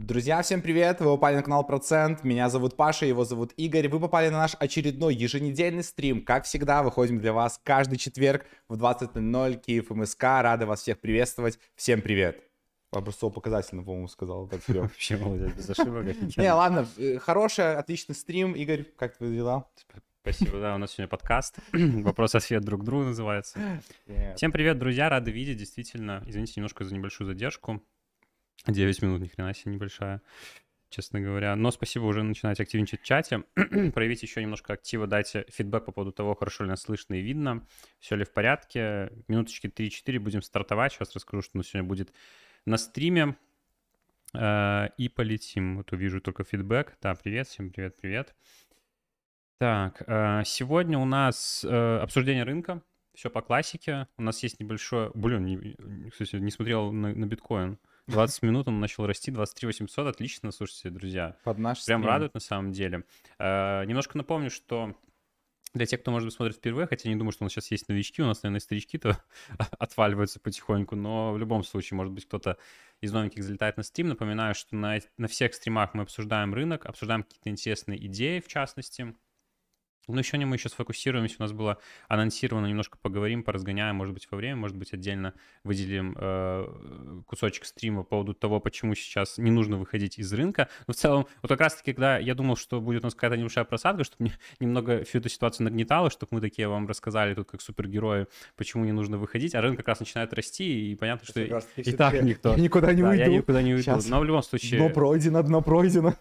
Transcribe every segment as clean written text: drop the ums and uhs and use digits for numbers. Друзья, всем привет! Вы попали на канал Процент, меня зовут Паша, его зовут Игорь. Вы попали на наш очередной еженедельный стрим. Как всегда, выходим для вас каждый четверг в 20:00 Киев МСК. Рады вас всех приветствовать. Всем привет! Образцово показательно, по-моему, сказал. Так, вообще, молодец, без ошибок. Не, ладно, хороший, отличный стрим. Игорь, как твои дела? Спасибо, да, у нас сегодня подкаст. Вопрос-ответ друг другу называется. Всем привет, друзья, рады видеть, действительно. Извините немножко за небольшую задержку. 9 минут, ни хрена себе небольшая, честно говоря. Но спасибо, уже начинаете активничать в чате. Проявите еще немножко актива, дайте фидбэк по поводу того, хорошо ли нас слышно и видно, все ли в порядке. Минуточки 3-4 будем стартовать. Сейчас расскажу, что у нас сегодня будет на стриме. И полетим. Вот увижу только фидбэк. Да, привет, всем привет-привет. Так, сегодня у нас обсуждение рынка. Все по классике. У нас есть небольшое... Блин, кстати, не смотрел на биткоин. 20 минут он начал расти, 23 800, отлично, слушайте, друзья. Под наш стрим. Прям радует на самом деле. Немножко напомню, что для тех, кто, может быть, смотрит впервые, хотя не думаю, что у нас сейчас есть новички, у нас, наверное, старички-то отваливаются потихоньку, но в любом случае, может быть, кто-то из новеньких залетает на стрим. Напоминаю, что на всех стримах мы обсуждаем рынок, обсуждаем какие-то интересные идеи, в частности. Ну, еще не мы еще сфокусируемся, у нас было анонсировано, немножко поговорим, поразгоняем, может быть, во время, может быть, отдельно выделим кусочек стрима по поводу того, почему сейчас не нужно выходить из рынка. Но в целом, вот как раз-таки, когда я думал, что будет у нас какая-то небольшая просадка, чтобы немного всю эту ситуацию нагнетало, чтобы мы такие вам рассказали тут как супергерои, почему не нужно выходить, а рынок как раз начинает расти, и понятно, что и так никто... Я никуда не уйду. Я никуда не уйду, но в любом случае... Дно пройдено.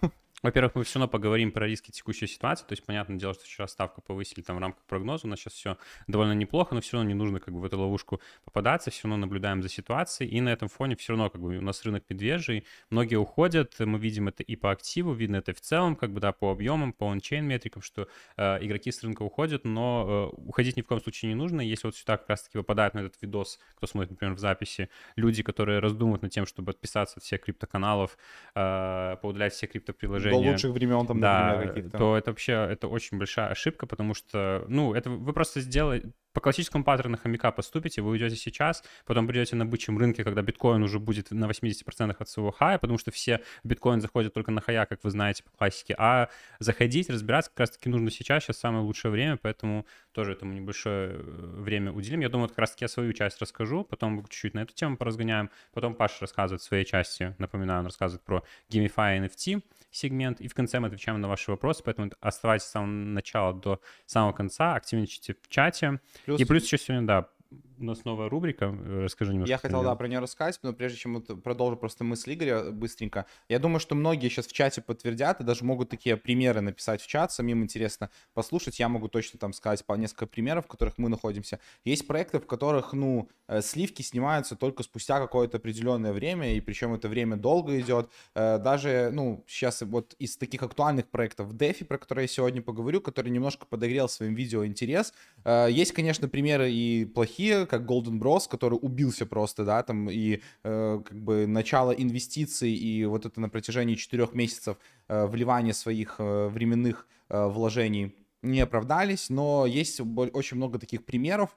Во-первых, мы все равно поговорим про риски текущей ситуации, то есть, понятное дело, что вчера ставку повысили там в рамках прогноза, у нас сейчас все довольно неплохо, но все равно не нужно как бы в эту ловушку попадаться, все равно наблюдаем за ситуацией, и на этом фоне все равно как бы у нас рынок медвежий, многие уходят, мы видим это и по активу, видно это в целом, как бы, да, по объемам, по ончейн метрикам, что игроки с рынка уходят, но уходить ни в коем случае не нужно, если вот сюда как раз-таки выпадает на этот видос, кто смотрит, например, в записи, люди, которые раздумывают над тем, чтобы отписаться от всех криптоканалов, поудалять все криптоприложения, до лучших времен там, например, каких-то. То это вообще, это очень большая ошибка, потому что, ну, это вы просто сделаете, по классическому паттерну хомяка поступите, вы уйдете сейчас, потом придете на бычьем рынке, когда биткоин уже будет на 80% от своего хая, потому что все биткоин заходят только на хая, как вы знаете, по классике, а заходить, разбираться как раз-таки нужно сейчас, сейчас самое лучшее время, поэтому тоже этому небольшое время уделим. Я думаю, как раз-таки я свою часть расскажу, потом чуть-чуть на эту тему поразгоняем, потом Паша рассказывает в своей части, напоминаю, он рассказывает про GameFi и NFT сегмент, и в конце мы отвечаем на ваши вопросы, поэтому оставайтесь с самого начала до самого конца, активничайте в чате. Плюс еще сегодня, да, у нас новая рубрика, расскажи немножко. Я хотел, да, про нее рассказать, но прежде чем вот продолжу просто мысль Игоря быстренько. Я думаю, что многие сейчас в чате подтвердят и даже могут такие примеры написать в чат, самим интересно послушать. Я могу точно там сказать по несколько примеров, в которых мы находимся. Есть проекты, в которых, ну, сливки снимаются только спустя какое-то определенное время, и причем это время долго идет. Даже, ну, сейчас вот из таких актуальных проектов DeFi, про которые я сегодня поговорю, который немножко подогрел своим видео интерес. Есть, конечно, примеры и плохие, как Golden Bros, который убился просто, да, там, и как бы начало инвестиций, и вот это на протяжении 4 месяцев вливание своих временных вложений не оправдались, но есть очень много таких примеров,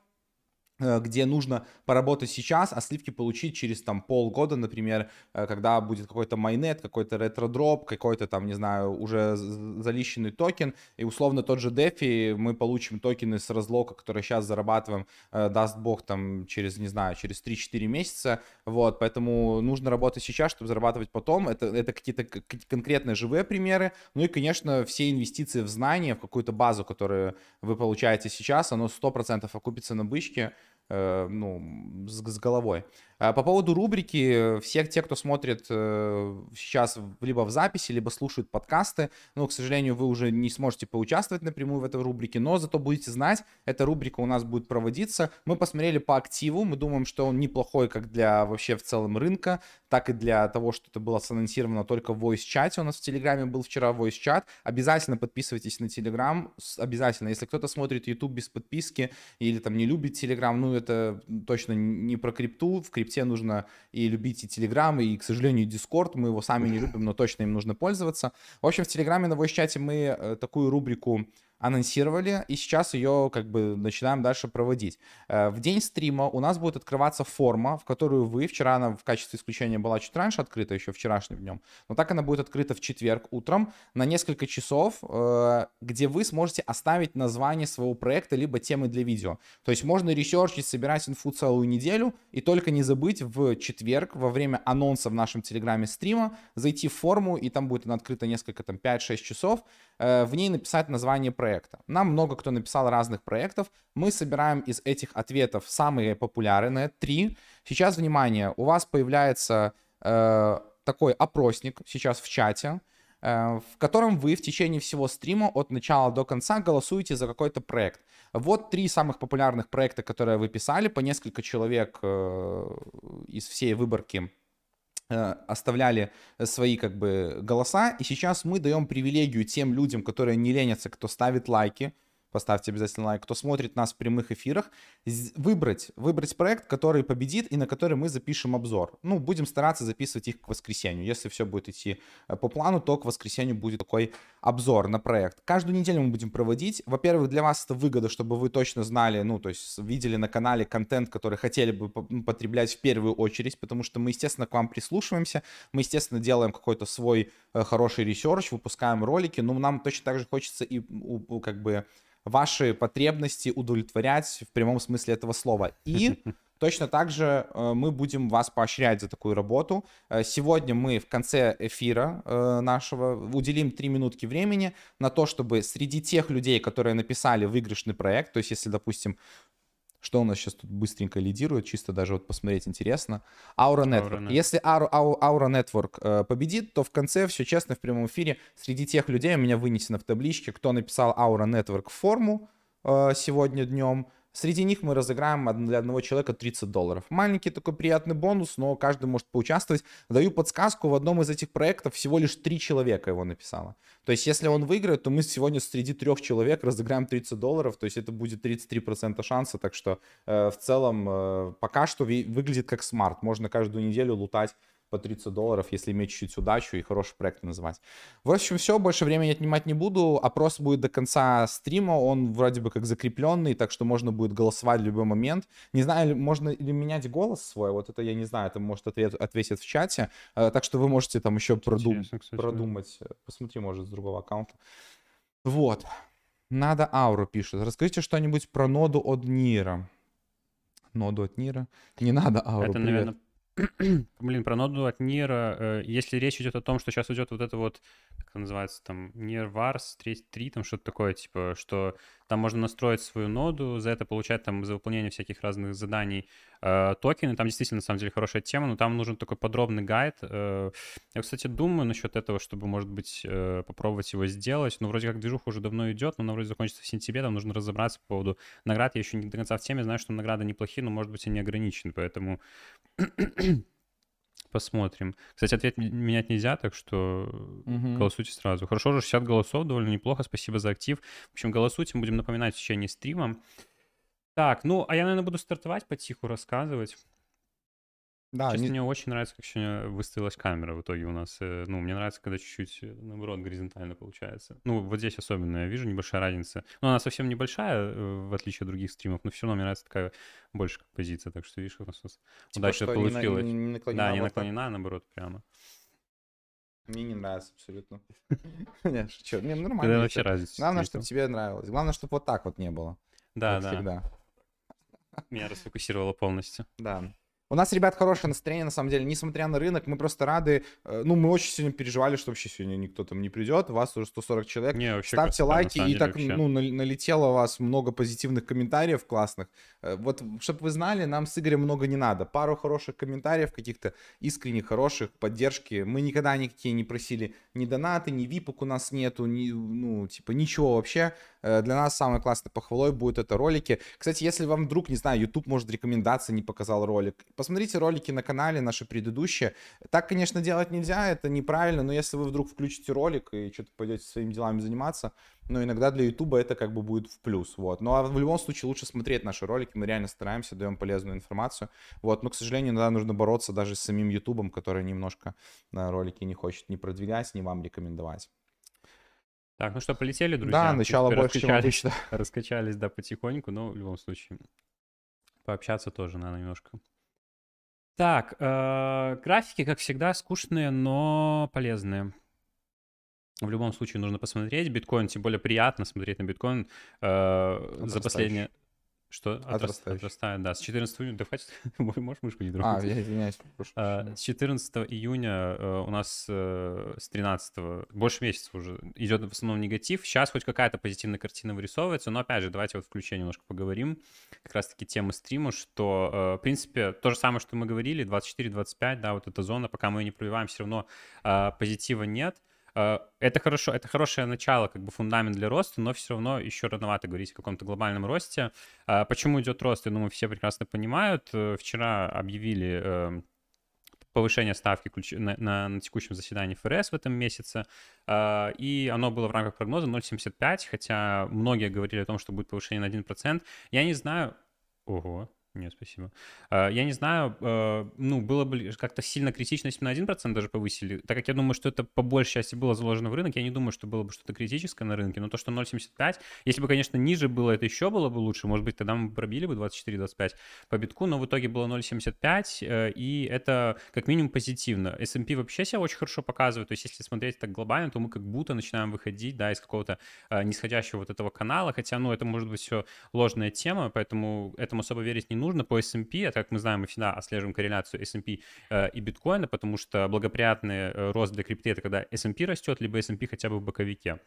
где нужно поработать сейчас, а сливки получить через там полгода, например, когда будет какой-то майнет, какой-то ретродроп, какой-то там, не знаю, уже залищенный токен, и условно тот же DeFi, мы получим токены с разлока, которые сейчас зарабатываем, даст бог там через, не знаю, через 3-4 месяца, вот, поэтому нужно работать сейчас, чтобы зарабатывать потом, это какие-то конкретные живые примеры, ну и, конечно, все инвестиции в знания, в какую-то базу, которую вы получаете сейчас, оно 100% окупится на бычке, ну, с головой. По поводу рубрики, все те, кто смотрит сейчас либо в записи, либо слушают подкасты, ну, к сожалению, вы уже не сможете поучаствовать напрямую в этой рубрике, но зато будете знать, эта рубрика у нас будет проводиться. Мы посмотрели по активу, мы думаем, что он неплохой как для вообще в целом рынка, так и для того, что это было санонсировано только в voice-чате. У нас в Телеграме был вчера voice-чат. Обязательно подписывайтесь на Телеграм, обязательно. Если кто-то смотрит YouTube без подписки или там не любит Телеграм, ну, это точно не про крипту. В крипте нужно и любить и Телеграм, и, к сожалению, Дискорд. Мы его сами не любим, но точно им нужно пользоваться. В общем, в Телеграме на voice-чате мы такую рубрику анонсировали, и сейчас ее как бы начинаем дальше проводить. В день стрима у нас будет открываться форма, в которую вы, вчера она в качестве исключения была чуть раньше открыта, еще вчерашним днем, но так она будет открыта в четверг утром на несколько часов, где вы сможете оставить название своего проекта, либо темы для видео. То есть можно ресерчить, собирать инфу целую неделю, и только не забыть в четверг во время анонса в нашем телеграме стрима зайти в форму, и там будет она открыта несколько, там 5-6 часов, в ней написать название проекта. Нам много кто написал разных проектов. Мы собираем из этих ответов самые популярные, 3. Сейчас, внимание, у вас появляется такой опросник сейчас в чате, в котором вы в течение всего стрима от начала до конца голосуете за какой-то проект. Вот 3 самых популярных проекта, которые вы писали. По несколько человек из всей выборки оставляли свои как бы голоса, и сейчас мы даем привилегию тем людям, которые не ленятся, кто ставит лайки, поставьте обязательно лайк, кто смотрит нас в прямых эфирах, выбрать проект, который победит и на который мы запишем обзор. Ну, будем стараться записывать их к воскресенью. Если все будет идти по плану, то к воскресенью будет такой обзор на проект. Каждую неделю мы будем проводить. Во-первых, для вас это выгода, чтобы вы точно знали, ну, то есть видели на канале контент, который хотели бы потреблять в первую очередь, потому что мы, естественно, к вам прислушиваемся, мы, естественно, делаем какой-то свой хороший ресерч, выпускаем ролики, но нам точно так же хочется и как бы ваши потребности удовлетворять в прямом смысле этого слова. И точно так же мы будем вас поощрять за такую работу. Сегодня мы в конце эфира нашего уделим 3 минутки времени на то, чтобы среди тех людей, которые написали выигрышный проект, то есть если, допустим, что у нас сейчас тут быстренько лидирует, чисто даже вот посмотреть интересно. Aura Network. Если Aura Network победит, то в конце все честно в прямом эфире среди тех людей у меня вынесено в табличке, кто написал Aura Network форму сегодня днем. Среди них мы разыграем для одного человека $30. Маленький такой приятный бонус, но каждый может поучаствовать. Даю подсказку, в одном из этих проектов всего лишь 3 человека его написало. То есть, если он выиграет, то мы сегодня среди 3 человек разыграем $30. То есть, это будет 33% шанса. Так что, в целом, пока что выглядит как смарт. Можно каждую неделю лутать по $30, если иметь чуть-чуть удачу и хороший проект называть. В общем, все, больше времени отнимать не буду. Опрос будет до конца стрима, он вроде бы как закрепленный, так что можно будет голосовать в любой момент. Не знаю, можно ли менять голос свой, вот это я не знаю, это может ответить в чате, так что вы можете там еще продумать. Посмотри, может, с другого аккаунта. Вот. Надо ауру пишет. Расскажите что-нибудь про ноду от Nira. Ноду от Nira? Не надо ауру. Это, наверное, блин, про ноду от Нира, если речь идет о том, что сейчас идет вот это вот, как это называется, там, Nirvars 3, там что-то такое, типа, что там можно настроить свою ноду, за это получать там за выполнение всяких разных заданий токены, там действительно, на самом деле, хорошая тема, но там нужен такой подробный гайд. Я, кстати, думаю насчет этого, чтобы, может быть, попробовать его сделать, но вроде как движуха уже давно идет, но она вроде закончится в сентябре, там нужно разобраться по поводу наград, я еще не до конца в теме, знаю, что награды неплохие, но, может быть, и не ограничены, поэтому посмотрим. Кстати, ответ менять нельзя, так что голосуйте сразу. Хорошо, уже 60 голосов, довольно неплохо, спасибо за актив. В общем, голосуйте, мы будем напоминать в течение стрима. Так, ну, а я, наверное, буду стартовать потиху, рассказывать. Да, честно, мне очень нравится, как сегодня выставилась камера в итоге у нас. Ну, мне нравится, когда чуть-чуть, наоборот, горизонтально получается. Ну, вот здесь особенно я вижу небольшая разница. Но она совсем небольшая, в отличие от других стримов, но все равно мне нравится такая больше позиция. Так что, видишь, у нас удачно получилось. Да, не наклонена, наоборот, прямо. Мне не нравится абсолютно. Нет, шучу. Мне нормально. Главное, чтобы тебе нравилось. Главное, чтобы вот так вот не было. Да, да. Меня расфокусировало полностью. Да. У нас, ребят, хорошее настроение, на самом деле, несмотря на рынок, мы просто рады, ну, мы очень сильно переживали, что вообще сегодня никто там не придет, у вас уже 140 человек, ставьте лайки, и так, ну, налетело у вас много позитивных комментариев классных, вот, чтобы вы знали, нам с Игорем много не надо, пару хороших комментариев каких-то, искренних, хороших, поддержки, мы никогда никакие не просили ни донаты, ни випок у нас нету, ни, ну, типа, ничего вообще, для нас самой классной похвалой будет это ролики, кстати, если вам вдруг, не знаю, YouTube, может, рекомендация не показал ролик, посмотрите ролики на канале, наши предыдущие. Так, конечно, делать нельзя, это неправильно, но если вы вдруг включите ролик и что-то пойдете своими делами заниматься, но иногда для Ютуба это как бы будет в плюс, вот. Ну, а в любом случае лучше смотреть наши ролики, мы реально стараемся, даем полезную информацию, вот. Но, к сожалению, иногда нужно бороться даже с самим Ютубом, который немножко ролики не хочет ни продвигать, ни вам рекомендовать. Так, ну что, полетели, друзья? Да, начало больше, чем обычно. Раскачались, да, потихоньку, но в любом случае пообщаться тоже надо немножко. Так, графики, как всегда, скучные, но полезные. В любом случае нужно посмотреть. Биткоин, тем более приятно смотреть на биткоин. За последнее... Что? Отрастает, да. С 14 июня... Да, можешь мышку не трогать? А, я извиняюсь. С 14 июня у нас с 13 больше месяца уже идет в основном негатив. Сейчас хоть какая-то позитивная картина вырисовывается, но опять же, давайте вот в ключе немножко поговорим. Как раз-таки тема стрима, что, в принципе, то же самое, что мы говорили, 24-25, да, вот эта зона, пока мы ее не пробиваем, все равно позитива нет. Это хорошо, это хорошее начало, как бы фундамент для роста, но все равно еще рановато говорить о каком-то глобальном росте. Почему идет рост, я думаю, все прекрасно понимают. Вчера объявили повышение ставки на текущем заседании ФРС в этом месяце, и оно было в рамках прогноза 0,75, хотя многие говорили о том, что будет повышение на 1%. Я не знаю... Ого... Нет, спасибо. Я не знаю, ну, было бы как-то сильно критично, если бы на 1% даже повысили, так как я думаю, что это по большей части было заложено в рынок, я не думаю, что было бы что-то критическое на рынке, но то, что 0,75, если бы, конечно, ниже было, это еще было бы лучше, может быть, тогда мы пробили бы 24-25 по битку, но в итоге было 0,75, и это как минимум позитивно. S&P вообще себя очень хорошо показывает, то есть если смотреть так глобально, то мы как будто начинаем выходить, да, из какого-то нисходящего вот этого канала, хотя, ну, это может быть все ложная тема, поэтому этому особо верить не нужно. По S&P, а как мы знаем, мы всегда отслеживаем корреляцию S&P и биткоина, потому что благоприятный рост для крипты — это когда S&P растет, либо S&P хотя бы в боковике.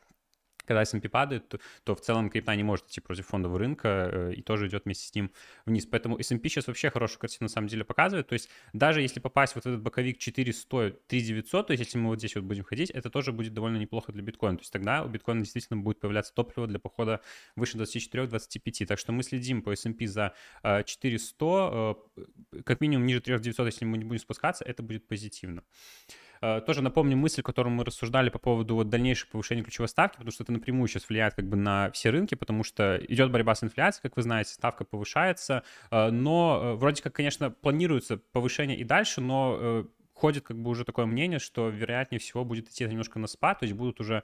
Когда S&P падает, то в целом крипта не может идти против фондового рынка и тоже идет вместе с ним вниз. Поэтому S&P сейчас вообще хорошую картину на самом деле показывает. То есть даже если попасть вот в этот боковик 4100-3900, то есть если мы вот здесь вот будем ходить, это тоже будет довольно неплохо для биткоина. То есть тогда у биткоина действительно будет появляться топливо для похода выше 24-25. Так что мы следим по S&P за 4100, как минимум ниже 3900, если мы не будем спускаться, это будет позитивно. Тоже напомню мысль, которую мы рассуждали по поводу вот дальнейшего повышения ключевой ставки, потому что это напрямую сейчас влияет как бы на все рынки, потому что идет борьба с инфляцией, как вы знаете, ставка повышается, но вроде как, конечно, планируется повышение и дальше, но ходит как бы уже такое мнение, что вероятнее всего будет идти немножко на спад, то есть будут уже...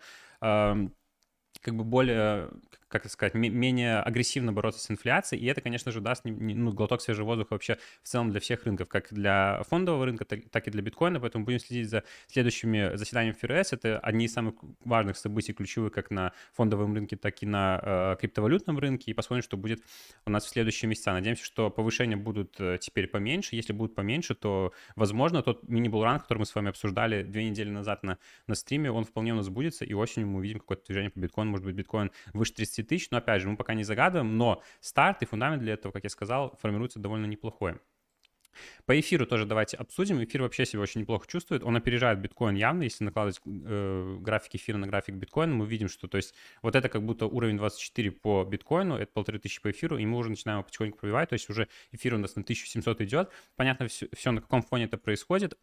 как бы более, как это сказать, менее агрессивно бороться с инфляцией, и это, конечно же, даст ну, глоток свежего воздуха вообще в целом для всех рынков, как для фондового рынка, так и для биткоина, поэтому будем следить за следующими заседаниями ФРС, это одни из самых важных событий, ключевых как на фондовом рынке, так и на криптовалютном рынке, и посмотрим, что будет у нас в следующие месяца. Надеемся, что повышения будут теперь поменьше, если будут поменьше, то, возможно, тот мини-буллран, который мы с вами обсуждали 2 недели назад на стриме, он вполне у нас сбудется, и осенью мы увидим какое-то движение по биткоину. Может быть, биткоин выше 30 тысяч, но опять же, мы пока не загадываем, но старт и фундамент для этого, как я сказал, формируется довольно неплохой. По эфиру тоже давайте обсудим. Эфир вообще себя очень неплохо чувствует. Он опережает биткоин явно. Если накладывать график эфира на график биткоина, мы видим, что то есть вот это как будто уровень 24 по биткоину, это 1500 по эфиру, и мы уже начинаем потихоньку пробивать. То есть уже эфир у нас на 1700 идет. Понятно все на каком фоне это происходит.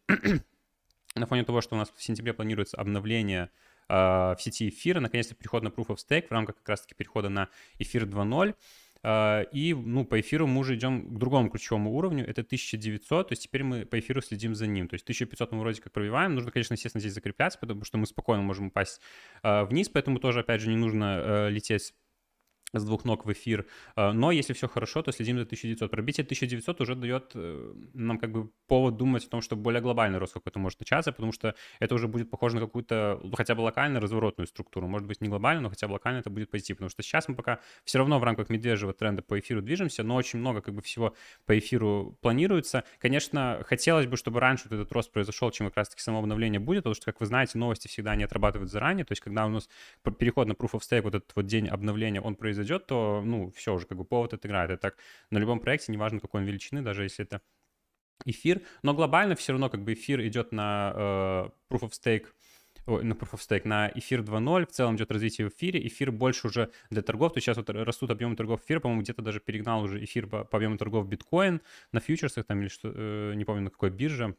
На фоне того, что у нас в сентябре планируется обновление в сети эфира, наконец-то переход на Proof of Stake в рамках как раз-таки перехода на эфир 2.0. И, ну, по эфиру мы уже идем к другому ключевому уровню, это 1900, то есть теперь мы по эфиру следим за ним, то есть 1500 мы вроде как пробиваем, нужно, конечно, естественно, здесь закрепляться, потому что мы спокойно можем упасть вниз, поэтому тоже, опять же, не нужно лететь с 2 ног в эфир, но если все хорошо, то следим за 1900. Пробитие 1900 уже дает нам как бы повод думать о том, что более глобальный рост какой-то может начаться, потому что это уже будет похоже на какую-то хотя бы локально разворотную структуру, может быть не глобально, но хотя бы локально это будет позитив, потому что сейчас мы пока все равно в рамках медвежьего тренда по эфиру движемся, но очень много как бы всего по эфиру планируется. Конечно, хотелось бы, чтобы раньше вот этот рост произошел, чем как раз-таки само обновление будет, потому что, как вы знаете, новости всегда не отрабатывают заранее, то есть когда у нас переход на Proof of Stake, вот этот вот день обновления, он произойдет, то, ну, все уже, как бы, повод отыграет. Это так на любом проекте, неважно, какой он величины, даже если это эфир. Но глобально все равно, как бы, эфир идет на Proof of Stake, на эфир 2.0, в целом идет развитие в эфире, эфир больше уже для торгов, то есть сейчас вот растут объемы торгов эфира, по-моему, где-то даже перегнал уже эфир по объему торгов биткоин на фьючерсах, там, или что, не помню, на какой бирже.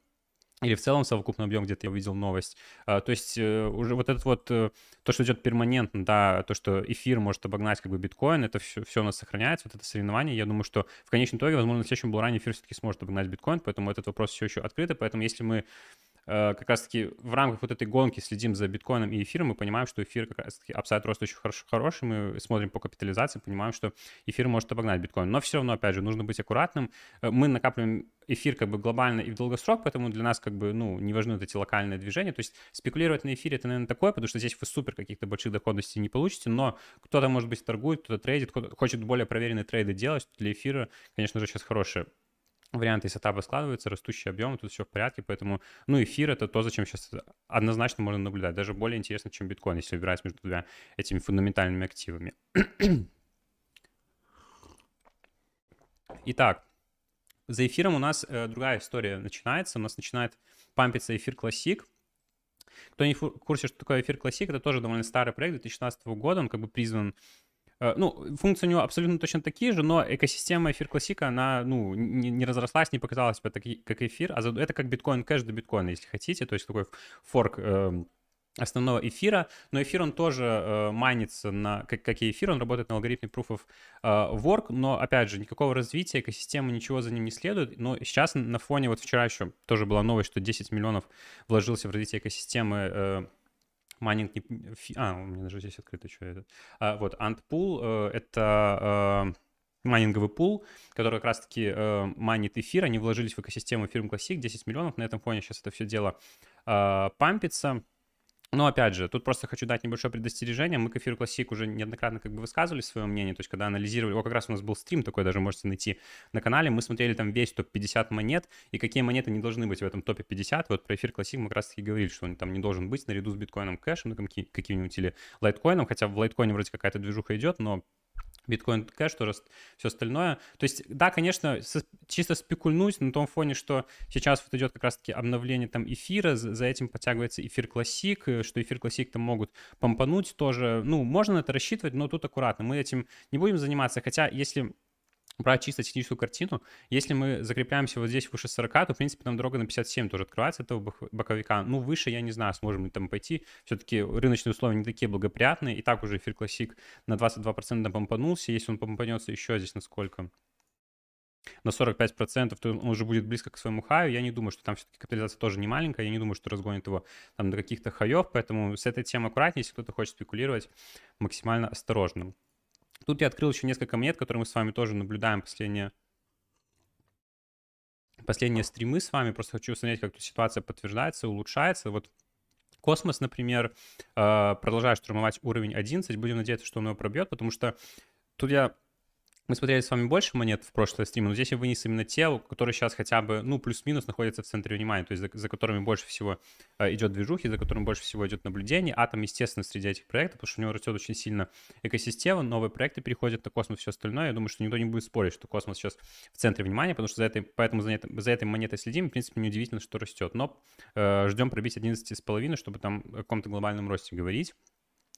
Или в целом совокупный объем, где-то я увидел новость. То есть уже вот это вот, то, что идет перманентно, да, то, что эфир может обогнать как бы биткоин, это все у нас сохраняется, вот это соревнование. Я думаю, что в конечном итоге, возможно, в следующем буллране эфир все-таки сможет обогнать биткоин, поэтому этот вопрос все еще открыт. Поэтому если мы как раз-таки в рамках вот этой гонки следим за биткоином и эфиром, мы понимаем, что эфир как раз-таки апсайд рост очень хороший, мы смотрим по капитализации, понимаем, что эфир может обогнать биткоин. Но все равно, опять же, нужно быть аккуратным. Мы накапливаем эфир как бы глобально и в долгосрок, поэтому для нас как бы, ну, не важны вот эти локальные движения. То есть спекулировать на эфире это, наверное, такое, потому что здесь вы супер каких-то больших доходностей не получите, но кто-то, может быть, торгует, кто-то трейдит, кто-то хочет более проверенные трейды делать. Для эфира, конечно же, сейчас хорошие варианты сетапа складываются, растущий объем, тут все в порядке, поэтому, ну, эфир это то, зачем сейчас однозначно можно наблюдать. Даже более интересно, чем биткоин, если выбирать между двумя этими фундаментальными активами. Итак, за эфиром у нас другая история начинается. У нас начинает пампиться эфир классик. Кто не в курсе, что такое эфир классик, это тоже довольно старый проект 2016 года, он как бы призван... Ну, функции у него абсолютно точно такие же, но экосистема эфир классика, она, ну, не разрослась, не показала себя такой, как эфир, а это как биткоин кэш до биткоина, если хотите, то есть такой форк основного эфира, но эфир он тоже майнится на, как и эфир, он работает на алгоритме Proof of Work, но, опять же, никакого развития экосистемы, ничего за ним не следует, но сейчас на фоне, вот вчера еще тоже была новость, что 10 миллионов вложился в развитие экосистемы майнинг, у меня даже здесь открыто еще этот. Вот, Antpool, это майнинговый пул, который как раз-таки майнит эфир, они вложились в экосистему эфир классик, 10 миллионов, на этом фоне сейчас это все дело пампится. Но опять же, тут просто хочу дать небольшое предостережение. Мы к эфиру классик уже неоднократно как бы высказывали свое мнение, то есть когда анализировали, как раз у нас был стрим такой, даже можете найти на канале, мы смотрели там весь топ-50 монет и какие монеты не должны быть в этом топе 50. Вот про эфир классик мы как раз таки говорили, что он там не должен быть наряду с биткоином кэшем, ну, каким-нибудь или лайткоином, хотя в лайткоине вроде какая-то движуха идет, но... биткоин кэш, тоже все остальное. То есть, да, конечно, чисто спекульнуть на том фоне, что сейчас вот идет как раз-таки обновление там эфира, за этим подтягивается эфир классик, что эфир классик там могут помпануть тоже. Ну, можно на это рассчитывать, но тут аккуратно. Мы этим не будем заниматься, хотя если... про чисто техническую картину. Если мы закрепляемся вот здесь выше 40, то, в принципе, там дорога на 57 тоже открывается этого боковика. Ну, выше, я не знаю, сможем ли там пойти. Все-таки рыночные условия не такие благоприятные. И так уже эфир классик на 22% помпанулся. Если он помпанется еще здесь на сколько? На 45%, то он уже будет близко к своему хаю. Я не думаю, что там все-таки капитализация тоже не маленькая. Я не думаю, что разгонит его там до каких-то хаев. Поэтому с этой темой аккуратнее. Если кто-то хочет спекулировать, максимально осторожно. Тут я открыл еще несколько монет, которые мы с вами тоже наблюдаем последние стримы с вами. Просто хочу смотреть, как тут ситуация подтверждается, улучшается. Вот Космос, например, продолжает штурмовать уровень 11. Будем надеяться, что он его пробьет, потому что тут мы смотрели с вами больше монет в прошлой стриме, но здесь я вынес именно те, которые сейчас хотя бы, ну, плюс-минус находятся в центре внимания, то есть за которыми больше всего идет движухи, за которыми больше всего идет наблюдение. Атом, естественно, среди этих проектов, потому что у него растет очень сильно экосистема, новые проекты переходят на Космос, все остальное. Я думаю, что никто не будет спорить, что Космос сейчас в центре внимания, потому что поэтому за этой монетой следим, в принципе, неудивительно, что растет. Но ждем пробить 11,5, чтобы там о каком-то глобальном росте говорить.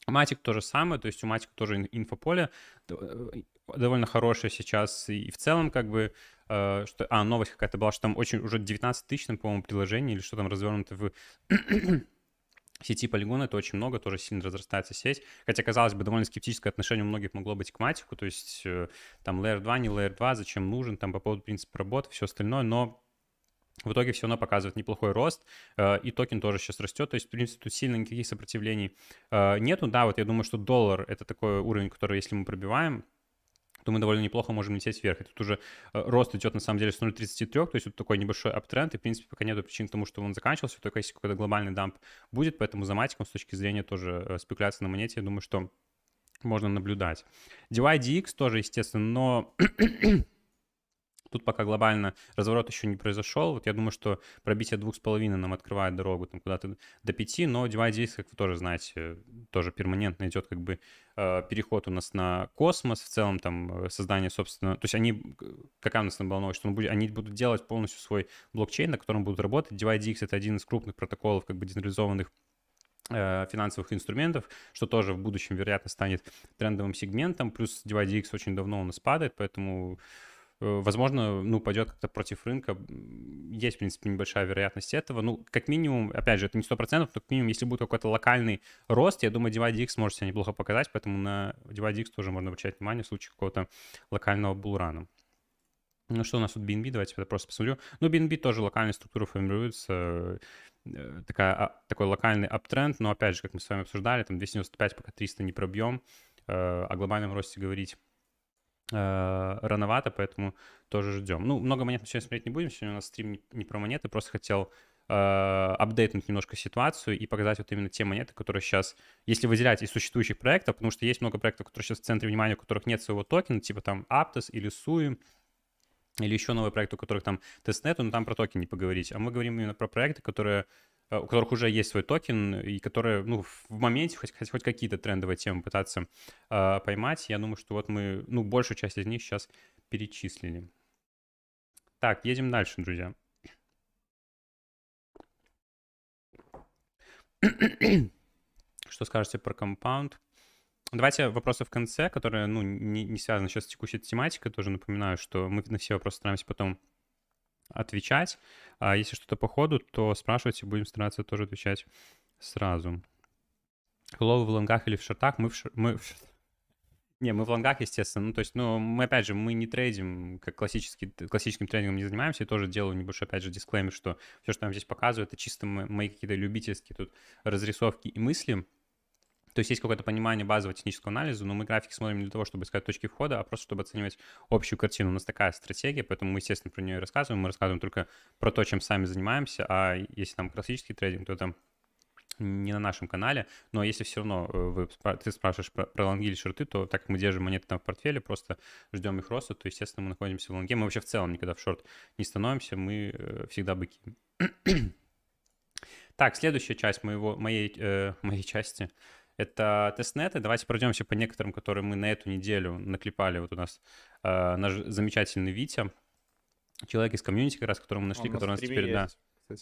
Матик то же самое, то есть у Матика тоже инфополе довольно хорошее сейчас, и в целом как бы, что, новость какая-то была, что там очень уже 19 тысяч, по-моему, приложений или что там развернуто в сети полигона, это очень много, тоже сильно разрастается сеть, хотя, казалось бы, довольно скептическое отношение у многих могло быть к Матику, то есть там Layer 2, не Layer 2, зачем нужен, там по поводу принципа работы, все остальное, но... в итоге все равно показывает неплохой рост, и токен тоже сейчас растет, то есть, в принципе, тут сильно никаких сопротивлений нету. Да, вот я думаю, что доллар — это такой уровень, который, если мы пробиваем, то мы довольно неплохо можем лететь вверх. И тут уже рост идет, на самом деле, с 0,33, то есть вот такой небольшой аптренд, и, в принципе, пока нету причин к тому, что он заканчивался, только если какой-то глобальный дамп будет, поэтому за матиком с точки зрения тоже спекуляции на монете, я думаю, что можно наблюдать. DYDX тоже, естественно, но... тут пока глобально разворот еще не произошел. Вот я думаю, что пробитие 2,5 нам открывает дорогу там куда-то до 5, но DYDX, как вы тоже знаете, тоже перманентно идет как бы переход у нас на Космос, в целом там создание, собственно, то есть они, какая у нас была новость, что они будут делать полностью свой блокчейн, на котором будут работать. DYDX — это один из крупных протоколов как бы децентрализованных финансовых инструментов, что тоже в будущем, вероятно, станет трендовым сегментом, плюс DYDX очень давно у нас падает, поэтому... возможно, ну, пойдет как-то против рынка. Есть, в принципе, небольшая вероятность этого. Ну, как минимум, опять же, это не 100%, но как минимум, если будет какой-то локальный рост, я думаю, DYDX может себя неплохо показать, поэтому на DYDX тоже можно обращать внимание в случае какого-то локального булрана. Ну, что у нас тут BNB? Давайте я просто посмотрю. Ну, BNB тоже локальная структура формируется. такой локальный аптренд, но опять же, как мы с вами обсуждали, там 295 пока 300 не пробьем, о глобальном росте говорить рановато, поэтому тоже ждем. Ну, много монет мы сегодня смотреть не будем, сегодня у нас стрим не про монеты, просто хотел апдейтнуть немножко ситуацию и показать вот именно те монеты, которые сейчас, если выделять из существующих проектов, потому что есть много проектов, которые сейчас в центре внимания, у которых нет своего токена, типа там Aptos или Sui, или еще новый проект, у которых там тестнет, но там про токен не поговорить. А мы говорим именно про проекты, которые, у которых уже есть свой токен, и которые, ну, в моменте хоть какие-то трендовые темы пытаться поймать. Я думаю, что вот мы, ну, большую часть из них сейчас перечислили. Так, едем дальше, друзья. Что скажете про компаунд? Давайте вопросы в конце, которые, ну, не связаны сейчас с текущей тематикой. Тоже напоминаю, что мы на все вопросы стараемся потом отвечать. А если что-то по ходу, то спрашивайте, будем стараться тоже отвечать сразу. Hello в лонгах или в шортах? Мы в лонгах, естественно. Ну, то есть, ну, мы, опять же, мы не трейдим, как классическим трейдингом не занимаемся. И тоже делаю небольшой, опять же, дисклеймер, что все, что нам здесь показывают, это чисто мои какие-то любительские тут разрисовки и мысли. То есть есть какое-то понимание базового технического анализа, но мы графики смотрим не для того, чтобы искать точки входа, а просто чтобы оценивать общую картину. У нас такая стратегия, поэтому мы, естественно, про нее рассказываем. Мы рассказываем только про то, чем сами занимаемся, а если там классический трейдинг, то это не на нашем канале. Но если все равно ты спрашиваешь про лонги или шорты, то так как мы держим монеты там в портфеле, просто ждем их роста, то, естественно, мы находимся в лонге. Мы вообще в целом никогда в шорт не становимся, мы всегда быки. Так, следующая часть моей части — это тестнеты. Давайте пройдемся по некоторым, которые мы на эту неделю наклепали. Вот у нас наш замечательный Витя, человек из комьюнити, как раз, которого мы нашли, который у нас теперь...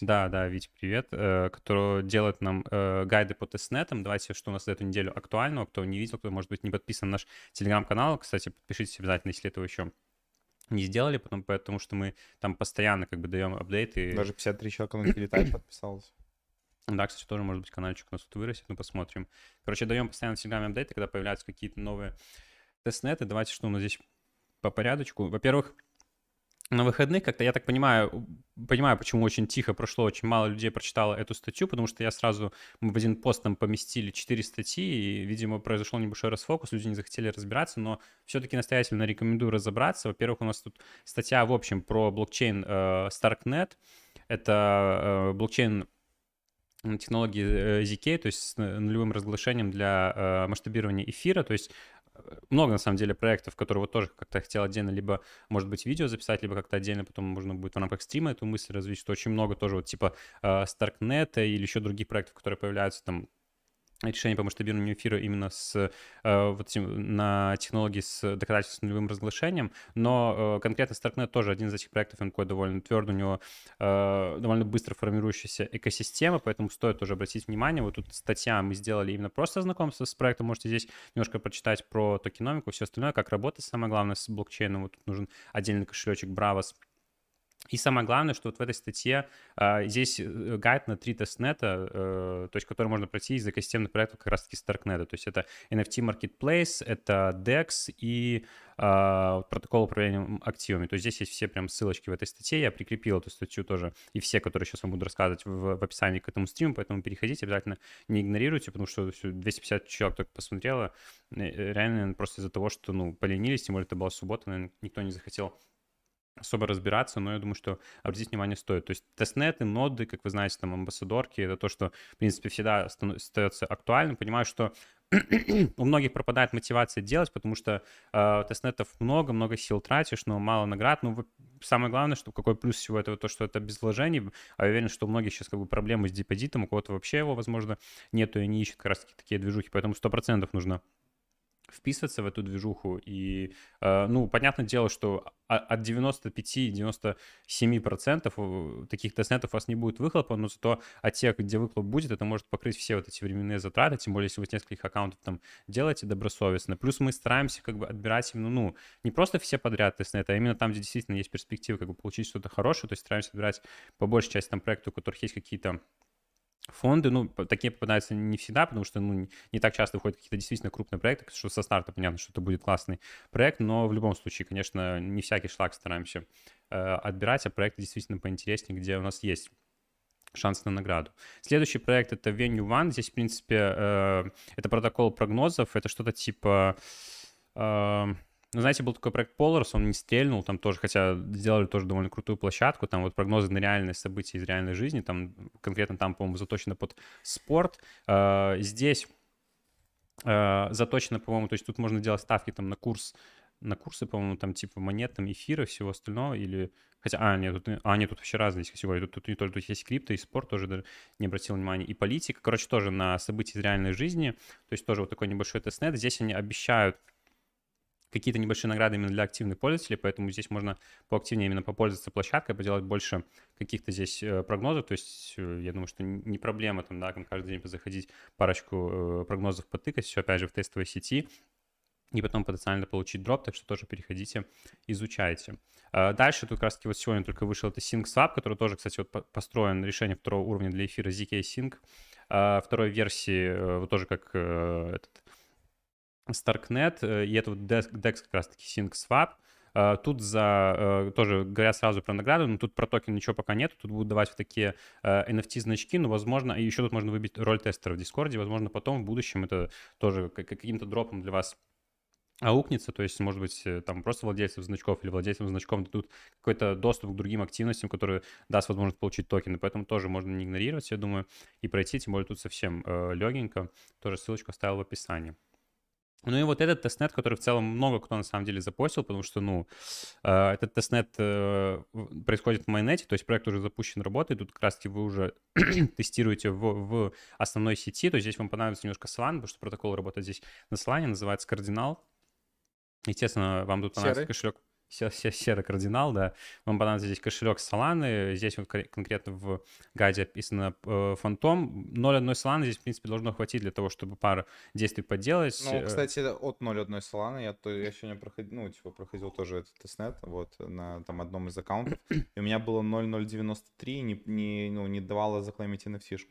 Да, Витя, привет. Который делает нам гайды по тестнетам. Давайте, что у нас за эту неделю актуального. Кто не видел, кто, может быть, не подписан на наш телеграм-канал. Кстати, подпишитесь обязательно, если этого еще не сделали, потому что мы там постоянно как бы даем апдейты. Даже 53 человека на телетайм подписалось. Да, кстати, тоже, может быть, канальчик у нас тут вырастет, ну, посмотрим. Короче, даем постоянно в Телеграме апдейты, когда появляются какие-то новые тестнеты. Давайте, что у нас здесь по порядочку. Во-первых, на выходных как-то, я так понимаю, почему очень тихо прошло, очень мало людей прочитало эту статью, потому что мы в один пост там поместили 4 статьи, и, видимо, произошел небольшой расфокус, люди не захотели разбираться, но все-таки настоятельно рекомендую разобраться. Во-первых, у нас тут статья, в общем, про блокчейн StarkNet. Это блокчейн технологии ZK, то есть с нулевым разглашением для масштабирования эфира, то есть много, на самом деле, проектов, которые вот тоже как-то хотел отдельно, либо, может быть, видео записать, либо как-то отдельно потом можно будет в рамках стрима эту мысль развить, что очень много тоже вот типа StarkNet или еще других проектов, которые появляются там, решение по масштабированию эфира именно на технологии с доказательством нулевым разглашением, но конкретно StarkNet тоже один из этих проектов, он такой довольно твердый, у него довольно быстро формирующаяся экосистема, поэтому стоит тоже обратить внимание. Вот тут статья мы сделали именно просто знакомство с проектом, можете здесь немножко прочитать про токеномику, все остальное, как работать, самое главное, с блокчейном. Вот тут нужен отдельный кошелечек Bravos. И самое главное, что вот в этой статье здесь гайд на 3 тестнета, то есть который можно пройти из экосистемных проектов как раз-таки StarkNet. То есть это NFT Marketplace, это DEX и протокол управления активами. То есть здесь есть все прям ссылочки в этой статье. Я прикрепил эту статью тоже и все, которые сейчас вам буду рассказывать в описании к этому стриму, поэтому переходите, обязательно не игнорируйте, потому что 250 человек только посмотрело. Реально просто из-за того, что, ну, поленились, тем более это была суббота, наверное, никто не захотел особо разбираться, но я думаю, что обратить внимание стоит. То есть тестнеты, ноды, как вы знаете, там амбассадорки, это то, что, в принципе, всегда остается актуальным. Понимаю, что у многих пропадает мотивация делать, потому что тестнетов много сил тратишь, но мало наград. Но самое главное, что какой плюс всего этого, то, что это без вложений. А я уверен, что у многих сейчас как бы проблемы с депозитом, у кого-то вообще его, возможно, нету и не ищет как раз-таки такие движухи, поэтому 100% нужно вписываться в эту движуху. И, ну, понятное дело, что от 95-97% таких тестнетов у вас не будет выхлопа, но зато от тех, где выхлоп будет, это может покрыть все вот эти временные затраты, тем более, если вы с нескольких аккаунтов там делаете добросовестно. Плюс мы стараемся как бы отбирать именно, ну, не просто все подряд тестнеты, а именно там, где действительно есть перспективы как бы получить что-то хорошее, то есть стараемся отбирать по большей части там проекты, у которых есть какие-то фонды, ну, такие попадаются не всегда, потому что, ну, не так часто выходят какие-то действительно крупные проекты, что со старта понятно, что это будет классный проект, но в любом случае, конечно, не всякий шлак стараемся отбирать, а проекты действительно поинтереснее, где у нас есть шанс на награду. Следующий проект — это Venue One. Здесь, в принципе, это протокол прогнозов, это что-то типа... Ну, знаете, был такой проект Polars, он не стрельнул, там тоже, хотя сделали тоже довольно крутую площадку, там вот прогнозы на реальные события из реальной жизни, там конкретно там, по-моему, заточено под спорт. Здесь заточено, по-моему, то есть тут можно делать ставки там на курс, на курсы, по-моему, там типа монет, там эфира, всего остального, или... Хотя, нет, тут вообще разные категории. Тут не только тут есть крипто и спорт, тоже даже не обратил внимания, и политика, короче, тоже на события из реальной жизни, то есть тоже вот такой небольшой тестнет. Здесь они обещают какие-то небольшие награды именно для активных пользователей, поэтому здесь можно поактивнее именно попользоваться площадкой, поделать больше каких-то здесь прогнозов, то есть я думаю, что не проблема там, да, каждый день заходить, парочку прогнозов потыкать, все опять же в тестовой сети, и потом потенциально получить дроп, так что тоже переходите, изучайте. Дальше тут как раз таки вот сегодня только вышел это SyncSwap, который тоже, кстати, вот построен решение второго уровня для эфира ZK Sync, второй версии, вот тоже как этот... StarkNet, и это вот DEX как раз-таки SyncSwap. Тут за, тоже говорят сразу про награду, но тут про токен ничего пока нет, тут будут давать вот такие NFT-значки, но, возможно, и еще тут можно выбить роль тестера в Дискорде, возможно, потом в будущем это тоже каким-то дропом для вас аукнется, то есть, может быть, там просто владельцам значков или владельцам значков дадут какой-то доступ к другим активностям, которые даст возможность получить токены, поэтому тоже можно не игнорировать, я думаю, и пройти, тем более тут совсем легенько, тоже ссылочку оставил в описании. Ну и вот этот тестнет, который в целом много кто на самом деле запостил, потому что, ну, этот тестнет происходит в майнете, то есть проект уже запущен, работает, тут как раз-таки вы уже тестируете в основной сети, то есть здесь вам понадобится немножко Solana, потому что протокол работает здесь на Solana, называется Cardinal. Естественно, вам тут понадобится кошелек. Серый кардинал, да. Вам понадобится здесь кошелек Solana. Здесь вот конкретно в гайде описано фантом. 0.1 Solana здесь, в принципе, должно хватить для того, чтобы пару действий поделать. Ну, кстати, от 0.1 Solana я сегодня проходил, ну, типа, проходил тоже этот тестнет, вот, на там одном из аккаунтов. И у меня было 0.093, не давало заклеймить NFT-шку.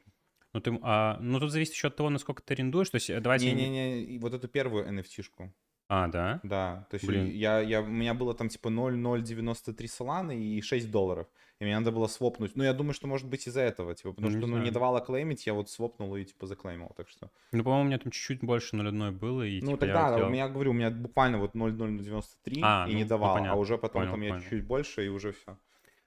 Ну, тут зависит еще от того, насколько ты арендуешь. То есть, давайте... Не-не-не, вот эту первую NFT-шку. А, да? Да, то есть у меня было там типа 0,093 Solana и $6, и мне надо было свопнуть. Ну, я думаю, что может быть из-за этого, типа, потому что не давало клеймить, я вот свопнул и типа заклеймил, так что... Ну, по-моему, у меня там чуть-чуть больше 0,1 было, и ну, типа, тогда, я говорю, у меня буквально вот 0,093 и не давало, а уже потом я чуть-чуть больше и уже все.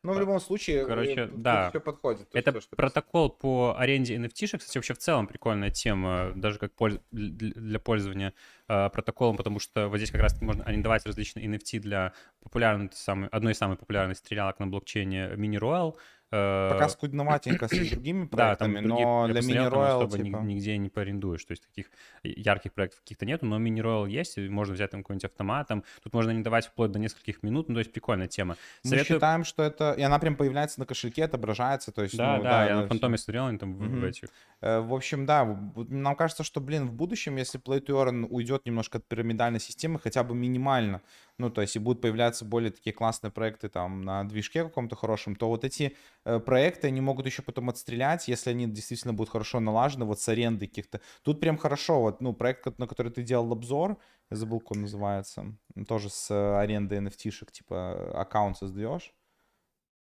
Ну, в любом случае, короче, да, все подходит. Это то, что протокол по аренде NFT-шек, кстати, вообще в целом прикольная тема, даже как для пользования протоколом, потому что вот здесь как раз можно арендовать различные NFT для популярной, одной из самых популярных стрелялок на блокчейне Miner Royale. Пока скудноватенько с другими проектами, да, но для Miner Royale типа... нигде не поарендуешь, то есть таких ярких проектов каких-то нету, но Miner Royale есть, и можно взять там какой-нибудь автомат, там, тут можно не давать вплоть до нескольких минут, ну то есть прикольная тема. Советую... Мы считаем, что это, и она прям появляется на кошельке, отображается, то есть... Да, ну, да, я на фантоме смотрел, они там в этих... В общем, да, нам кажется, что, блин, в будущем, если Play to Earn уйдет немножко от пирамидальной системы, хотя бы минимально, ну, то есть и будут появляться более такие классные проекты там на движке каком-то хорошем, то вот эти проекты, они могут еще потом отстрелять, если они действительно будут хорошо налажены, вот с аренды каких-то. Тут прям хорошо, вот, ну, проект, на который ты делал обзор, забыл, как он называется, тоже с арендой NFT-шек, типа, аккаунт создаешь.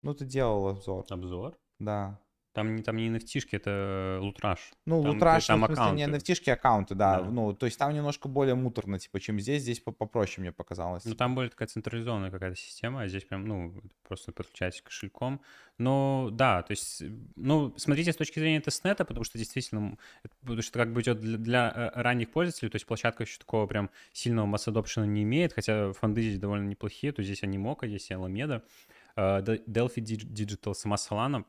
Ну, ты делал обзор. Обзор? Да. Там не NFT-шки, это лутраж. Ну, лутраж, в смысле, не NFT-шки, аккаунты, да. Ну, то есть там немножко более муторно, типа, чем здесь. Здесь попроще мне показалось. Ну, там более такая централизованная какая-то система, а здесь прям, ну, просто подключаетесь кошельком. Ну, да, то есть, ну, смотрите с точки зрения тестнета, потому что действительно, потому что как бы идет для ранних пользователей, то есть площадка еще такого прям сильного масс-адопшена не имеет, хотя фонды здесь довольно неплохие, то есть здесь Анимока, здесь Аламеда, Delphi Digital, сама Solana.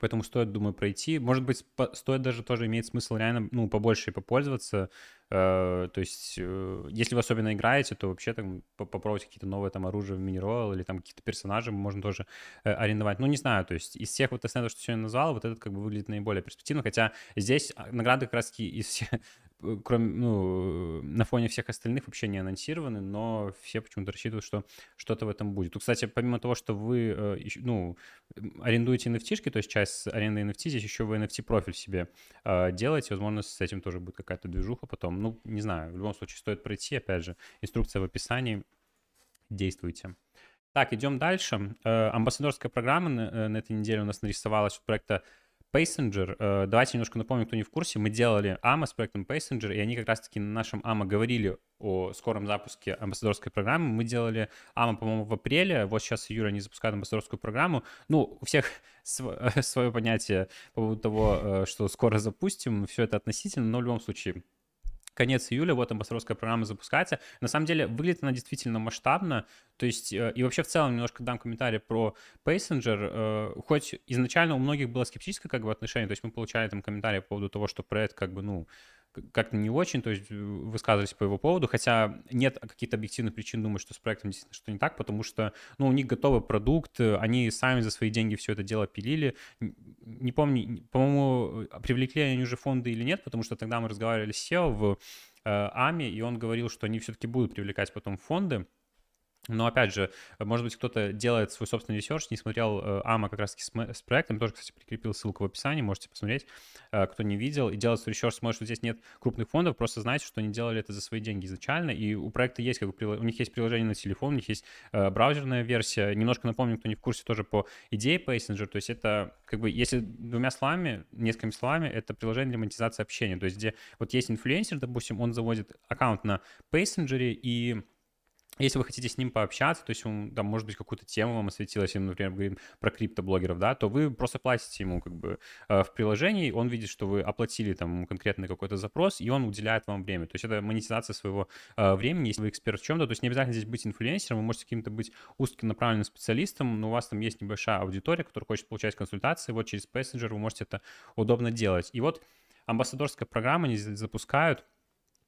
Поэтому стоит, думаю, пройти. Может быть, стоит даже тоже, имеет смысл реально, ну, побольше попользоваться. То есть, если вы особенно играете, то вообще там попробовать какие-то новые там оружия в Miner Royale или там какие-то персонажи можно тоже арендовать. Ну, не знаю, то есть из всех вот тестнетов, что сегодня назвал, вот этот как бы выглядит наиболее перспективно, хотя здесь награды как раз из всех, кроме, ну, на фоне всех остальных вообще не анонсированы, но все почему-то рассчитывают, что что-то в этом будет. Тут, кстати, помимо того, что вы, ну, арендуете NFT-шки, то есть часть аренды NFT, здесь еще вы NFT-профиль себе делаете, возможно, с этим тоже будет какая-то движуха потом. Ну, не знаю, в любом случае стоит пройти, опять же, инструкция в описании, действуйте. Так, идем дальше. Амбассадорская программа на этой неделе у нас нарисовалась у проекта Paysenger, давайте немножко напомню, кто не в курсе, мы делали АМА с проектом Paysenger, и они как раз-таки на нашем АМА говорили о скором запуске амбассадорской программы. Мы делали АМА, по-моему, в апреле, вот сейчас июля они запускают амбассадорскую программу. Ну, у всех свое понятие по поводу того, что скоро запустим, все это относительно, но в любом случае... Конец июля, вот амбассадорская программа запускается. На самом деле, выглядит она действительно масштабно. То есть, и вообще в целом немножко дам комментарий про Paysenger. Хоть изначально у многих было скептическое как бы отношение, то есть мы получали там комментарии по поводу того, что проект как бы, ну, как-то не очень, то есть высказывались по его поводу, хотя нет каких-то объективных причин думать, что с проектом действительно что не так, потому что, ну, у них готовый продукт, они сами за свои деньги все это дело пилили, не помню, по-моему, привлекли они уже фонды или нет, потому что тогда мы разговаривали с SEO в АМИ, и он говорил, что они все-таки будут привлекать потом фонды. Но, опять же, может быть, кто-то делает свой собственный ресерч, не смотрел АМА как раз-таки с проектом, тоже, кстати, прикрепил ссылку в описании, можете посмотреть, кто не видел, и делает свой ресерч, смотрит, что здесь нет крупных фондов, просто знайте, что они делали это за свои деньги изначально, и у проекта есть, как бы, у них есть приложение на телефон, у них есть браузерная версия, немножко напомню, кто не в курсе, тоже по идее Paysenger, то есть это, как бы, если двумя словами, несколькими словами, это приложение для монетизации общения, то есть где вот есть инфлюенсер, допустим, он заводит аккаунт на Paysenger, и... Если вы хотите с ним пообщаться, то есть он, там, может быть, какую-то тему вам осветила, если мы, например, говорим про криптоблогеров, да, то вы просто платите ему как бы в приложении, он видит, что вы оплатили там конкретный какой-то запрос, и он уделяет вам время. То есть это монетизация своего времени, если вы эксперт в чем-то, то есть не обязательно здесь быть инфлюенсером, вы можете каким-то быть узконаправленным специалистом, но у вас там есть небольшая аудитория, которая хочет получать консультации, вот через Paysenger вы можете это удобно делать. И вот амбассадорская программа они запускают,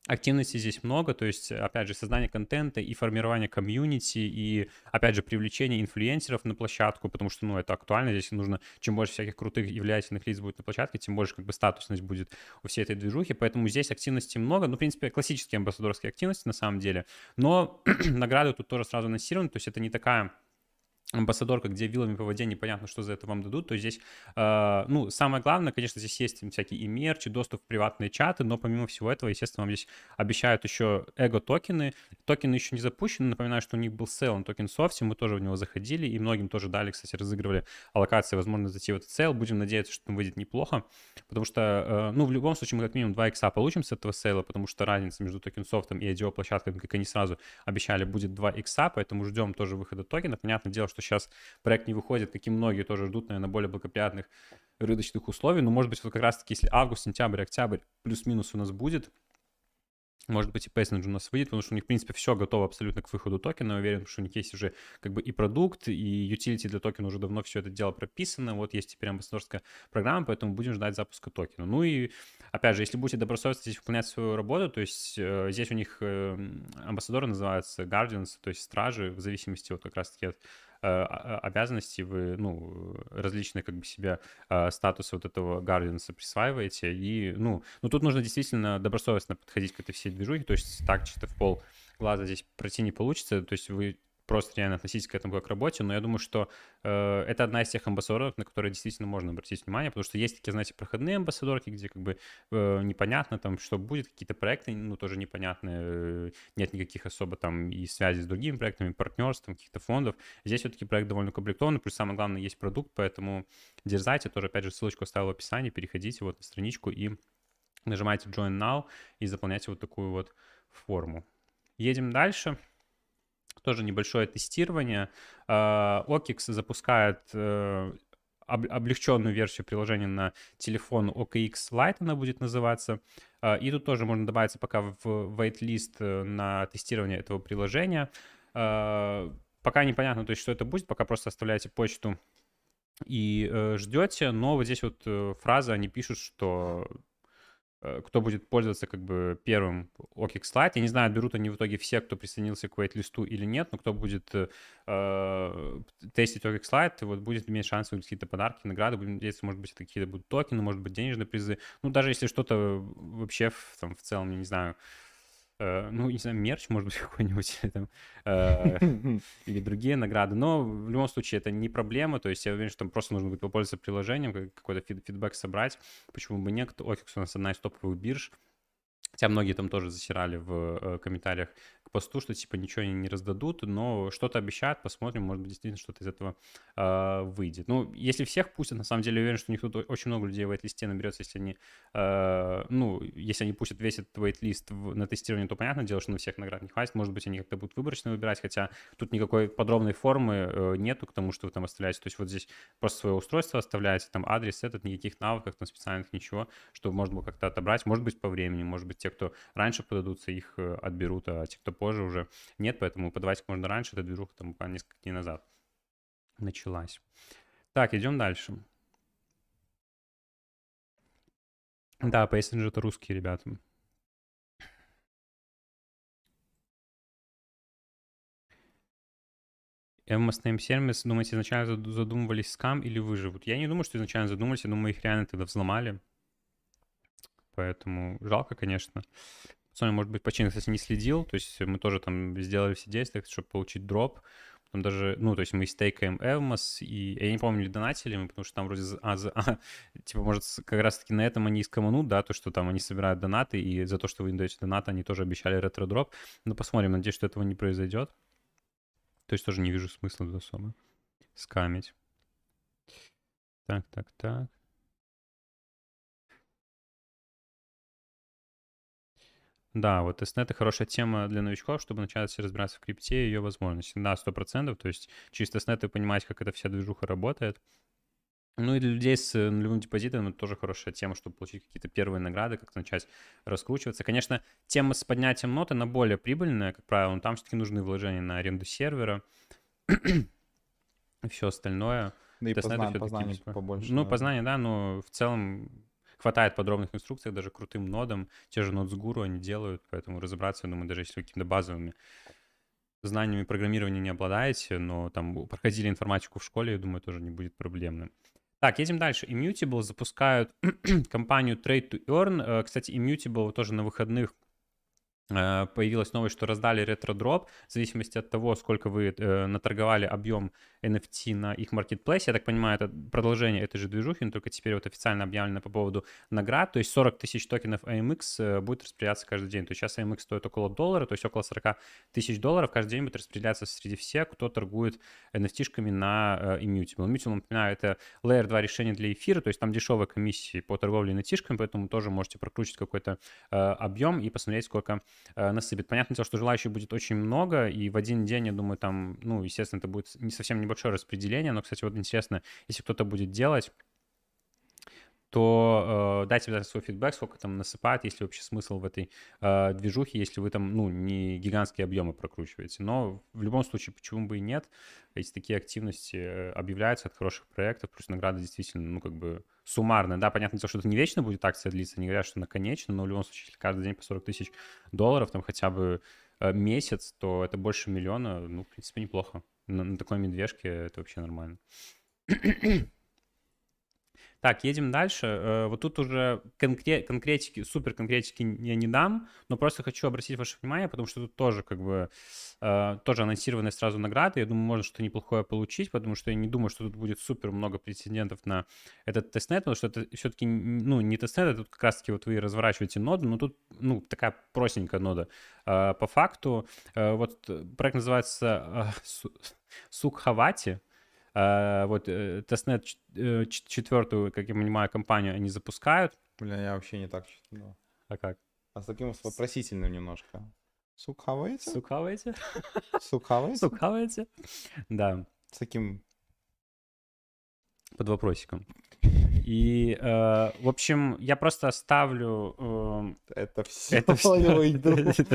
активности здесь много, то есть, опять же, создание контента и формирование комьюнити, и, опять же, привлечение инфлюенсеров на площадку, потому что, ну, это актуально, здесь нужно, чем больше всяких крутых являющихся лиц будет на площадке, тем больше, как бы, статусность будет у всей этой движухи, поэтому здесь активности много, ну, в принципе, классические амбассадорские активности, на самом деле, но награды тут тоже сразу анонсированы, то есть это не такая... амбассадорка, где вилами по воде непонятно, что за это вам дадут, то здесь, ну, самое главное, конечно, здесь есть всякие и мерчи, доступ в приватные чаты, но помимо всего этого, естественно, вам здесь обещают еще эго-токены, токены еще не запущены, напоминаю, что у них был сейл на токен софте, мы тоже в него заходили, и многим тоже дали, кстати, разыгрывали аллокации, возможно, зайти в этот сейл, будем надеяться, что он выйдет неплохо, потому что, ну, в любом случае, мы как минимум 2 икса получим с этого сейла, потому что разница между токен софтом и IDO-площадками, как они сразу обещали, будет 2 икса, поэтому ждем тоже выхода токена, понятное дело, что сейчас проект не выходит, как и многие тоже ждут, наверное, более благоприятных рыночных условий, но, может быть, вот как раз-таки, если август, сентябрь, октябрь плюс-минус у нас будет, может быть, и Paysenger у нас выйдет, потому что у них, в принципе, все готово абсолютно к выходу токена, я уверен, что у них есть уже как бы и продукт, и ютилити для токена уже давно все это дело прописано, вот есть теперь амбассадорская программа, поэтому будем ждать запуска токена. Ну и, опять же, если будете добросовестно здесь выполнять свою работу, то есть здесь у них амбассадоры называются guardians, то есть стражи, в зависимости вот как раз-таки от обязанности вы, ну, различные как бы себе статусы вот этого гардианса присваиваете, и, ну тут нужно действительно добросовестно подходить к этой всей движухе, то есть так чисто в пол глаза здесь пройти не получится, то есть вы просто реально относитесь к этому как к работе, но я думаю, что это одна из тех амбассадорок, на которые действительно можно обратить внимание, потому что есть такие, знаете, проходные амбассадорки, где как бы непонятно там, что будет, какие-то проекты, ну, тоже непонятные, нет никаких особо там и связи с другими проектами, партнерств, каких-то фондов. Здесь все-таки проект довольно комплектованный, плюс самое главное, есть продукт, поэтому дерзайте, тоже, опять же, ссылочку оставил в описании, переходите вот на страничку и нажимайте Join Now и заполняйте вот такую вот форму. Едем дальше. Тоже небольшое тестирование. OKX запускает облегченную версию приложения на телефон, OKX Lite она будет называться. И тут тоже можно добавиться пока в waitlist на тестирование этого приложения. Пока непонятно, то есть, что это будет, пока просто оставляйте почту и ждете. Но вот здесь вот фраза, они пишут, что... кто будет пользоваться как бы первым OKX Lite. Я не знаю, берут они в итоге все, кто присоединился к wait-листу или нет, но кто будет тестить OKX Lite, вот будет иметь шанс выиграть какие-то подарки, награды. Будем надеяться, может быть, это какие-то будут токены, может быть, денежные призы. Ну, даже если что-то вообще там, в целом, я не знаю, ну, не знаю, мерч, может быть, какой-нибудь или другие награды. Но в любом случае это не проблема. То есть я уверен, что там просто нужно будет попользоваться приложением, какой-то фидбэк собрать. Почему бы нет? OKX у нас одна из топовых бирж. Хотя многие там тоже засирали в комментариях к посту, что типа ничего не раздадут, но что-то обещают, посмотрим, может быть, действительно что-то из этого выйдет. Ну, если всех пустят, на самом деле, уверен, что у них тут очень много людей в вейт-листе наберется, если они, если они пустят весь этот вейт-лист на тестирование, то понятное дело, что на всех наград не хватит, может быть, они как-то будут выборочно выбирать, хотя тут никакой подробной формы нету к тому, что вы там оставляете, то есть вот здесь просто свое устройство оставляете, там адрес этот, никаких навыков, там специальных ничего, чтобы можно было как-то отобрать, может быть, по времени, может быть, те, кто раньше подадутся, их отберут, а те, кто позже, уже нет, поэтому подавать можно раньше, эта движуха там буквально несколько дней назад началась. Так, идем дальше. Да, Paysenger — это русские ребята. Эвмостный сервис, думаете, изначально задумывались скам или выживут? Я не думаю, что изначально задумывались, я думаю, их реально тогда взломали. Поэтому жалко, конечно. Пацаны, может быть, починил, кстати, не следил. То есть мы тоже там сделали все действия, чтобы получить дроп. Потом даже, ну, то есть мы стейкаем Эвмос, и я не помню, донатили мы, потому что там вроде, типа, может, как раз-таки на этом они и скоманут, да, то, что там они собирают донаты, и за то, что вы им даете донаты, они тоже обещали ретро-дроп. Но посмотрим, надеюсь, что этого не произойдет. То есть тоже не вижу смысла особо скамить. Так, так, так. Да, вот SNET — это хорошая тема для новичков, чтобы начать разбираться в крипте и ее возможности. Да, 100%. То есть через SNET вы понимаете, как эта вся движуха работает. Ну и для людей с нулевым депозитом это тоже хорошая тема, чтобы получить какие-то первые награды, как-то начать раскручиваться. Конечно, тема с поднятием ноты, она более прибыльная, как правило, но там все-таки нужны вложения на аренду сервера и все остальное. Да, и познание побольше. Ну, познание, да, но в целом хватает подробных инструкций, даже крутым нодам. Те же нодс-гуру они делают, поэтому разобраться, я думаю, даже если вы какими-то базовыми знаниями программирования не обладаете, но там проходили информатику в школе, я думаю, тоже не будет проблемным. Так, едем дальше. Immutable запускают компанию Trade to Earn. Кстати, Immutable тоже на выходных появилась новость, что раздали ретро-дроп в зависимости от того, сколько вы наторговали объем NFT на их маркетплейсе. Я так понимаю, это продолжение этой же движухи, но только теперь вот официально объявлено по поводу наград. То есть 40 тысяч токенов AMX будет распределяться каждый день. То есть сейчас AMX стоит около $1, то есть около 40 тысяч долларов каждый день будет распределяться среди всех, кто торгует NFT-шками на Immutable. Immutable, напоминаю, это Layer 2 решение для эфира, то есть там дешевые комиссии по торговле NFT-шками, поэтому тоже можете прокручивать какой-то объем и посмотреть, сколько насыпет. Понятно, что желающих будет очень много, и в один день, я думаю, там, ну, естественно, это будет не совсем небольшое распределение, но, кстати, вот интересно, если кто-то будет делать, то дайте обязательно свой фидбэк, сколько там насыпает, есть ли вообще смысл в этой движухе, если вы там, ну, не гигантские объемы прокручиваете. Но в любом случае, почему бы и нет, эти такие активности объявляются от хороших проектов, плюс награда действительно, ну, как бы суммарная. Да, понятно, что это не вечно будет акция длиться, не говоря, что наконечно, но в любом случае, если каждый день по 40 тысяч долларов, там хотя бы месяц, то это больше миллиона, ну, в принципе, неплохо. На такой медвежке это вообще нормально. Так, едем дальше. Вот тут уже конкретики, супер конкретики я не дам, но просто хочу обратить ваше внимание, потому что тут тоже как бы тоже анонсированные сразу награды. Я думаю, можно что-то неплохое получить, потому что я не думаю, что тут будет супер много претендентов на этот тестнет, потому что это все-таки, ну, не тестнет, это тут как раз-таки вот вы разворачиваете ноду, но тут, ну, такая простенькая нода. По факту, вот проект называется Sukhavati. Вот тестнет четвертую, как я понимаю, компанию они запускают. Бля, я вообще не так читал. А как? А с таким вопросительным немножко. Сукавайте? Сукавайте? Сукавайте? Сукавайте? Да. С таким... Под вопросиком. И, в общем, я просто оставлю... это все. Это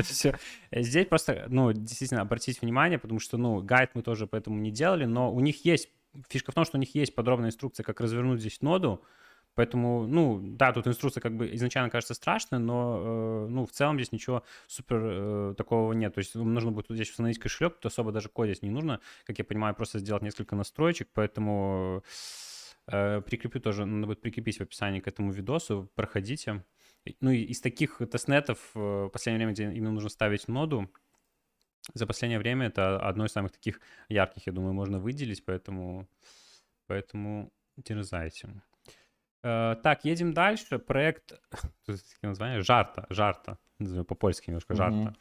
все. Здесь просто, ну, действительно, обратите внимание, потому что, ну, гайд мы тоже поэтому не делали, но у них есть... Фишка в том, что у них есть подробная инструкция, как развернуть здесь ноду, поэтому, ну, да, тут инструкция как бы изначально кажется страшной, но, ну, в целом здесь ничего супер такого нет. То есть нужно будет здесь установить кошелек, тут особо даже код здесь не нужно, как я понимаю, просто сделать несколько настроечек, поэтому... Прикреплю тоже, надо будет прикрепить в описании к этому видосу, проходите. Ну, и из таких тестнетов в последнее время, где именно нужно ставить ноду, за последнее время это одно из самых таких ярких, я думаю, можно выделить, поэтому дерзайте. Так, едем дальше. Проект... название? Жарта. По-польски немножко жарта.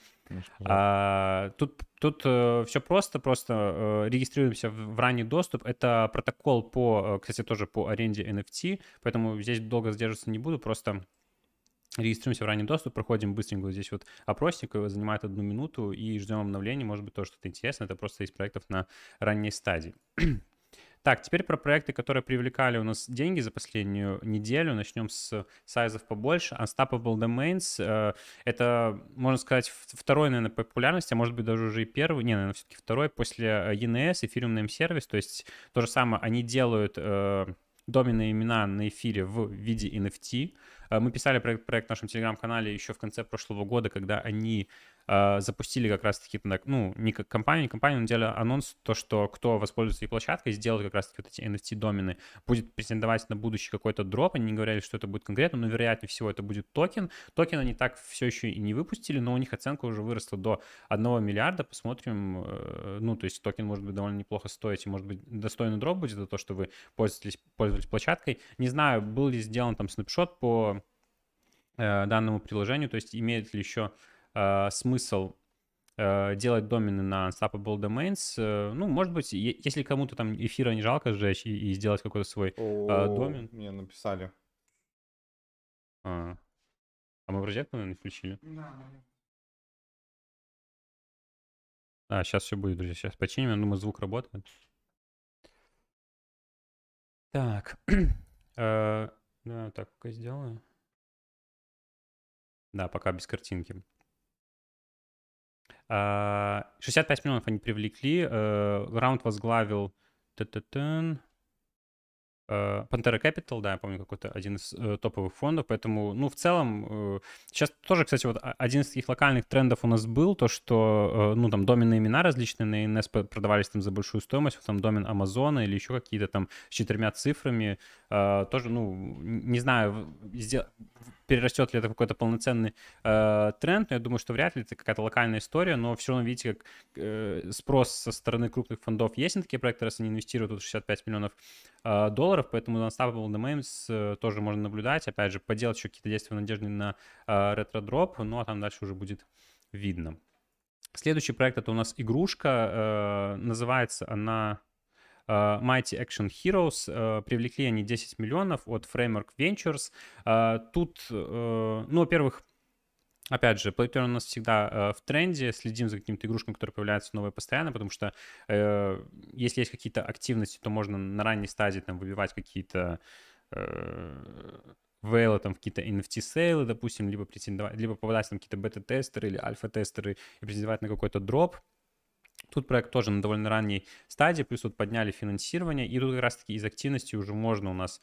Тут все просто. Просто регистрируемся в ранний доступ. Это протокол по, кстати, тоже по аренде NFT. Поэтому здесь долго задерживаться не буду. Просто регистрируемся в ранний доступ. Проходим быстренько здесь вот опросник. Его занимает 1 минуту. И ждем обновлений. Может быть, тоже что-то интересное. Это просто из проектов на ранней стадии. Так, теперь про проекты, которые привлекали у нас деньги за последнюю неделю. Начнем с сайзов побольше. Unstoppable Domains. Это, можно сказать, второй, наверное, по популярности, а может быть даже уже и первый. Не, наверное, все-таки второй после ENS, эфириум нейм-сервис. То есть то же самое, они делают доменные имена на эфире в виде NFT. Мы писали проект в нашем телеграм-канале еще в конце прошлого года, когда они запустили как раз-таки, ну, не как компания, на деле анонс, то, что кто воспользуется их площадкой, сделает как раз-таки вот эти NFT-домены, будет претендовать на будущий какой-то дроп. Они не говорили, что это будет конкретно, но, вероятнее всего, это будет токен. Токен они так все еще и не выпустили, но у них оценка уже выросла до 1 миллиарда. Посмотрим, ну, то есть токен может быть довольно неплохо стоить, и, может быть, достойный дроп будет за то, что вы пользовались площадкой. Не знаю, был ли сделан там снапшот по данному приложению, то есть имеет ли еще смысл делать домены на Unstoppable Domains. Ну, может быть, если кому-то там эфира не жалко сжечь и сделать какой-то свой домен. Мне написали. А мы в розетку, наверное, включили? Да, сейчас все будет, друзья. Сейчас починим. Я думаю, звук работает. Так. Да, так, пока сделаю. Да, пока без картинки. 65 миллионов они привлекли. Раунд возглавил Pantera Capital, да, я помню, какой-то один из топовых фондов, поэтому, ну, в целом, сейчас тоже, кстати, вот один из таких локальных трендов у нас был, то, что, ну, там, доменные имена различные на ENS продавались там за большую стоимость, вот там домен Амазона или еще какие-то там с 4 цифрами, тоже, ну, не знаю, перерастет ли это какой-то полноценный тренд, но я думаю, что вряд ли это какая-то локальная история, но все равно, видите, как спрос со стороны крупных фондов есть на такие проекты, раз они инвестируют тут 65 миллионов долларов, поэтому Unstoppable Domains тоже можно наблюдать, опять же, поделать еще какие-то действия в надежде на ретро-дроп, ну а там дальше уже будет видно. Следующий проект — это у нас игрушка, называется она Mighty Action Heroes, привлекли они 10 миллионов от Framework Ventures. Тут, ну, во-первых, опять же, PlayTurn у нас всегда в тренде, следим за какими-то игрушками, которые появляются новые постоянно, потому что если есть какие-то активности, то можно на ранней стадии там выбивать какие-то вейлы, там какие-то NFT-сейлы, допустим, либо претендовать, либо попадать там какие-то бета-тестеры или альфа-тестеры и претендовать на какой-то дроп. Тут проект тоже на довольно ранней стадии, плюс вот подняли финансирование, и тут как раз-таки из активности уже можно у нас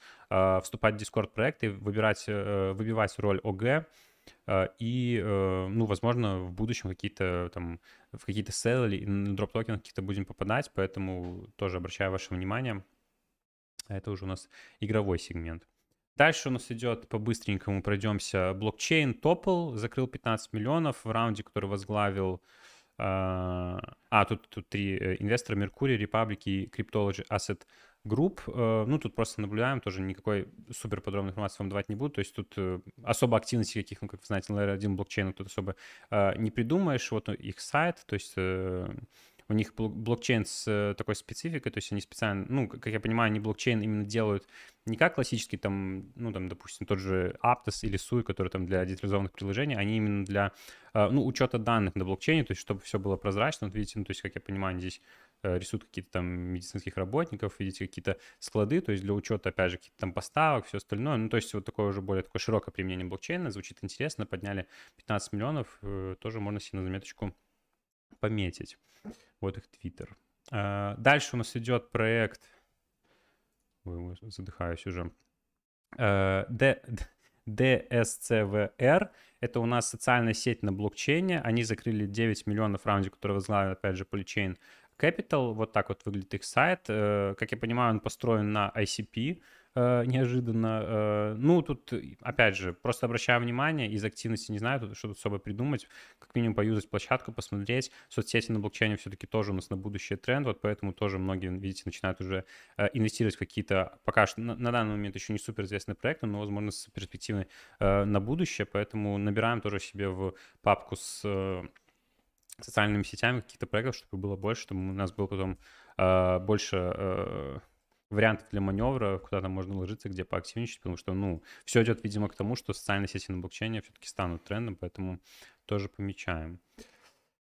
вступать в Discord-проект и выбивать роль ОГ, и, ну, возможно, в будущем какие-то там, в какие-то сейлы или на дроп-токены какие-то будем попадать, поэтому тоже обращаю ваше внимание. Это уже у нас игровой сегмент. Дальше у нас идет, по-быстренькому пройдемся, блокчейн Topple закрыл 15 миллионов в раунде, который возглавил... тут 3 инвестора: Mercury, Republic и Cryptology Asset Group. Ну, тут просто наблюдаем, тоже никакой супер подробной информации вам давать не буду. То есть тут особо активности каких, ну, как вы знаете, на один блокчейн тут особо не придумаешь. Вот их сайт, то есть у них блокчейн с такой спецификой, то есть они специально, ну, как я понимаю, они блокчейн именно делают не как классический там, ну, там, допустим, тот же Aptos или Sui, который там для децентрализованных приложений, они именно для, ну, учета данных на блокчейне, то есть чтобы все было прозрачно. Вот видите, ну, то есть, как я понимаю, здесь рисуют какие-то там медицинских работников, видите, какие-то склады, то есть для учета, опять же, каких-то там поставок, все остальное. Ну, то есть вот такое уже более такое широкое применение блокчейна. Звучит интересно, подняли 15 миллионов, тоже можно себе на заметочку пометить. Вот их твиттер. Дальше у нас идет проект... Ой, задыхаюсь уже. DSCVR. Это у нас социальная сеть на блокчейне. Они закрыли 9 миллионов в раунде, который возглавил, опять же, Polychain Capital. Вот так вот выглядит их сайт. Как я понимаю, он построен на ICP. неожиданно. Ну, тут, опять же, просто обращаю внимание, из активности не знаю, что тут с собой придумать, как минимум поюзать площадку, посмотреть. Соцсети на блокчейне все-таки тоже у нас на будущее тренд, вот поэтому тоже многие, видите, начинают уже инвестировать в какие-то, пока что на данный момент еще не суперизвестные проекты, но, возможно, с перспективой на будущее, поэтому набираем тоже себе в папку с социальными сетями каких-то проектов, чтобы было больше, чтобы у нас было потом больше... вариантов для маневра, куда там можно ложиться, где поактивничать, потому что, ну, все идет, видимо, к тому, что социальные сети на блокчейне все-таки станут трендом, поэтому тоже помечаем.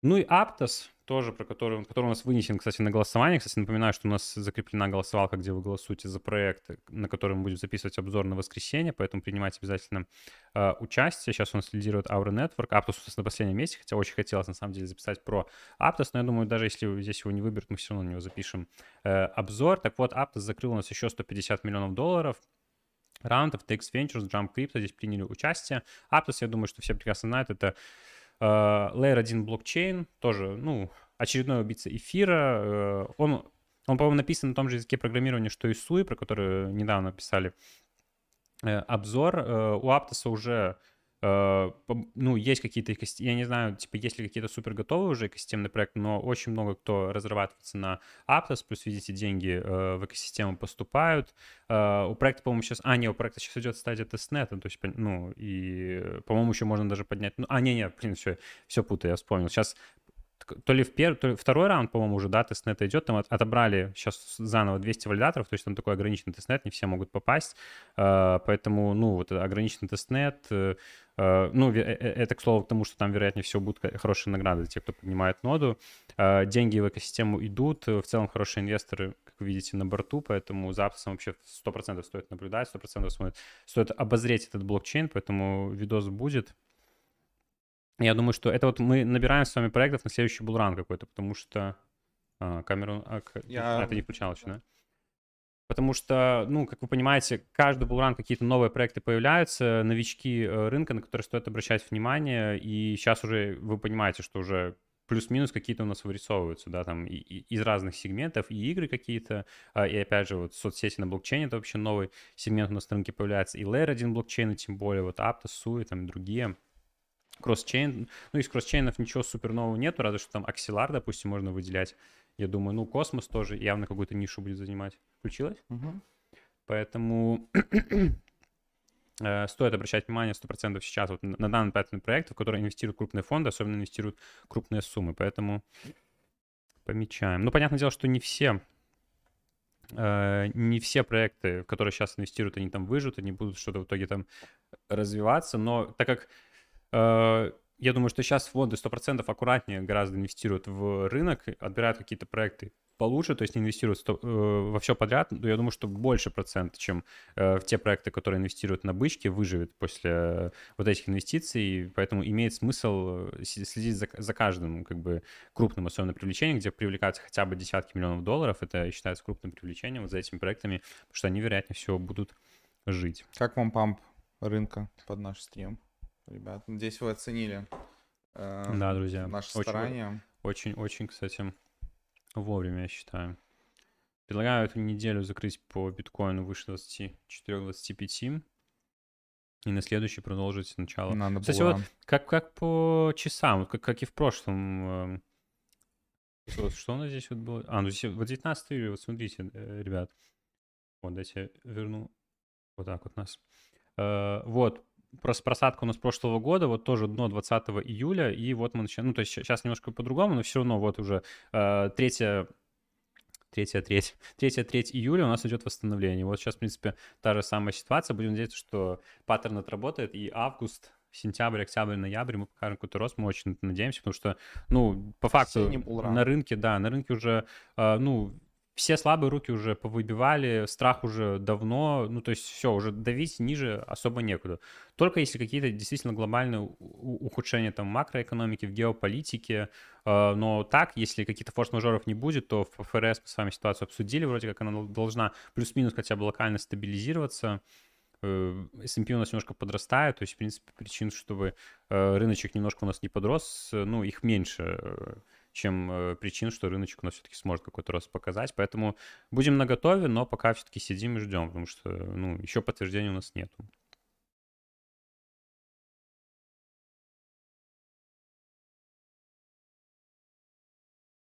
Ну и Aptos, тоже, про который у нас вынесен, кстати, на голосование. Кстати, напоминаю, что у нас закреплена голосовалка, где вы голосуете за проект, на который мы будем записывать обзор на воскресенье, поэтому принимайте обязательно участие. Сейчас у нас лидирует Aura Network. Aptos у нас на последнем месте, хотя очень хотелось, на самом деле, записать про Aptos, но я думаю, даже если здесь его не выберут, мы все равно на него запишем обзор. Так вот, Aptos закрыл у нас еще $150 миллионов. Раундов, TX Ventures, Jump Crypto здесь приняли участие. Aptos, я думаю, что все прекрасно знают, это... Layer 1 блокчейн, тоже, ну, очередной убийца эфира. Он, по-моему, написан на том же языке программирования, что и Суи, про который недавно писали обзор. У Aptos уже, ну, есть какие-то, я не знаю, типа, есть ли какие-то супер готовые уже экосистемные проекты, но очень много кто разрабатывается на Aptos, плюс, видите, деньги в экосистему поступают. У проекта, по-моему, сейчас... у проекта сейчас идет стадия тестнета, то есть, ну, и, по-моему, еще можно даже поднять... все путаю, я вспомнил. Сейчас то ли второй раунд, по-моему, уже, да, тестнета идет, там отобрали сейчас заново 200 валидаторов, то есть там такой ограниченный тестнет, не все могут попасть, поэтому, ну, вот ограниченный тестнет... Ну, это, к слову, к тому, что там, вероятнее всего, будут хорошие награды для тех, кто поднимает ноду. Деньги в экосистему идут, в целом хорошие инвесторы, как вы видите, на борту, поэтому за Aptos вообще 100% стоит наблюдать, 100% стоит обозреть этот блокчейн, поэтому видос будет. Я думаю, что это вот мы набираем с вами проектов на следующий булран какой-то, потому что... камеру... это не включалось, да? Потому что, ну, как вы понимаете, каждый булран какие-то новые проекты появляются, новички рынка, на которые стоит обращать внимание, и сейчас уже вы понимаете, что уже плюс-минус какие-то у нас вырисовываются, да, там из разных сегментов, и игры какие-то, и опять же вот соцсети на блокчейне, это вообще новый сегмент у нас на рынке появляется, и Layer 1 блокчейн, и тем более вот Aptos, Sui, там и другие. Кросс-чейн, ну, из кросс-чейнов ничего супер нового нету, разве что там Axelar, допустим, можно выделять. Я думаю, ну, Космос тоже явно какую-то нишу будет занимать. Включилось? Угу. Поэтому стоит обращать внимание 100% сейчас вот на данный паттерн проектов, в которые инвестируют крупные фонды, особенно инвестируют крупные суммы. Поэтому помечаем. Ну, понятное дело, что не все проекты, в которые сейчас инвестируют, они там выживут, они будут что-то в итоге там развиваться. Но так как... я думаю, что сейчас фонды 100% аккуратнее гораздо инвестируют в рынок, отбирают какие-то проекты получше, то есть не инвестируют во все подряд. Но я думаю, что больше процент, чем в те проекты, которые инвестируют на бычки, выживет после вот этих инвестиций. Поэтому имеет смысл следить за каждым, как бы, крупным, особенно привлечением, где привлекаются хотя бы десятки миллионов долларов. Это считается крупным привлечением вот за этими проектами, потому что они, вероятнее всего, будут жить. Как вам памп рынка под наш стрим? Ребят, надеюсь, вы оценили да, друзья, наше старание. Очень-очень, кстати, вовремя, я считаю. Предлагаю эту неделю закрыть по биткоину выше 24-25 и на следующий продолжить сначала. Надо кстати, было... вот как по часам, вот как и в прошлом. Что у нас здесь вот было? Ну здесь вот 19 июля, вот смотрите, ребят. Вот, дайте я верну. Вот так вот нас. Вот. Просадка у нас прошлого года, вот тоже дно 20 июля, и вот мы начинаем, ну, то есть сейчас немножко по-другому, но все равно вот уже третья треть июля у нас идет восстановление. Вот сейчас, в принципе, та же самая ситуация, будем надеяться, что паттерн отработает, и август, сентябрь, октябрь, ноябрь мы покажем какой-то рост, мы очень надеемся, потому что, ну, по факту на рынке, да, на рынке уже, ну, все слабые руки уже повыбивали, страх уже давно, ну, то есть все, уже давить ниже особо некуда. Только если какие-то действительно глобальные ухудшения там макроэкономики, в геополитике, но так, если каких-то форс-мажоров не будет, то в ФРС мы с вами ситуацию обсудили, вроде как она должна плюс-минус хотя бы локально стабилизироваться. S&P у нас немножко подрастает, то есть, в принципе, причин, чтобы рыночек немножко у нас не подрос, ну, их меньше, чем причин, что рыночек у нас все-таки сможет какой-то рост показать. Поэтому будем наготове, но пока все-таки сидим и ждем, потому что ну, еще подтверждения у нас нету.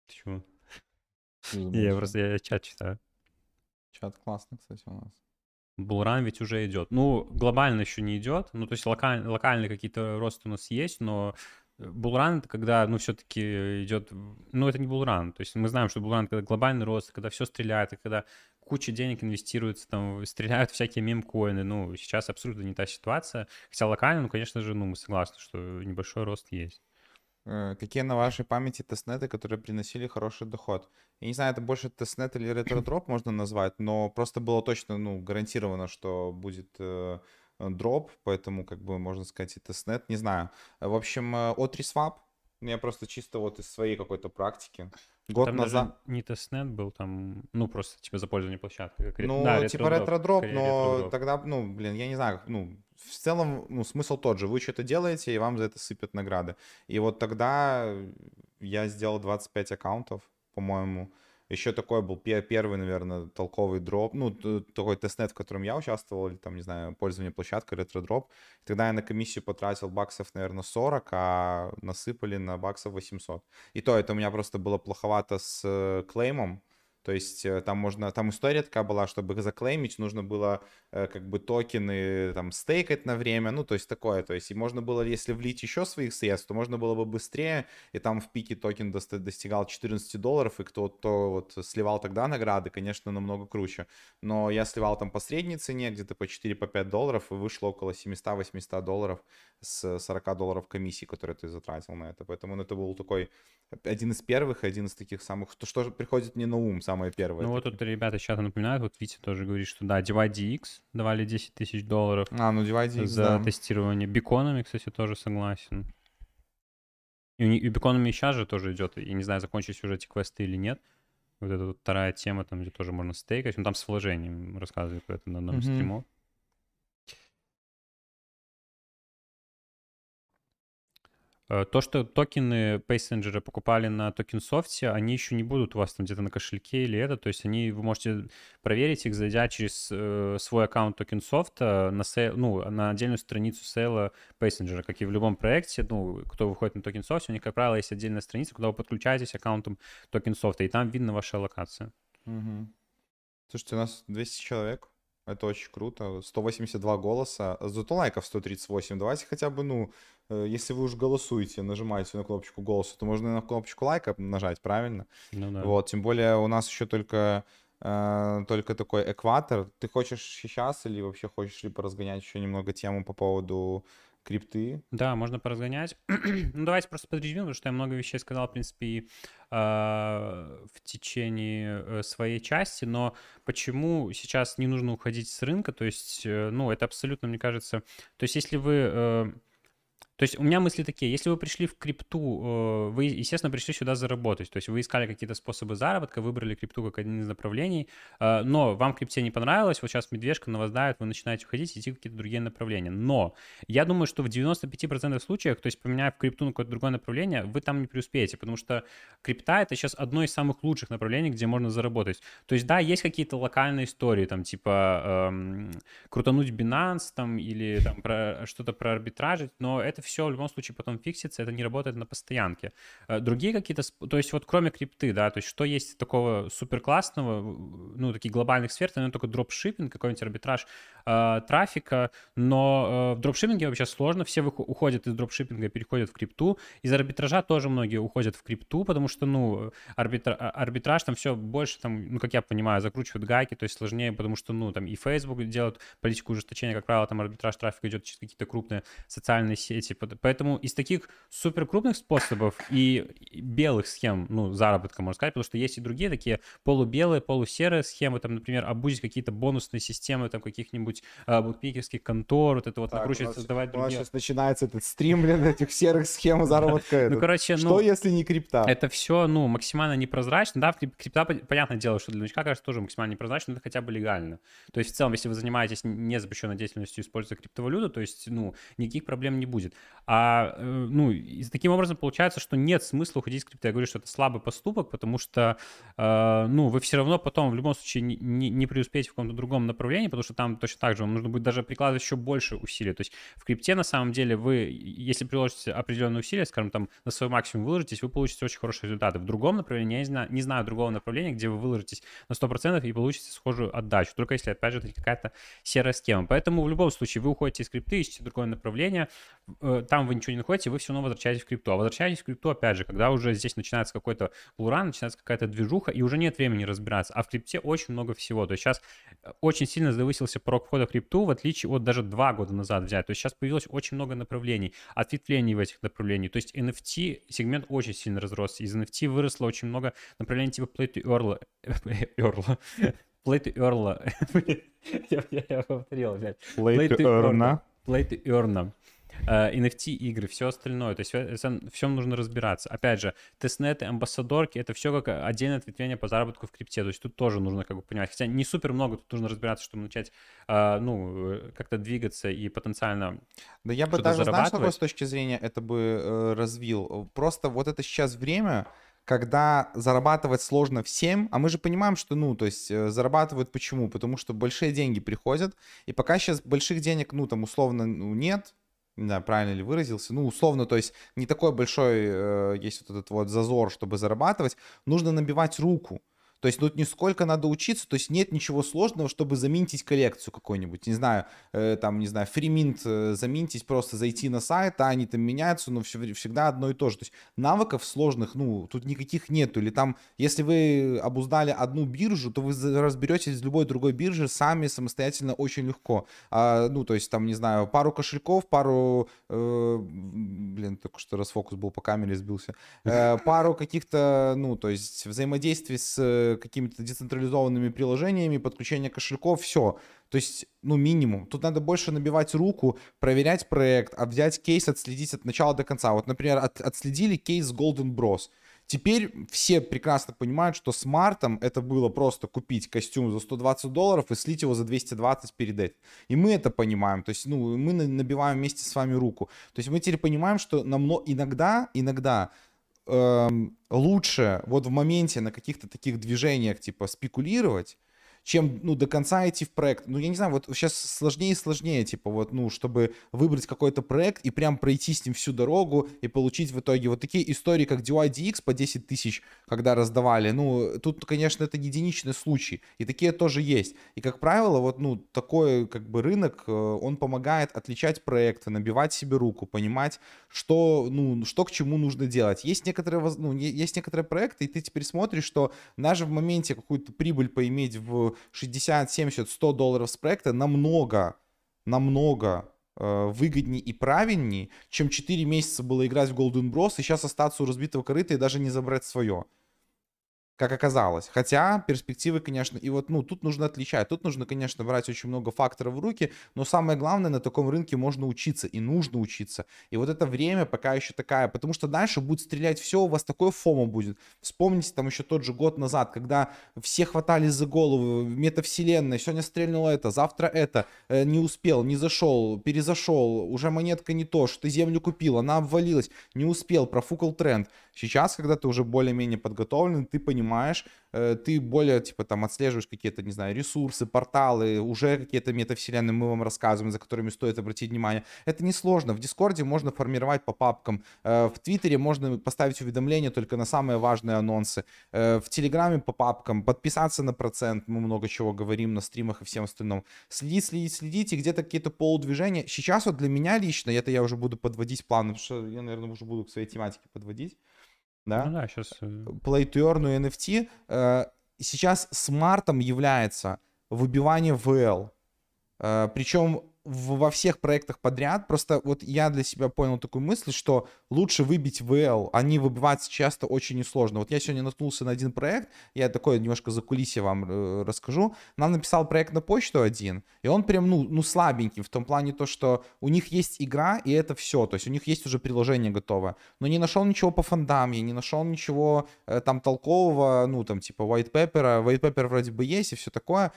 Чего? Я чат читаю. Чат классный, кстати, у нас. Булран ведь уже идет. Ну, глобально еще не идет. Ну, то есть локальные какие-то росты у нас есть, но булран — это когда, ну, все-таки идет... Ну, это не булран. То есть мы знаем, что булран — когда глобальный рост, когда все стреляет, и когда куча денег инвестируется, там, стреляют всякие мемкоины. Ну, сейчас абсолютно не та ситуация. Хотя локально, ну, конечно же, ну, мы согласны, что небольшой рост есть. Какие на вашей памяти тестнеты, которые приносили хороший доход? Я не знаю, это больше тестнет или ретродроп можно назвать, но просто было точно, ну, гарантировано, что будет дроп, поэтому, как бы, можно сказать, и тестнет, не знаю. В общем, O3Swap, я просто чисто вот из своей какой-то практики. Год там назад... не тестнет был, там, ну, просто, типа, за пользование площадкой. Как... Ну, да, типа ретродроп, но ретродроп. Тогда, ну, блин, я не знаю, ну, в целом, ну, смысл тот же. Вы что-то делаете, и вам за это сыпят награды. И вот тогда я сделал 25 аккаунтов, по-моему. Еще такой был первый, наверное, толковый дроп. Ну, такой тестнет, в котором я участвовал, или там, не знаю, пользование площадкой, ретродроп. Тогда я на комиссию потратил баксов, наверное, 40, а насыпали на баксов 800. И то это у меня просто было плоховато с клеймом. То есть там можно, там история такая была, чтобы заклеймить, нужно было как бы токены там стейкать на время, ну то есть такое, то есть и можно было, если влить еще своих средств, то можно было бы быстрее, и там в пике токен достигал $14, и кто вот сливал тогда награды, конечно, намного круче, но я сливал там по средней цене, где-то по $4-5, и вышло около $700-800 с $40 комиссии, которые ты затратил на это, поэтому это был такой один из первых, один из таких самых, что приходит мне на ум, самое первое. Ну вот тут ребята сейчас напоминают, вот Витя тоже говорит, что да, DYDX давали $10 тысяч. А, ну DYDX, за да. Тестирование. Биконами, кстати, тоже согласен. И биконами сейчас же тоже идет, я не знаю, закончились уже эти квесты или нет. Вот это вот вторая тема, там где тоже можно стейкать, ну там с вложением рассказывают про это на одном стриме. То, что токены Paysenger покупали на токен-софте, они еще не будут у вас там где-то на кошельке или это. То есть они, вы можете проверить их, зайдя через свой аккаунт токен-софта на отдельную страницу сейла Paysenger. Как и в любом проекте, ну, кто выходит на токен-софте, у них, как правило, есть отдельная страница, куда вы подключаетесь аккаунтом токен-софта, и там видно ваша локация. Угу. Слушайте, у нас 200 человек. Это очень круто. 182 голоса. Зато лайков 138. Давайте хотя бы, ну, если вы уж голосуете, нажимаете на кнопочку голоса, то можно на кнопочку лайка нажать, правильно? Ну, да. Вот, тем более у нас еще только такой экватор. Ты хочешь сейчас или вообще хочешь ли поразгонять еще немного тему по поводу крипты? Да, можно поразгонять. Ну, давайте просто подведем, потому что я много вещей сказал, в принципе, и в течение своей части, но почему сейчас не нужно уходить с рынка, то есть, ну, это абсолютно, мне кажется, то есть, если вы, то есть, у меня мысли такие, если вы пришли в крипту, вы, естественно, пришли сюда заработать, то есть, вы искали какие-то способы заработка, выбрали крипту как один из направлений, но вам крипте не понравилось, вот сейчас медвежка на вас давит, вы начинаете уходить, идти в какие-то другие направления, но я думаю, что в 95% случаев, то есть, поменяв крипту на какое-то другое направление, вы там не преуспеете, потому что крипта — это сейчас одно из самых лучших направлений, где можно заработать. То есть, да, есть какие-то локальные истории, там, типа, крутануть Binance, там, или там что-то проарбитражить, но это все в любом случае потом фиксится, это не работает на постоянке. Другие какие-то, то есть, вот кроме крипты, да, то есть, что есть такого супер классного, ну, таких глобальных сфер, наверное, только дропшиппинг, какой-нибудь арбитраж трафика, но в дропшиппинге вообще сложно, все уходят из дропшиппинга, переходят в крипту, из арбитража тоже многие уходят в крипту, потому что, ну, арбитраж там все больше, там, ну, как я понимаю, закручивают гайки, то есть сложнее, потому что, ну, там и Facebook делают политику ужесточения, как правило, там арбитраж трафика идет через какие-то крупные социальные сети. Поэтому из таких супер крупных способов и белых схем, ну, заработка, можно сказать, потому что есть и другие такие полубелые, полусерые схемы, там, например, обузить какие-то бонусные системы, там, каких-нибудь букмекерских контор, вот это вот накручивать, создавать другие. У нас сейчас начинается этот стрим, блин, этих серых схем заработка. Ну, короче, что, если не крипта? Это все, ну, максимально непрозрачно, да, крипта, понятное дело, что для новичка, кажется, тоже максимально непрозрачно, но это хотя бы легально. То есть, в целом, если вы занимаетесь незапрещенной деятельностью, используя криптовалюту, то есть, ну, никаких проблем не будет. И таким образом получается, что нет смысла уходить из крипты. Я говорю, что это слабый поступок, потому что вы все равно потом в любом случае не преуспеете в каком-то другом направлении, потому что там точно так же вам нужно будет даже прикладывать еще больше усилий. То есть в крипте на самом деле вы, если приложите определенные усилия, скажем, там на свой максимум выложитесь, вы получите очень хорошие результаты. В другом направлении, я не знаю другого направления, где вы выложитесь на 100% и получите схожую отдачу, только если, опять же, это какая-то серая схема. Поэтому в любом случае вы уходите из крипты, ищете другое направление, там вы ничего не находите, вы все равно возвращаетесь в крипту. А возвращаетесь в крипту, опять же, когда уже здесь начинается какой-то плуран, начинается какая-то движуха, и уже нет времени разбираться. А в крипте очень много всего. То есть сейчас очень сильно завысился порог входа в крипту, в отличие от даже 2 года назад взять. То есть сейчас появилось очень много направлений, ответвлений в этих направлениях. То есть NFT сегмент очень сильно разросся. Из NFT выросло очень много направлений типа Play to Earl. Play to Earn. NFT-игры, все остальное, то есть в всем нужно разбираться. Опять же, тестнеты, амбассадорки, это все как отдельное ответвление по заработку в крипте, то есть тут тоже нужно как бы понимать, хотя не супер много, тут нужно разбираться, чтобы начать, как-то двигаться и потенциально да я бы даже, знаешь, какой с точки зрения это бы развил, просто вот это сейчас время, когда зарабатывать сложно всем, а мы же понимаем, что, то есть зарабатывают почему? Потому что большие деньги приходят, и пока сейчас больших денег, нет. Да, правильно ли выразился? Условно, то есть не такой большой есть вот этот вот зазор, чтобы зарабатывать. Нужно набивать руку. То есть тут не сколько надо учиться, то есть нет ничего сложного, чтобы заминтить коллекцию какую-нибудь. Не знаю, фриминт заминтить, просто зайти на сайт, а они там меняются, всегда одно и то же. То есть навыков сложных, тут никаких нету. Или там, если вы обуздали одну биржу, то вы разберетесь с любой другой биржи сами самостоятельно очень легко. Пару кошельков, пару... только что расфокус был по камере, сбился. Пару каких-то, взаимодействий с какими-то децентрализованными приложениями, подключение кошельков, все. То есть, минимум. Тут надо больше набивать руку, проверять проект, взять кейс, отследить от начала до конца. Вот, например, отследили кейс Golden Bros. Теперь все прекрасно понимают, что с мартом это было просто купить костюм за $120 и слить его за 220 перед этим. И мы это понимаем. То есть, мы набиваем вместе с вами руку. То есть, мы теперь понимаем, что иногда лучше вот в моменте на каких-то таких движениях типа спекулировать, чем до конца идти в проект. Я не знаю, вот сейчас сложнее и сложнее, чтобы выбрать какой-то проект и прям пройти с ним всю дорогу и получить в итоге вот такие истории, как DYDX по 10 тысяч, когда раздавали. Тут, конечно, это единичный случай, и такие тоже есть. И, как правило, такой как бы рынок, он помогает отличать проекты, набивать себе руку, понимать, что к чему нужно делать. Есть некоторые проекты, и ты теперь смотришь, что даже в моменте какую-то прибыль поиметь в 60, 70, 100 долларов с проекта намного выгоднее и правильнее, чем 4 месяца было играть в Golden Bros и сейчас остаться у разбитого корыта и даже не забрать свое, как оказалось. Хотя перспективы, конечно, и тут нужно отличать. Тут нужно, конечно, брать очень много факторов в руки, но самое главное, на таком рынке можно учиться и нужно учиться. И вот это время пока еще такая, потому что дальше будет стрелять все, у вас такое фомо будет. Вспомните там еще тот же год назад, когда все хватались за голову, метавселенная, сегодня стрельнуло это, завтра это, не успел, не зашел, перезашел, уже монетка не то, что ты землю купил, она обвалилась, не успел, профукал тренд. Сейчас, когда ты уже более-менее подготовлен, ты понимаешь, ты более, отслеживаешь какие-то, ресурсы, порталы, уже какие-то метавселенные мы вам рассказываем, за которыми стоит обратить внимание. Это несложно. В Дискорде можно формировать по папкам. В Твиттере можно поставить уведомления только на самые важные анонсы. В Телеграме по папкам. Подписаться на процент. Мы много чего говорим на стримах и всем остальном. Следить, и где-то какие-то полудвижения. Сейчас вот для меня лично, это я уже буду подводить план, потому что я, наверное, уже буду к своей тематике подводить. Да? Сейчас... Play to Earn и NFT. Сейчас смартом является выбивание VL. Причем во всех проектах подряд. Просто вот я для себя понял такую мысль, что лучше выбить VL. Они выбиваются часто очень несложно. Вот я сегодня наткнулся на один проект. Я такое немножко за кулисье вам расскажу. Нам написал проект на почту один. И он прям, слабенький. В том плане то, что у них есть игра, и это все. То есть у них есть уже приложение готовое. Но не нашел ничего по фондам. Я не нашел ничего там толкового. White paper. White paper вроде бы есть и все такое.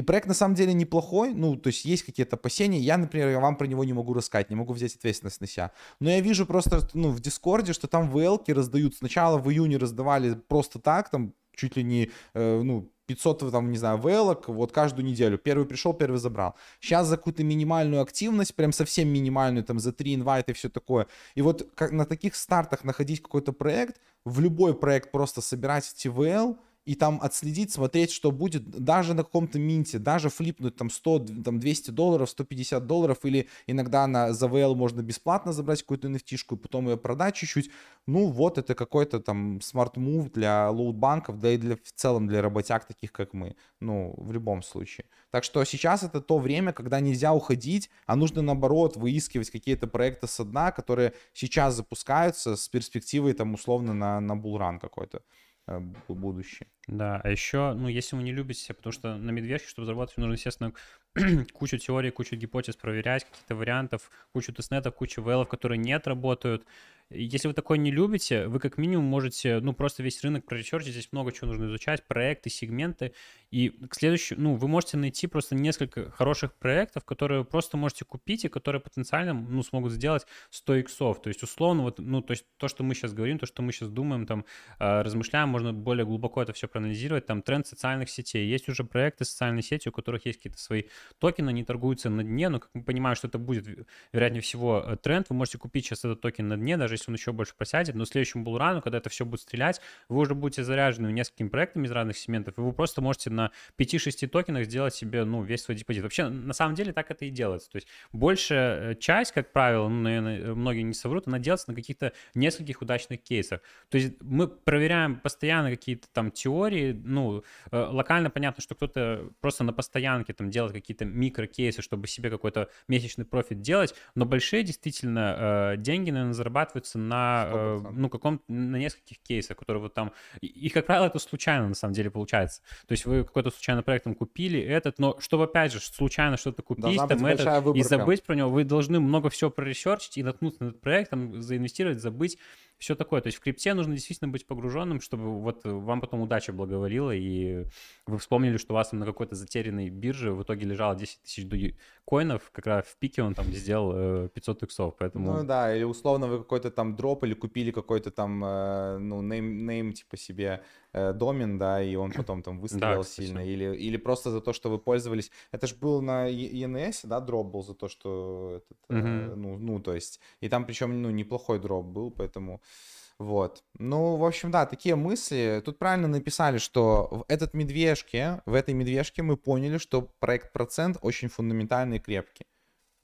И проект на самом деле неплохой, ну, то есть есть какие-то опасения. Я, например, вам про него не могу рассказать, не могу взять ответственность на себя. Но я вижу просто, ну, в Дискорде, что там ВЛ-ки раздают. Сначала в июне раздавали просто так, там, чуть ли не, ну, 500, там, не знаю, велок, вот каждую неделю. Первый пришел, первый забрал. Сейчас за какую-то минимальную активность, прям совсем минимальную, там, за 3 инвайта и все такое. И вот как на таких стартах находить какой-то проект, в любой проект просто собирать эти ВЛ и там отследить, смотреть, что будет, даже на каком-то минте, даже флипнуть там 100, там 200 долларов, 150 долларов, или иногда за ВЛ можно бесплатно забрать какую-то NFT-шку и потом ее продать чуть-чуть. Ну вот, это какой-то там смарт-мув для лоуд-банков, да и для, в целом для работяг, таких как мы, ну, в любом случае. Так что сейчас это то время, когда нельзя уходить, а нужно, наоборот, выискивать какие-то проекты со дна, которые сейчас запускаются с перспективой там условно на булран какой-то будущее. Да, а еще, ну, если вы не любите, потому что на медвежке, чтобы зарабатывать, нужно, естественно, кучу теорий, кучу гипотез проверять, каких-то вариантов, кучу тестнетов, кучу велов, которые не отработают. Если вы такое не любите, вы как минимум можете, ну, просто весь рынок проречерчить, здесь много чего нужно изучать, проекты, сегменты, и к следующему, ну, вы можете найти просто несколько хороших проектов, которые вы просто можете купить и которые потенциально, ну, смогут сделать 100 иксов, то есть условно, вот, ну, то есть то, что мы сейчас говорим, то, что мы сейчас думаем, там, размышляем, можно более глубоко это все проанализировать, там, тренд социальных сетей, есть уже проекты с социальной сетью, у которых есть какие-то свои токены, они торгуются на дне, но, как мы понимаем, что это будет, вероятнее всего, тренд, вы можете купить сейчас этот токен на дне, даже если он еще больше просядет, но в следующем булрану, когда это все будет стрелять, вы уже будете заряжены несколькими проектами из разных сегментов, и вы просто можете на 5-6 токенах сделать себе, ну, весь свой депозит. Вообще, на самом деле, так это и делается. То есть большая часть, как правило, ну, наверное, многие не соврут, она делается на каких-то нескольких удачных кейсах. То есть мы проверяем постоянно какие-то там теории, ну, локально понятно, что кто-то просто на постоянке там делает какие-то микрокейсы, чтобы себе какой-то месячный профит делать, но большие действительно деньги, наверное, зарабатывают на, ну, на нескольких кейсах, которые вот там, и как правило, это случайно на самом деле получается. То есть вы какой-то случайно проектом купили этот, но чтобы опять же случайно что-то купить, да, там, этот, и забыть про него, вы должны много всего проресерчить и наткнуться на этот проект, там, заинвестировать, забыть, все такое. То есть в крипте нужно действительно быть погруженным, чтобы вот вам потом удача благоволила, и вы вспомнили, что у вас на какой-то затерянной бирже в итоге лежало 10 тысяч коинов, как раз в пике он там сделал 500 иксов, поэтому... Ну да, или условно вы какой-то там дроп, или купили какой-то там, ну, name типа себе домен, да, и он потом там выстрелил, да, сильно, или просто за то, что вы пользовались. Это же был на ENS, да, дроп был за то, что этот, ну, то есть, и там причем, ну, неплохой дроп был, поэтому... Вот. Ну, в общем, да, такие мысли. Тут правильно написали, что в этой медвежке мы поняли, что проект Процент очень фундаментальный и крепкий.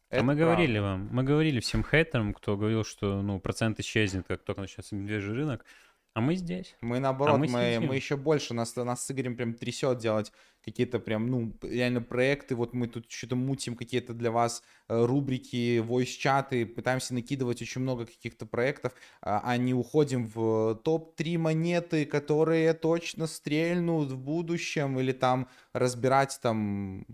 Это мы говорили вам, мы говорили всем хейтерам, кто говорил, что, ну, Процент исчезнет, как только начнется медвежий рынок. А мы здесь. Мы, наоборот, мы еще больше, нас с Игорем прям трясет делать какие-то прям, ну, реально проекты. Вот мы тут что-то мутим, какие-то для вас рубрики, войс-чаты, пытаемся накидывать очень много каких-то проектов, а не уходим в топ-3 монеты, которые точно стрельнут в будущем, или там разбирать там...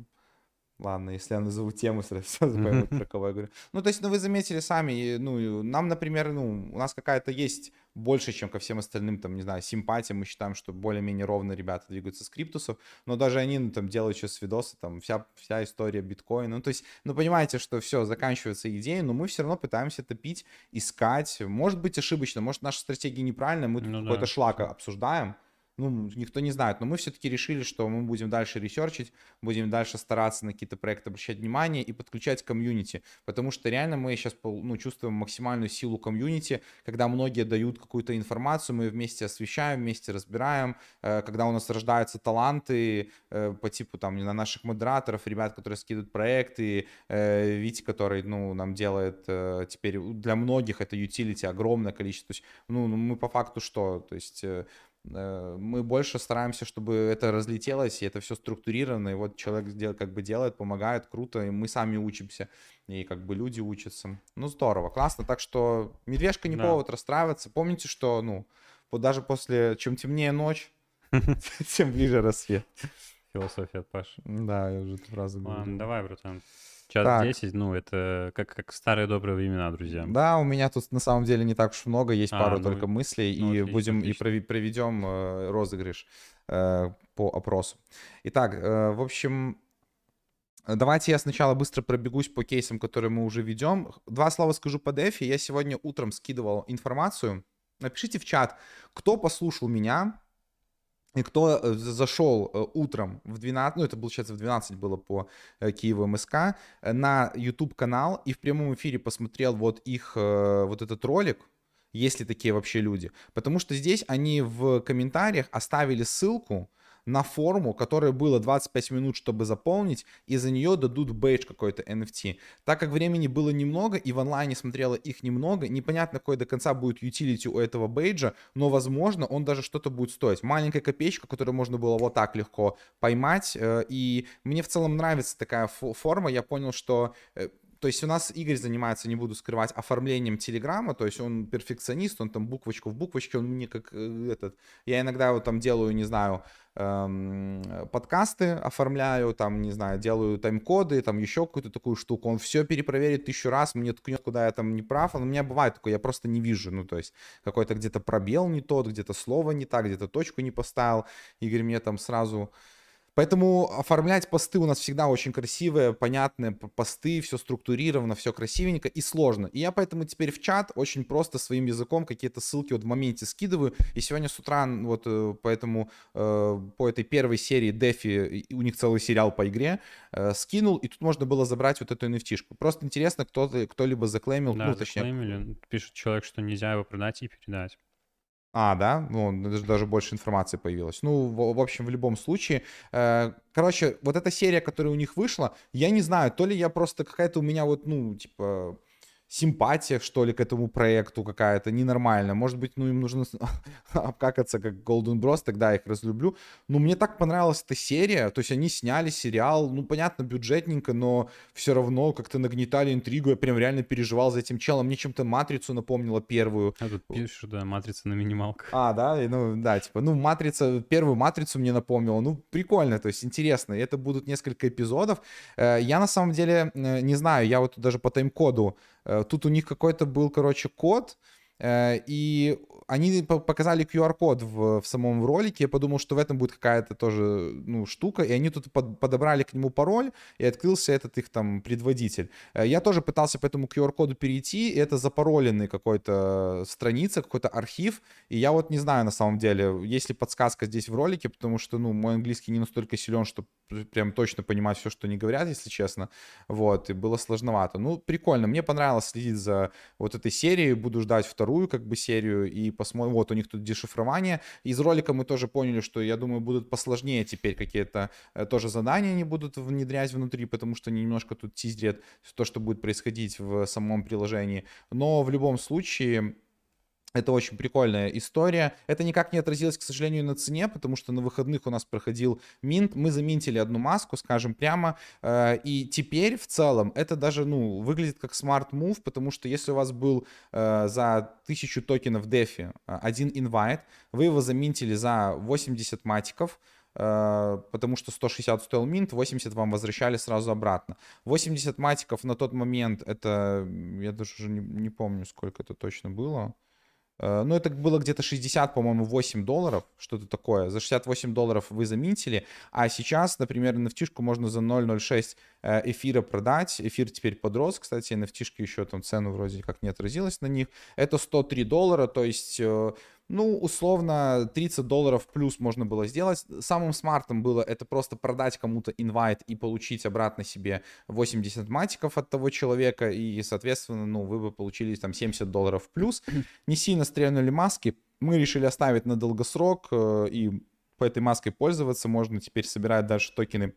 Ладно, если я назову тему, сразу поймут, про кого я говорю. Ну, то есть, ну, вы заметили сами, ну, нам, например, ну, у нас какая-то есть больше, чем ко всем остальным, там, не знаю, симпатия. Мы считаем, что более-менее ровно ребята двигаются с криптусов, но даже они, ну, там, делают еще свидосы, там, вся история биткоина. Ну, то есть, ну, понимаете, что все, заканчиваются идеи, но мы все равно пытаемся топить, искать. Может быть, ошибочно, может, наша стратегия неправильная, мы тут какой-то шлак обсуждаем. Ну, никто не знает, но мы все-таки решили, что мы будем дальше ресерчить, будем дальше стараться на какие-то проекты обращать внимание и подключать комьюнити, потому что реально мы сейчас, ну, чувствуем максимальную силу комьюнити, когда многие дают какую-то информацию, мы вместе освещаем, вместе разбираем, когда у нас рождаются таланты по типу там на наших модераторов, ребят, которые скидывают проекты, Витя, который, ну, нам делает теперь для многих это utility, огромное количество, то есть, ну, мы по факту что, то есть... Мы больше стараемся, чтобы это разлетелось, и это все структурировано, и вот человек как бы делает, помогает, круто, и мы сами учимся, и как бы люди учатся. Ну, здорово, классно, так что медвежка не повод расстраиваться. Помните, что, ну, вот даже после, чем темнее ночь, тем ближе рассвет. Философия от Паши. Да, я уже эту фразу говорю. Давай, братан. Час так. 10, ну, это как в старые добрые времена, друзья. Да, у меня тут на самом деле не так уж много, есть пару только мыслей, ну, и отлично, проведем розыгрыш по опросу. Итак, в общем, Давайте я сначала быстро пробегусь по кейсам, которые мы уже ведем. Два слова скажу по DeFi. Я сегодня утром скидывал информацию. Напишите в чат, кто послушал меня и кто зашел утром в 12, ну это получается в 12 было по Киеву МСК, на YouTube-канал и в прямом эфире посмотрел вот их, вот этот ролик. Есть ли такие вообще люди? Потому что здесь они в комментариях оставили ссылку на форму, которая была 25 минут, чтобы заполнить, и за нее дадут бейдж какой-то NFT. Так как времени было немного, и в онлайне смотрело их немного, непонятно, какой до конца будет utility у этого бейджа, но, возможно, он даже что-то будет стоить. Маленькая копеечка, которую можно было вот так легко поймать, и мне в целом нравится такая форма. Я понял, что... То есть у нас Игорь занимается, не буду скрывать, оформлением телеграмма, то есть он перфекционист, он там буквочку в буквочке, он мне как этот... Я иногда его там делаю, не знаю, подкасты оформляю, там, не знаю, делаю тайм-коды, там еще какую-то такую штуку, он все перепроверит 1000 раз, мне ткнет, куда я там не прав, он у меня бывает такое, я просто не вижу, ну, то есть какой-то где-то пробел не тот, где-то слово не так, где-то точку не поставил, Игорь мне там сразу... Поэтому оформлять посты у нас всегда очень красивые, понятные посты, все структурировано, все красивенько и сложно. И я поэтому теперь в чат очень просто своим языком какие-то ссылки вот в моменте скидываю. И сегодня с утра вот поэтому по этой первой серии DeFi, у них целый сериал по игре, скинул. И тут можно было забрать вот эту NFT-шку. Просто интересно, кто-либо заклеймил. Да, ну, заклеймили. Пишет человек, что нельзя его продать и передать. А, да? Ну, даже больше информации появилось. Ну, в общем, в любом случае... Короче, вот эта серия, которая у них вышла, я не знаю, то ли я просто какая-то у меня вот, ну, типа... симпатия, что ли, к этому проекту какая-то ненормальная. Может быть, ну, им нужно обкакаться, как Golden Bros, тогда я их разлюблю. Но мне так понравилась эта серия. То есть они сняли сериал, ну, понятно, бюджетненько, но все равно как-то нагнетали интригу. Я прям реально переживал за этим челом. Мне чем-то «Матрицу» напомнила первую. А тут пишешь, да, «Матрица» на минималках. А, да? Ну, да, типа, ну, «Матрица», первую «Матрицу» мне напомнила. Ну, прикольно, то есть интересно. Это будут несколько эпизодов. Я, на самом деле, не знаю, я вот даже по тайм-коду. Тут у них какой-то был, короче, код, и они показали QR-код в самом ролике. Я подумал, что в этом будет какая-то тоже, ну, штука, и они тут подобрали к нему пароль, и открылся этот их там предводитель. Я тоже пытался по этому QR-коду перейти, и это запароленный какой-то страница, какой-то архив, и я вот не знаю на самом деле, есть ли подсказка здесь в ролике, потому что, ну, мой английский не настолько силен, что прям точно понимать все, что они говорят, если честно. Вот, и было сложновато. Ну, прикольно, мне понравилось следить за вот этой серией, буду ждать вторую, как бы, серию, и посмотрим. Вот, у них тут дешифрование. Из ролика мы тоже поняли, что, я думаю, будут посложнее теперь какие-то тоже задания они будут внедрять внутри, потому что они немножко тут тизерят то, что будет происходить в самом приложении. Но в любом случае... Это очень прикольная история. Это никак не отразилось, к сожалению, на цене, потому что на выходных у нас проходил минт. Мы заминтили одну маску, скажем прямо. И теперь в целом это даже, ну, выглядит как смарт-мув, потому что если у вас был за 1000 токенов DeFi один инвайт, вы его заминтили за 80 матиков, потому что 160 стоил минт, 80 вам возвращали сразу обратно. 80 матиков на тот момент, это, я даже уже не помню, сколько это точно было. Ну, это было где-то 60, по-моему, $8, что-то такое. За $68 вы заминтили, а сейчас, например, NFT-шку можно за 0.06 эфира продать. Эфир теперь подрос, кстати, NFT-шки еще там цену вроде как не отразилось на них. Это $103, то есть... Ну, условно, $30 плюс можно было сделать. Самым смартом было это просто продать кому-то инвайт и получить обратно себе 80 матиков от того человека. И, соответственно, ну, вы бы получили там $70 плюс. Не сильно стрельнули маски. Мы решили оставить на долгосрок. И по этой маске пользоваться. Можно теперь собирать дальше токены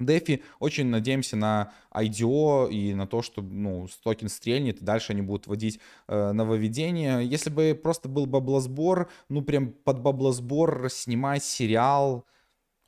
DeFi. Очень надеемся на IDO и на то, что, ну, токен стрельнет, и дальше они будут вводить нововведения. Если бы просто был баблосбор, ну, прям под баблосбор снимать сериал...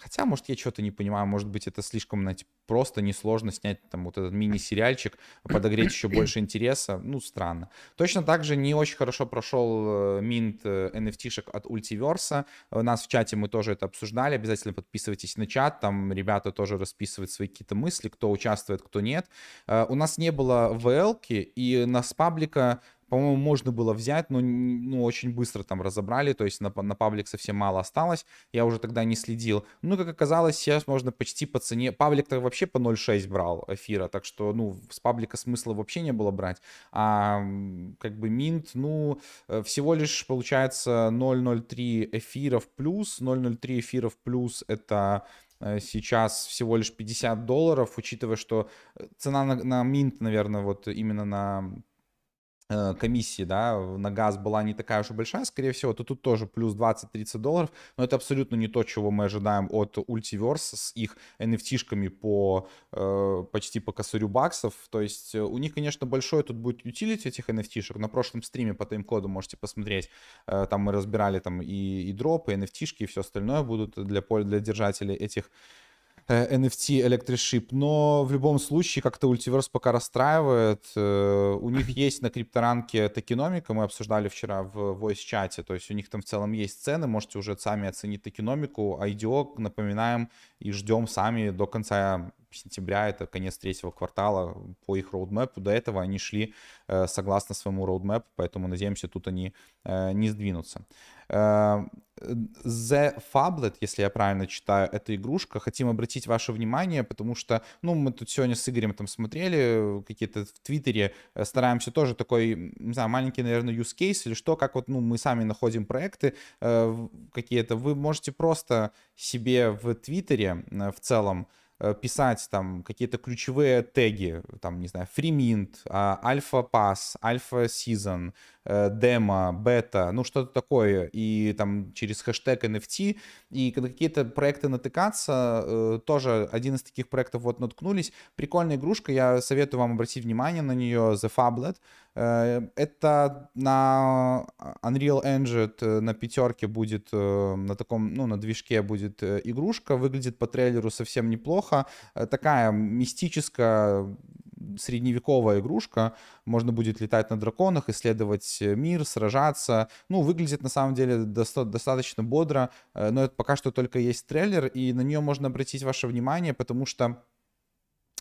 Хотя, может, я что-то не понимаю, может быть, это слишком, знаете, просто, несложно снять там вот этот мини-сериальчик, подогреть еще больше интереса, ну, странно. Точно так же не очень хорошо прошел минт NFT-шек от Ultiverse, у нас в чате мы тоже это обсуждали, обязательно подписывайтесь на чат, там ребята тоже расписывают свои какие-то мысли, кто участвует, кто нет. У нас не было VL-ки, и нас паблика... по-моему, можно было взять, но ну, очень быстро там разобрали, то есть на паблик совсем мало осталось, я уже тогда не следил. Ну, как оказалось, сейчас можно почти по цене, паблик-то вообще по 0.6 брал эфира, так что, ну, с паблика смысла вообще не было брать, а как бы минт, ну, всего лишь получается 0.03 эфиров плюс, 0.03 эфиров плюс это... Сейчас всего лишь $50, учитывая, что цена на минт, наверное, вот именно на комиссии, да, на газ была не такая уж и большая, скорее всего, то тут тоже плюс $20-30, но это абсолютно не то, чего мы ожидаем от Ultiverse с их NFT-шками по, почти по косарю баксов, то есть у них, конечно, большой тут будет utility этих NFT-шек, на прошлом стриме по тайм-коду можете посмотреть, там мы разбирали там и дропы, и NFT-шки, и все остальное будут для держателей этих NFT Electriship, но в любом случае как-то Ultiverse пока расстраивает. У них есть на крипторанке токеномика, мы обсуждали вчера в voice-чате, то есть у них там в целом есть цены, можете уже сами оценить токеномику, IDO напоминаем и ждем сами до конца сентября, это конец третьего квартала по их роудмэпу, до этого они шли согласно своему роудмэпу, поэтому надеемся, тут они не сдвинутся. The Phablet, если я правильно читаю, это игрушка. Хотим обратить ваше внимание, потому что, ну, мы тут сегодня с Игорем там смотрели какие-то в Твиттере, стараемся тоже такой, не знаю, маленький, наверное, use case или что, как вот, ну, мы сами находим проекты какие-то. Вы можете просто себе в Твиттере в целом писать там какие-то ключевые теги, там, не знаю, FreeMint, AlphaPass, AlphaSeason, демо, бета, ну что-то такое, и там через хэштег NFT, и когда какие-то проекты натыкаться, тоже один из таких проектов вот наткнулись, прикольная игрушка, я советую вам обратить внимание на нее, The Phablet, это на Unreal Engine на 5 будет, на таком, ну, на движке будет игрушка, выглядит по трейлеру совсем неплохо, такая мистическая, средневековая игрушка, можно будет летать на драконах, исследовать мир, сражаться, ну, выглядит на самом деле достаточно бодро, но это пока что только есть трейлер, и на нее можно обратить ваше внимание, потому что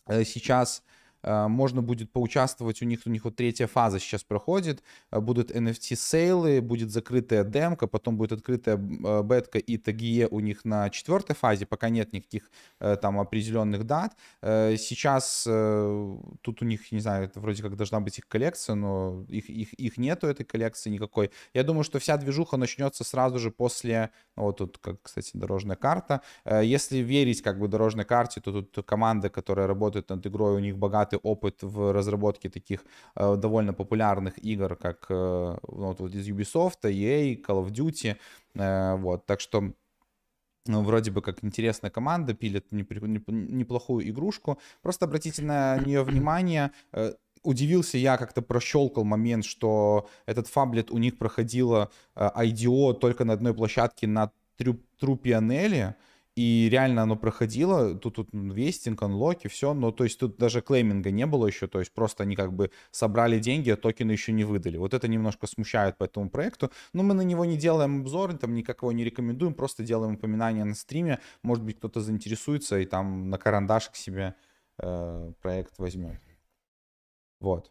сейчас можно будет поучаствовать, у них вот 3-я фаза сейчас проходит, будут NFT-сейлы, будет закрытая демка, потом будет открытая бетка и ТГЕ у них на 4-й фазе, пока нет никаких там определенных дат. Сейчас тут у них, не знаю, это вроде как должна быть их коллекция, но их нету, этой коллекции никакой. Я думаю, что вся движуха начнется сразу же после, вот тут, как, кстати, дорожная карта. Если верить как бы дорожной карте, то тут команда, которая работает над игрой, у них богатая опыт в разработке таких довольно популярных игр, как вот из Ubisoft, EA, Call of Duty, вот, так что ну, вроде бы как интересная команда, пилит неплохую игрушку, просто обратите на нее внимание. Удивился я, как-то прощелкал момент, что этот фаблет у них проходило IDO только на одной площадке на Трупионеле, и реально оно проходило, тут вестинг, анлоки, все, но то есть тут даже клейминга не было еще, то есть просто они как бы собрали деньги, а токены еще не выдали. Вот это немножко смущает по этому проекту, но мы на него не делаем обзоры, там никакого не рекомендуем, просто делаем упоминания на стриме, может быть кто-то заинтересуется и там на карандашик себе проект возьмет. Вот.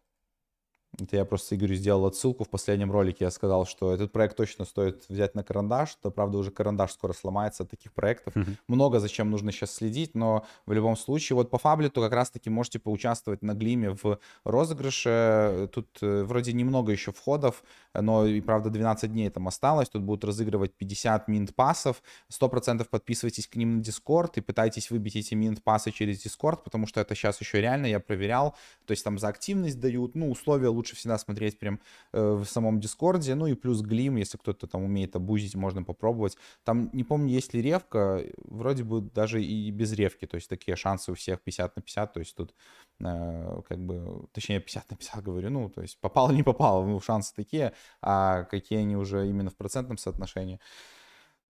Это я просто Игорю сделал отсылку. В последнем ролике я сказал, что этот проект точно стоит взять на карандаш. Да, правда, уже карандаш скоро сломается от таких проектов. Много зачем нужно сейчас следить, но в любом случае, вот по фаблету как раз-таки можете поучаствовать на глиме в розыгрыше. Тут вроде немного еще входов, но и правда 12 дней там осталось. Тут будут разыгрывать 50 минт-пассов. 100% подписывайтесь к ним на Discord и пытайтесь выбить эти минт-пассы через Discord, потому что это сейчас еще реально, я проверял. То есть там за активность дают, ну, условия лучше всегда смотреть прям в самом Дискорде, ну и плюс глим, если кто-то там умеет обузить, можно попробовать. Там, не помню, есть ли ревка, вроде бы даже и без ревки, то есть такие шансы у всех 50/50, то есть тут как бы, точнее 50/50 говорю, ну, то есть попало, не попало, ну, шансы такие, а какие они уже именно в процентном соотношении.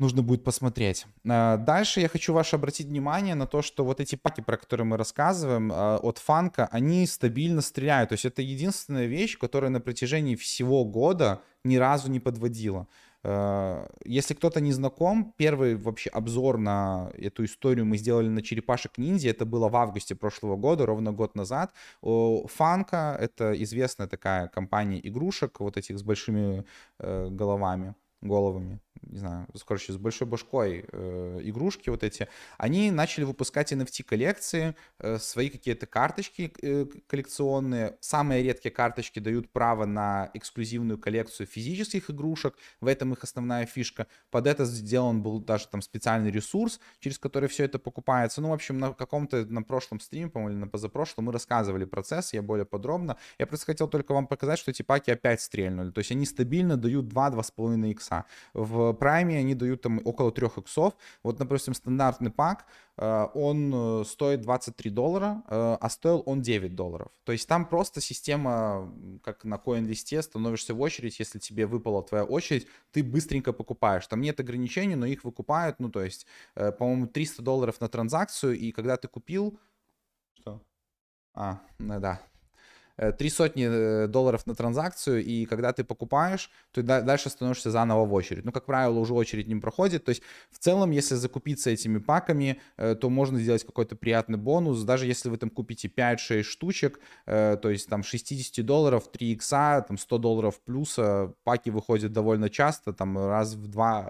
Нужно будет посмотреть. Дальше я хочу ваше обратить внимание на то, что вот эти паки, про которые мы рассказываем, от Funko, они стабильно стреляют. То есть это единственная вещь, которая на протяжении всего года ни разу не подводила. Если кто-то не знаком, первый вообще обзор на эту историю мы сделали на черепашек-ниндзя. Это было в августе прошлого года, ровно год назад. Funko — это известная такая компания игрушек, вот этих с большими головами, не знаю, короче, с большой башкой игрушки вот эти, они начали выпускать NFT-коллекции, свои какие-то карточки коллекционные. Самые редкие карточки дают право на эксклюзивную коллекцию физических игрушек, в этом их основная фишка. Под это сделан был даже там специальный ресурс, через который все это покупается. Ну, в общем, на каком-то, на прошлом стриме, по-моему, или на позапрошлом, мы рассказывали процесс, я более подробно. Я просто хотел только вам показать, что эти паки опять стрельнули, то есть они стабильно дают 2-2,5 икса. В прайме они дают там около 3 иксов. Вот, например, стандартный пак, он стоит $23, а стоил он $9. То есть там просто система, как на CoinList'е, становишься в очередь, если тебе выпала твоя очередь, ты быстренько покупаешь. Там нет ограничений, но их выкупают, ну, то есть, по-моему, $300 на транзакцию, и когда ты купил... Что? А, да. 300 долларов на транзакцию, и когда ты покупаешь, ты дальше становишься заново в очередь. Ну, как правило, уже очередь не проходит. То есть, в целом, если закупиться этими паками, то можно сделать какой-то приятный бонус. Даже если вы там купите 5-6 штучек, то есть там $60, 3 икса, там $100 плюса, паки выходят довольно часто, там раз в два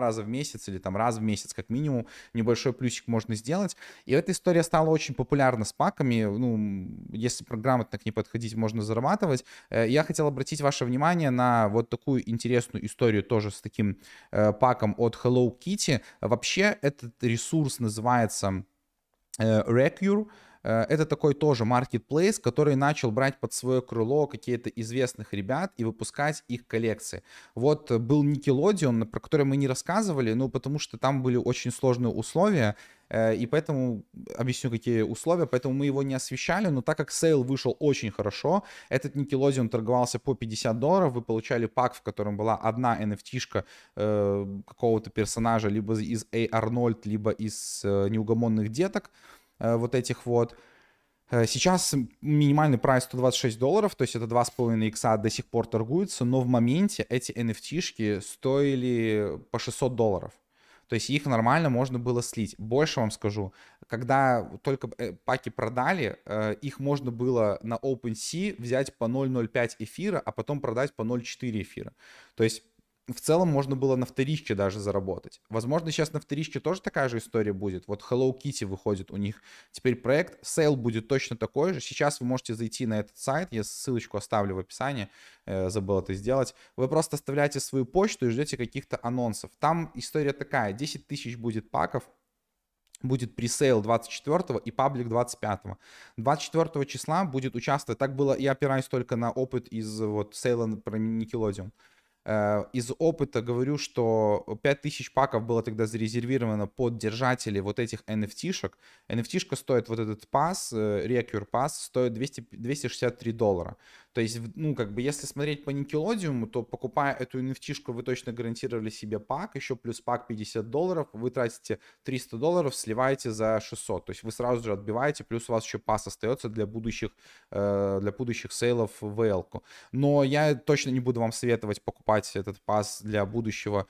раза в месяц или там раз в месяц как минимум. Небольшой плюсик можно сделать. И эта история стала очень популярна с паками. Ну, если грамотно к ней подходить, можно зарабатывать. Я хотел обратить ваше внимание на вот такую интересную историю тоже с таким паком от Hello Kitty. Вообще этот ресурс называется Recure. Это такой тоже маркетплейс, который начал брать под свое крыло какие-то известных ребят и выпускать их коллекции. Вот был Nickelodeon, про который мы не рассказывали, ну, потому что там были очень сложные условия. И поэтому, объясню, какие условия, поэтому мы его не освещали, но так как сейл вышел очень хорошо, этот Nickelodeon торговался по $50, вы получали пак, в котором была одна NFT-шка какого-то персонажа, либо из Эй Арнольд, либо из неугомонных деток, вот этих вот. Сейчас минимальный прайс $126, то есть это 2,5 икса до сих пор торгуется, но в моменте эти NFT-шки стоили по $600. То есть их нормально можно было слить. Больше вам скажу, когда только паки продали, их можно было на OpenSea взять по 0,05 эфира, а потом продать по 0,4 эфира. То есть в целом можно было на вторичке даже заработать. Возможно, сейчас на вторичке тоже такая же история будет. Вот Hello Kitty выходит у них. Теперь проект, сейл будет точно такой же. Сейчас вы можете зайти на этот сайт, я ссылочку оставлю в описании, забыл это сделать. Вы просто оставляете свою почту и ждете каких-то анонсов. Там история такая, 10 тысяч будет паков. Будет пресейл 24 и паблик 25. 24 числа будет участвовать. Так было, я опираюсь только на опыт из вот сейла про Nickelodeon. Из опыта говорю, что 5000 паков было тогда зарезервировано под держателей вот этих NFT-шек. NFT-шка стоит, вот этот пас, Recur пас, стоит $263. То есть, ну, как бы, если смотреть по Nickelodeon, то покупая эту NFT-шку, вы точно гарантировали себе пак, еще плюс пак $50, вы тратите $300, сливаете за 600. То есть вы сразу же отбиваете, плюс у вас еще пас остается для будущих сейлов в ВЛ-ку. Но я точно не буду вам советовать покупать этот пас для будущего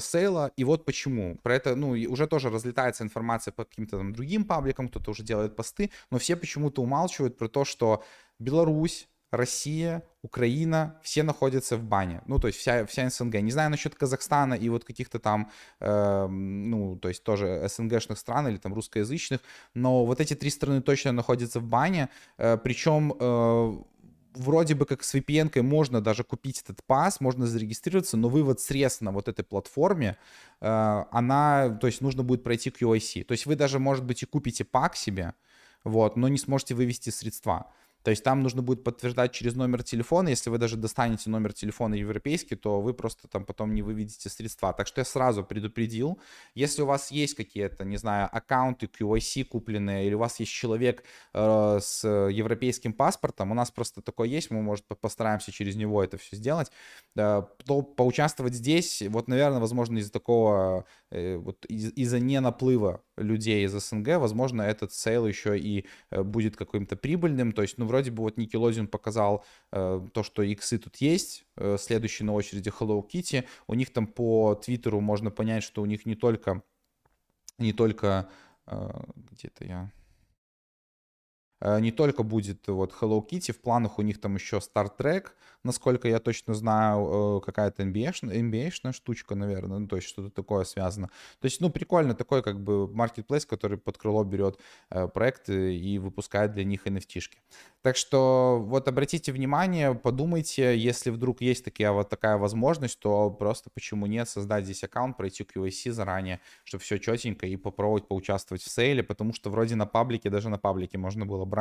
сейла. И вот почему. Про это, ну, уже тоже разлетается информация по каким-то там другим пабликам, кто-то уже делает посты, но все почему-то умалчивают про то, что Беларусь, Россия, Украина, все находятся в бане. Ну, то есть вся СНГ. Не знаю насчет Казахстана и вот каких-то там, ну, то есть тоже СНГшных стран или там русскоязычных, но вот эти три страны точно находятся в бане. Причем... Вроде бы как с VPN-кой можно даже купить этот пас, можно зарегистрироваться, но вывод средств на вот этой платформе, то есть нужно будет пройти KYC. То есть вы даже, может быть, и купите пак себе, вот, но не сможете вывести средства. То есть там нужно будет подтверждать через номер телефона. Если вы даже достанете номер телефона европейский, то вы просто там потом не выведете средства. Так что я сразу предупредил. Если у вас есть какие-то, не знаю, аккаунты QIC купленные, или у вас есть человек с европейским паспортом, у нас просто такой есть, мы, может, постараемся через него это все сделать, то поучаствовать здесь, вот, наверное, возможно, из-за ненаплыва людей из СНГ, возможно, этот сейл еще и будет каким-то прибыльным. То есть, ну, вроде бы вот Nickelodeon показал то, что иксы тут есть. Следующий на очереди Hello Kitty. У них там по Твиттеру можно понять, что у них не только будет вот Hello Kitty, в планах у них там еще Star Trek, насколько я точно знаю, какая-то NBA-шная штучка, наверное, ну, то есть что-то такое связано. То есть, ну, прикольно, такой как бы маркетплейс, который под крыло берет проекты и выпускает для них NFT-шки. Так что вот обратите внимание, подумайте, если вдруг есть такая возможность, то просто почему нет создать здесь аккаунт, пройти QAC заранее, чтобы все четенько, и попробовать поучаствовать в сейле, потому что вроде на паблике, даже на паблике можно было брать.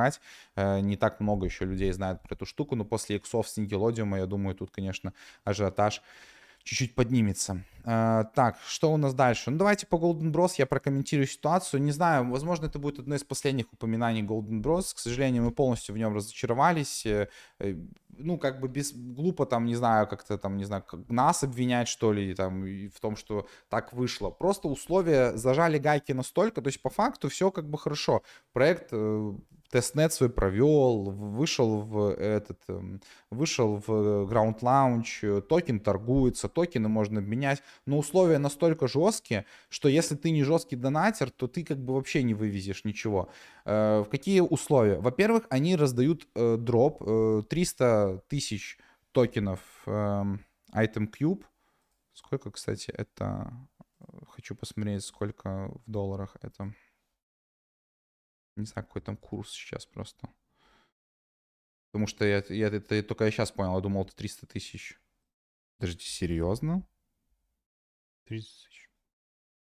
Не так много еще людей знают про эту штуку, но после иксов с Nickelodeon, я думаю, тут, конечно, ажиотаж чуть-чуть поднимется. Так, что у нас дальше? Ну, давайте по Golden Bros я прокомментирую ситуацию. Не знаю, возможно, это будет одно из последних упоминаний Golden Bros. К сожалению, мы полностью в нем разочаровались. Ну, как бы глупо там, не знаю, как-то там, не знаю, нас обвинять, что ли, там, в том, что так вышло. Просто условия зажали гайки настолько, то есть по факту все как бы хорошо. Проект тестнет свой провел, вышел в Ground Launch, токен торгуется, токены можно обменять, но условия настолько жесткие, что если ты не жесткий донатер, то ты как бы вообще не вывезешь ничего. В какие условия? Во-первых, они раздают дроп 300 тысяч токенов Item Cube. Сколько, кстати, это? Хочу посмотреть, сколько в долларах это. Не знаю, какой там курс сейчас просто. Потому что я только сейчас понял, я думал, это 300 тысяч. Подождите, серьезно? 30 тысяч.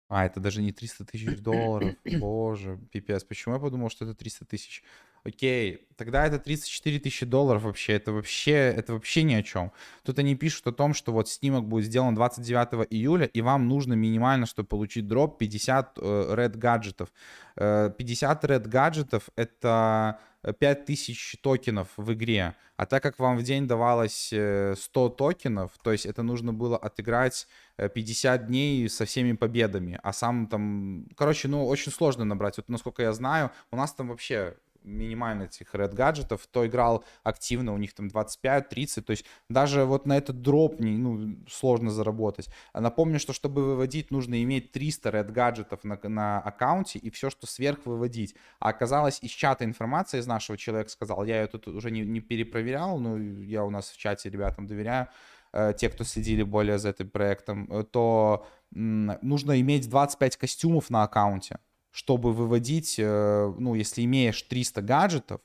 А, это даже не 300 тысяч долларов. Боже, пипец. Почему я подумал, что это 300 тысяч? Окей, тогда это 34 тысячи долларов вообще. Это вообще ни о чем. Тут они пишут о том, что вот снимок будет сделан 29 июля, и вам нужно минимально, чтобы получить дроп, 50 Red гаджетов. 50 Red гаджетов — это 5000 токенов в игре. А так как вам в день давалось 100 токенов, то есть это нужно было отыграть 50 дней со всеми победами. А сам там... Короче, ну, очень сложно набрать. Вот, насколько я знаю, у нас там вообще... минимально этих Red гаджетов, кто играл активно, у них там 25-30, то есть даже вот на этот дроп сложно заработать. Напомню, что чтобы выводить, нужно иметь 300 Red гаджетов на аккаунте и все, что сверх, выводить. А оказалось, из чата информация из нашего человека сказал, я ее тут уже не перепроверял, но я у нас в чате ребятам доверяю, те, кто следили более за этим проектом, то нужно иметь 25 костюмов на аккаунте, чтобы выводить, ну, если имеешь 300 гаджетов,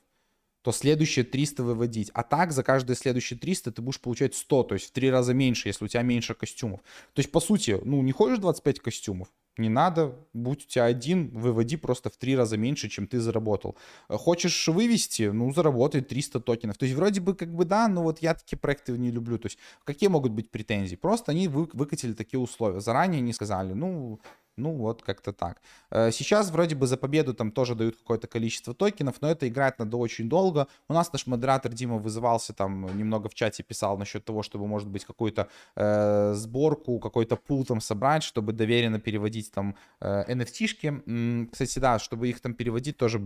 то следующие 300 выводить. А так за каждые следующие 300 ты будешь получать 100, то есть в 3 раза меньше, если у тебя меньше костюмов. То есть, по сути, ну, не хочешь 25 костюмов? Не надо, будь у тебя один, выводи просто в 3 раза меньше, чем ты заработал. Хочешь вывести, ну, заработай 300 токенов. То есть, вроде бы, как бы, да, но вот я такие проекты не люблю. То есть, какие могут быть претензии? Просто они выкатили такие условия. Заранее не сказали, ну, вот как-то так. Сейчас вроде бы за победу там тоже дают какое-то количество токенов, но это играть надо очень долго. У нас наш модератор Дима вызывался там, немного в чате писал насчет того, чтобы, может быть, какую-то сборку, какой-то пул там собрать, чтобы доверенно переводить там NFT-шки. Кстати, да, чтобы их там переводить, тоже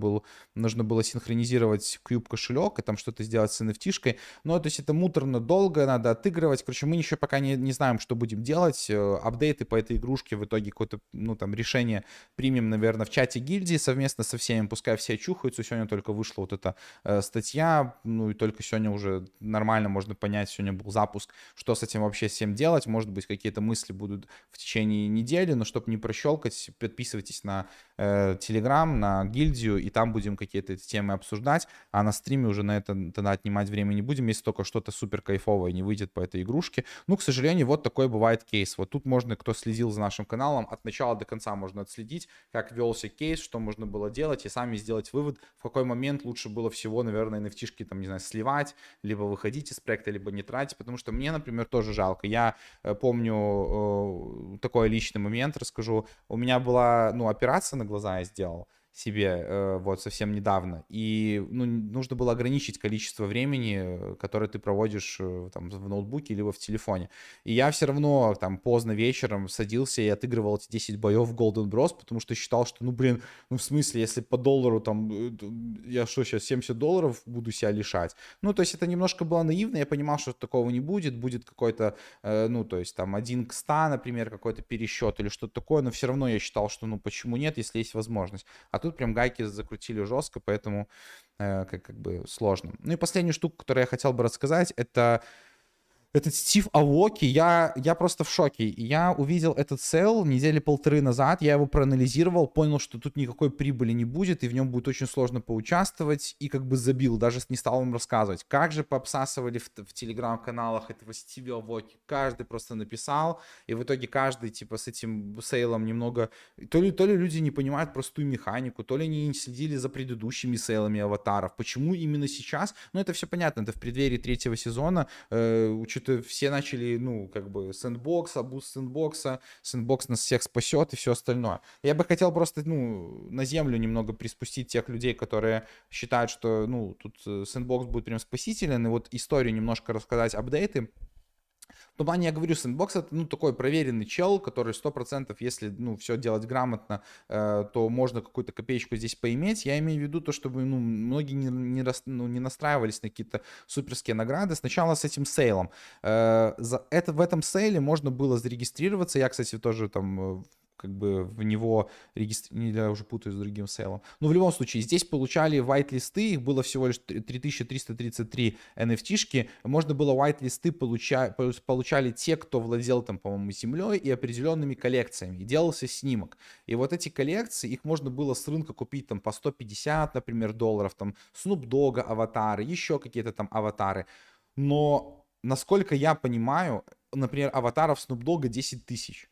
нужно было синхронизировать Cube кошелек и там что-то сделать с NFT-шкой. Но то есть это муторно, долго, надо отыгрывать. Короче, мы еще пока не знаем, что будем делать. Апдейты по этой игрушке в итоге какой-то... Ну, там, решение примем, наверное, в чате гильдии совместно со всеми, пускай все чухаются. Сегодня только вышла вот эта статья, ну, и только сегодня уже нормально можно понять, сегодня был запуск, что с этим вообще всем делать. Может быть, какие-то мысли будут в течение недели, но чтобы не прощелкать, подписывайтесь на Telegram, на гильдию, и там будем какие-то эти темы обсуждать, а на стриме уже на это тогда отнимать время не будем, если только что-то супер кайфовое не выйдет по этой игрушке. Ну, к сожалению, вот такой бывает кейс. Вот тут можно, кто следил за нашим каналом, от начала до конца можно отследить, как велся кейс, что можно было делать, и сами сделать вывод, в какой момент лучше было всего, наверное, NFT-шки там, не знаю, сливать, либо выходить из проекта, либо не тратить, потому что мне, например, тоже жалко. Я помню такой личный момент, расскажу. У меня была, ну, операция на глаза я сделал, себе вот совсем недавно. И ну, нужно было ограничить количество времени, которое ты проводишь там, в ноутбуке либо в телефоне. И я все равно там поздно вечером садился и отыгрывал эти 10 боев в Golden Bros, потому что считал, что ну блин, ну в смысле, если по доллару там, я что сейчас 70 долларов буду себя лишать? Ну то есть это немножко было наивно, я понимал, что такого не будет, будет какой-то, ну то есть там 1 к 100, например, какой-то пересчет или что-то такое, но все равно я считал, что ну почему нет, если есть возможность. А тут прям гайки закрутили жестко, поэтому как бы сложно. Ну и последнюю штуку, которую я хотел бы рассказать, это этот Стив Аоки. Я просто в шоке. Я увидел этот сейл недели полторы назад, я его проанализировал, понял, что тут никакой прибыли не будет, и в нем будет очень сложно поучаствовать, и как бы забил, даже не стал вам рассказывать. Как же пообсасывали в телеграм-каналах этого Стива Аоки. Каждый просто написал, и в итоге каждый типа с этим сейлом немного... То ли люди не понимают простую механику, то ли они не следили за предыдущими сейлами аватаров. Почему именно сейчас? Ну это все понятно, это в преддверии третьего сезона, что-то все начали, ну, как бы, сэндбокса, буст сэндбокса, сэндбокс нас всех спасет и все остальное. Я бы хотел просто, ну, на землю немного приспустить тех людей, которые считают, что, ну, тут сэндбокс будет прям спасителен, и вот историю немножко рассказать, апдейты. В плане, я говорю, сэндбокс — это, ну, такой проверенный чел, который 100%, если, ну, все делать грамотно, то можно какую-то копеечку здесь поиметь. Я имею в виду то, чтобы, ну, многие не настраивались на какие-то суперские награды. Сначала с этим сейлом. В этом сейле можно было зарегистрироваться. Я, кстати, тоже там... как бы в него регистрировали, я уже путаю с другим сейлом. Но в любом случае, здесь получали white-листы, их было всего лишь 3333 NFT-шки. Можно было white-листы получали те, кто владел там, по-моему, землей и определенными коллекциями. И делался снимок. И вот эти коллекции, их можно было с рынка купить там по 150, например, долларов, там Snoop Dogg аватары, еще какие-то там аватары. Но, насколько я понимаю, например, аватаров Snoop Dogg 10 тысяч.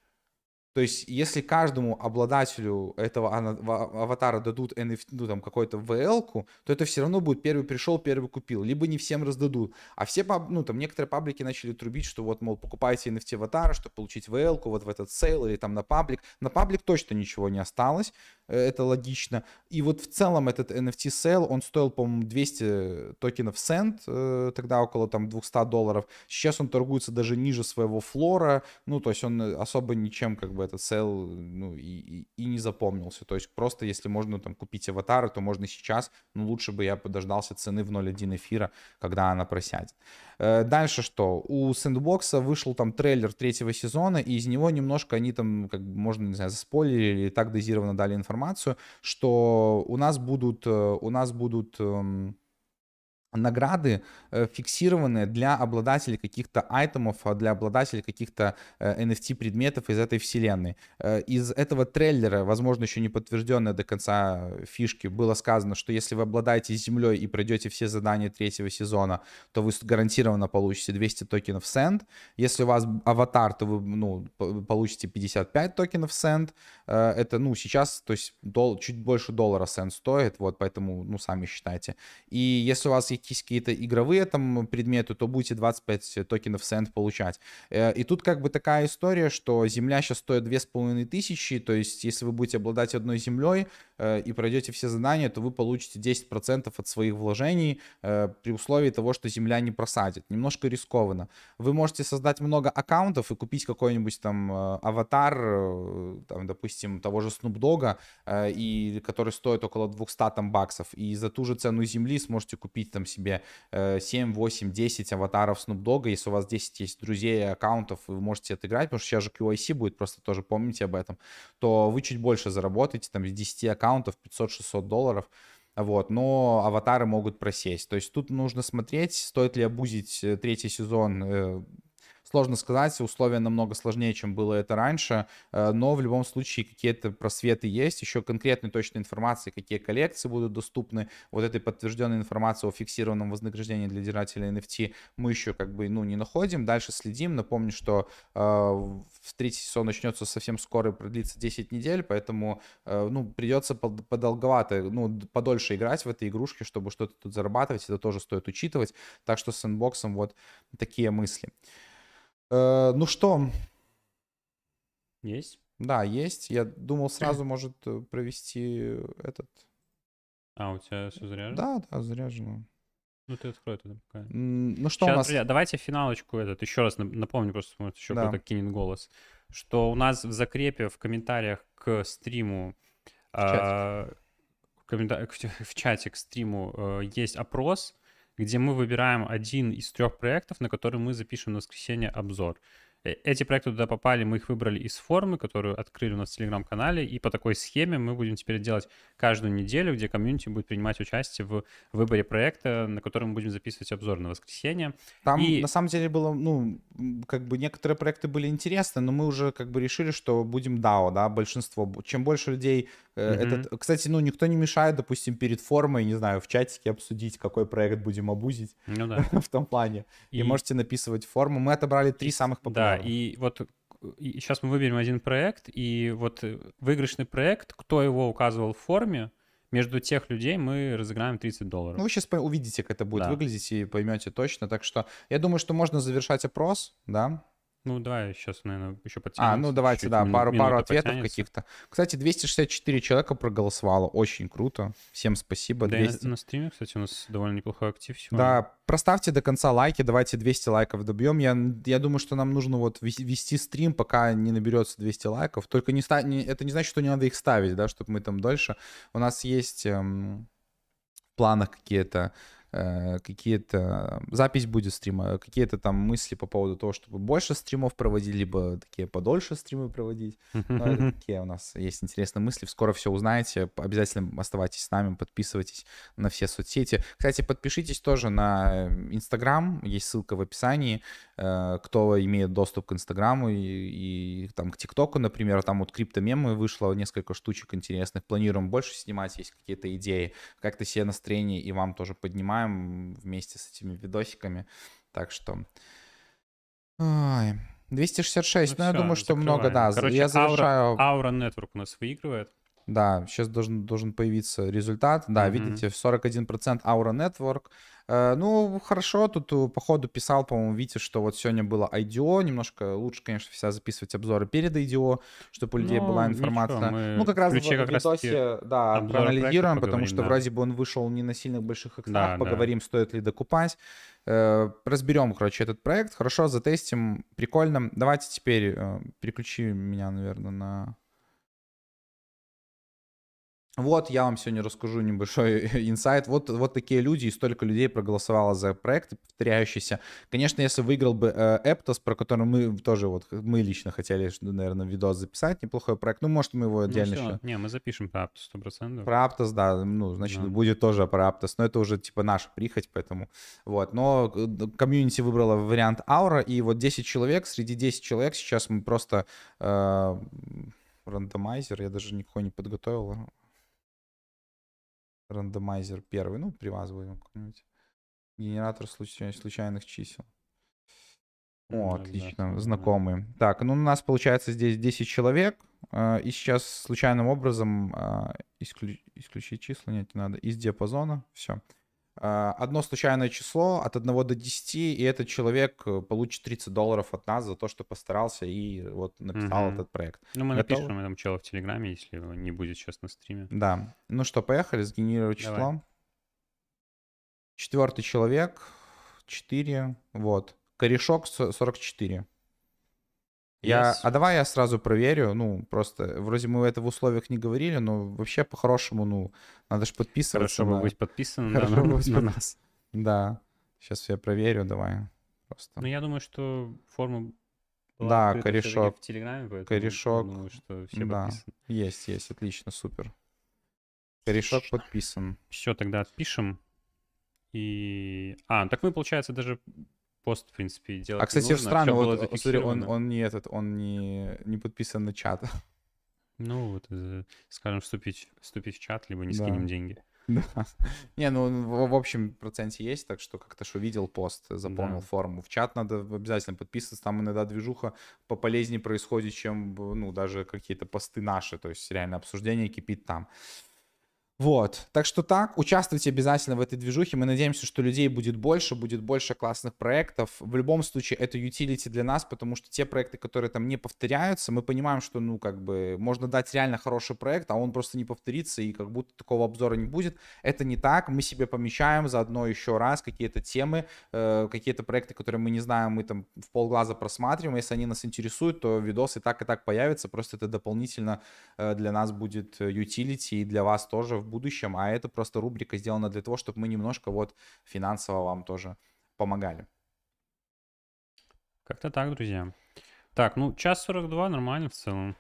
То есть, если каждому обладателю этого аватара дадут NFT, ну, там, какой-то VL-ку, то это все равно будет первый пришел, первый купил. Либо не всем раздадут. А все, ну, там, некоторые паблики начали трубить, что вот, мол, покупайте NFT аватара, чтобы получить VL-ку вот в этот сейл или там на паблик. На паблик точно ничего не осталось. Это логично. И вот в целом этот NFT сейл, он стоил, по-моему, 200 токенов сент, тогда около там 200 долларов. Сейчас он торгуется даже ниже своего флора. Ну, то есть он особо ничем как бы этот сейл, ну, и не запомнился. То есть просто если можно там купить аватары, то можно сейчас. Но лучше бы я подождался цены в 0.1 эфира, когда она просядет. Дальше что? У Сэндбокса вышел там трейлер третьего сезона, и из него немножко они там, как бы, можно, не знаю, заспойлерили или так дозированно дали информацию, что у нас будут награды фиксированы для обладателей каких-то айтемов, для обладателей каких-то NFT-предметов из этой вселенной. Из этого трейлера, возможно, еще не подтвержденная до конца фишки, было сказано, что если вы обладаете землей и пройдете все задания третьего сезона, то вы гарантированно получите 200 токенов сент. Если у вас аватар, то вы, ну, получите 55 токенов сент. Это, ну, сейчас, то есть чуть больше доллара сент стоит, вот, поэтому, ну, сами считайте. И если у вас есть какие-то игровые там предметы, то будете 25 токенов сент получать. И тут как бы такая история, что земля сейчас стоит 2500, то есть если вы будете обладать одной землей и пройдете все задания, то вы получите 10% от своих вложений при условии того, что земля не просадит. Немножко рискованно. Вы можете создать много аккаунтов и купить какой-нибудь там аватар, там, допустим, того же Snoop Dogg, который стоит около 200 там, баксов, и за ту же цену земли сможете купить там себе 7, 8, 10 аватаров Snoop Dogg. Если у вас 10 есть друзей и аккаунтов, вы можете отыграть, потому что сейчас же QIC будет, просто тоже помните об этом, то вы чуть больше заработаете, там, из 10 аккаунтов 500-600 долларов. Вот, но аватары могут просесть. То есть тут нужно смотреть, стоит ли обузить третий сезон. Сложно сказать, условия намного сложнее, чем было это раньше, но в любом случае какие-то просветы есть, еще конкретной точной информации, какие коллекции будут доступны, вот этой подтвержденной информации о фиксированном вознаграждении для держателя NFT мы еще как бы, ну, не находим, дальше следим. Напомню, что третий сезон начнется совсем скоро и продлится 10 недель, поэтому, ну, придется подолговато, ну, подольше играть в этой игрушке, чтобы что-то тут зарабатывать, это тоже стоит учитывать, так что с сэндбоксом вот такие мысли. Ну что? Есть? Да, есть. Я думал, сразу может провести этот... А, у тебя все заряжено? Да, да, заряжено. Ну, ты открой тогда пока. Ну, что сейчас, у нас... Друзья, давайте финалочку этот, еще раз напомню, просто может, еще кто-то кинет голос, что у нас в закрепе в комментариях к стриму... В чате к стриму есть опрос, где мы выбираем один из 3 проектов, на который мы запишем на воскресенье обзор. Эти проекты туда попали, мы их выбрали из формы, которую открыли у нас в Телеграм-канале, и по такой схеме мы будем теперь делать каждую неделю, где комьюнити будет принимать участие в выборе проекта, на котором мы будем записывать обзор на воскресенье. Там и... на самом деле было, ну, как бы некоторые проекты были интересны, но мы уже как бы решили, что будем DAO, да, большинство. Чем больше людей... Этот, кстати, ну, никто не мешает, допустим, перед формой, не знаю, в чатике обсудить, какой проект будем обузить, ну, да. в том плане. И можете написывать форму. Мы отобрали 3 самых популярных. Да, и вот и сейчас мы выберем один проект, и вот выигрышный проект, кто его указывал в форме, между тех людей мы разыграем $30. Ну, вы сейчас увидите, как это будет выглядеть, и поймете точно. Так что я думаю, что можно завершать опрос, да. Ну, давай сейчас, наверное, еще подтянем. А, ну, давайте, чуть, да, пару ответов каких-то. Кстати, 264 человека проголосовало, очень круто. Всем спасибо. Да, 200... на стриме, кстати, у нас довольно неплохой актив сегодня. Да, проставьте до конца лайки, давайте 200 лайков добьем. Я думаю, что нам нужно вот вести стрим, пока не наберется 200 лайков. Только это не значит, что не надо их ставить, да, чтобы мы там дольше. У нас есть в планах какие-то запись будет стрима, какие-то там мысли по поводу того, чтобы больше стримов проводить, либо такие подольше стримы проводить. Но такие у нас есть интересные мысли. Скоро все узнаете. Обязательно оставайтесь с нами, подписывайтесь на все соцсети. Кстати, подпишитесь тоже на Инстаграм. Есть ссылка в описании. Кто имеет доступ к Инстаграму и там к ТикТоку, например. Там вот криптомемы вышло, несколько штучек интересных. Планируем больше снимать. Есть какие-то идеи. Как-то себе настроение и вам тоже поднимать вместе с этими видосиками. Так что... Ой, 266. Ну, я думаю, что закрываем. Много, да. Короче, я завершаю... Aura Network у нас выигрывает. Да, сейчас должен появиться результат. Да, видите, 41% Aura Network. Ну, хорошо, тут по ходу писал, по-моему, Витя, что вот сегодня было IDO, немножко лучше, конечно, всегда записывать обзоры перед IDO, чтобы у людей была информация. Ничего, ну, как раз в видосе, да, проанализируем, потому что вроде бы он вышел не на сильных больших экстрах, поговорим, стоит ли докупать. Разберем, короче, этот проект, хорошо, затестим, прикольно. Давайте теперь переключи меня, наверное, на... Вот, я вам сегодня расскажу небольшой инсайт. Вот такие люди и столько людей проголосовало за проекты, повторяющиеся. Конечно, если выиграл бы Aptos, про который мы тоже, вот, мы лично хотели, наверное, видос записать, неплохой проект. Ну, может, мы его отдельно... Ну, еще... Не, мы запишем про Aptos 100%. Про Aptos, да, ну, значит, будет тоже про Aptos, но это уже, типа, наша прихоть, поэтому... Вот, но комьюнити выбрала вариант Aura, и вот 10 человек, среди 10 человек сейчас мы просто... Рандомайзер, я даже никого не подготовил... Рандомайзер первый, ну, привязываем какой-нибудь. Генератор случайных чисел. О, отлично, знакомые. Так, ну у нас получается здесь 10 человек. И сейчас случайным образом исключить числа, нет, не надо, из диапазона, все. Одно случайное число от 1 до 10, и этот человек получит $30 от нас за то, что постарался и вот написал этот проект. Ну, мы напишем этому человеку в Телеграме, если его не будет сейчас на стриме. Да. Ну что, поехали, сгенерировать число. 4-й человек, 4, вот. Корешок 44. А давай я сразу проверю, ну, просто, вроде мы это в условиях не говорили, но вообще по-хорошему, ну, надо же подписываться. Хорошо бы быть подписанным на нас. Да, сейчас я проверю, давай. Просто. Ну, я думаю, что форма была корешок в Телеграме, поэтому корешок, я думаю, что все подписаны. Есть, отлично, супер. Корешок подписан. Все, тогда отпишем. И... так мы, получается, даже... Пост, в принципе, делать. А, кстати, странно, вот, смотри, он не подписан на чат. Ну, вот, скажем, вступить в чат, либо не скинем деньги. Да. Не, ну, в общем, проценте есть, так что как-то что видел пост, заполнил форму. В чат надо обязательно подписываться, там иногда движуха пополезнее происходит, чем, ну, даже какие-то посты наши, то есть реально обсуждение кипит там. Вот, так что так, участвуйте обязательно в этой движухе, мы надеемся, что людей будет больше классных проектов. В любом случае, это utility для нас, потому что те проекты, которые там не повторяются, мы понимаем, что, ну, как бы, можно дать реально хороший проект, а он просто не повторится, и как будто такого обзора не будет. Это не так, мы себе помещаем заодно еще раз какие-то темы, какие-то проекты, которые мы не знаем, мы там в полглаза просматриваем, если они нас интересуют, то видос и так появится, просто это дополнительно для нас будет utility, и для вас тоже в будущем, а это просто рубрика сделана для того, чтобы мы немножко вот финансово вам тоже помогали. Как-то так, друзья. Так, ну, час 42, нормально в целом.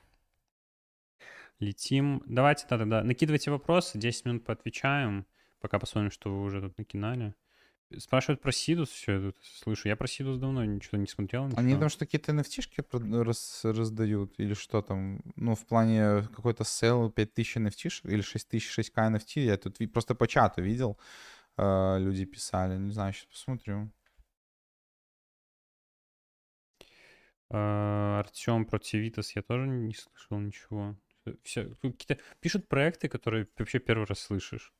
Летим. Давайте тогда накидывайте вопросы, 10 минут поотвечаем, пока посмотрим, что вы уже тут накидали. Спрашивают про Сидус, все, я тут слышу. Я про Сидус давно ничего не смотрел. Ничего. Они там что какие-то NFT-шки раздают или что там? Ну, в плане какой-то сейл 5000 NFT или 6000, 6К NFT. Я тут просто по чату видел, люди писали. Не знаю, сейчас посмотрю. Артем про Тивитас я тоже не слышал ничего. Все, какие-то пишут проекты, которые вообще первый раз слышишь.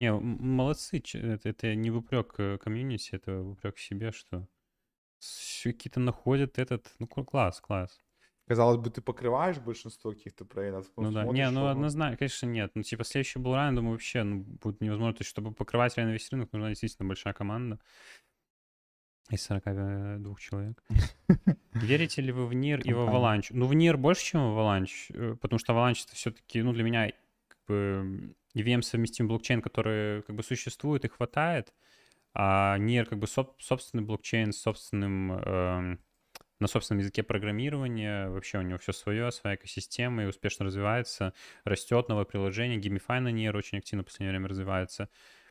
Не, молодцы, это не вопрек комьюнити, это вопрек себе, что все какие-то находят этот, ну, класс. Казалось бы, ты покрываешь большинство каких-то проектов. Ну да, не, ну однозначно, конечно, нет. Ну, типа, следующий был раунд, думаю, вообще, ну, будет невозможно. То есть, чтобы покрывать реально весь рынок, нужна действительно большая команда из 42 человек. Верите ли вы в Нир и в Аваланч? Ну, в Нир больше, чем в Аваланч, потому что Аваланч это все-таки, ну, для меня, как бы, EVM совместим блокчейн, который как бы существует и хватает, а Нир как бы собственный блокчейн с собственным, на собственном языке программирования, вообще у него все свое, своя экосистема и успешно развивается, растет новое приложение, GameFi на Нир очень активно в последнее время развивается,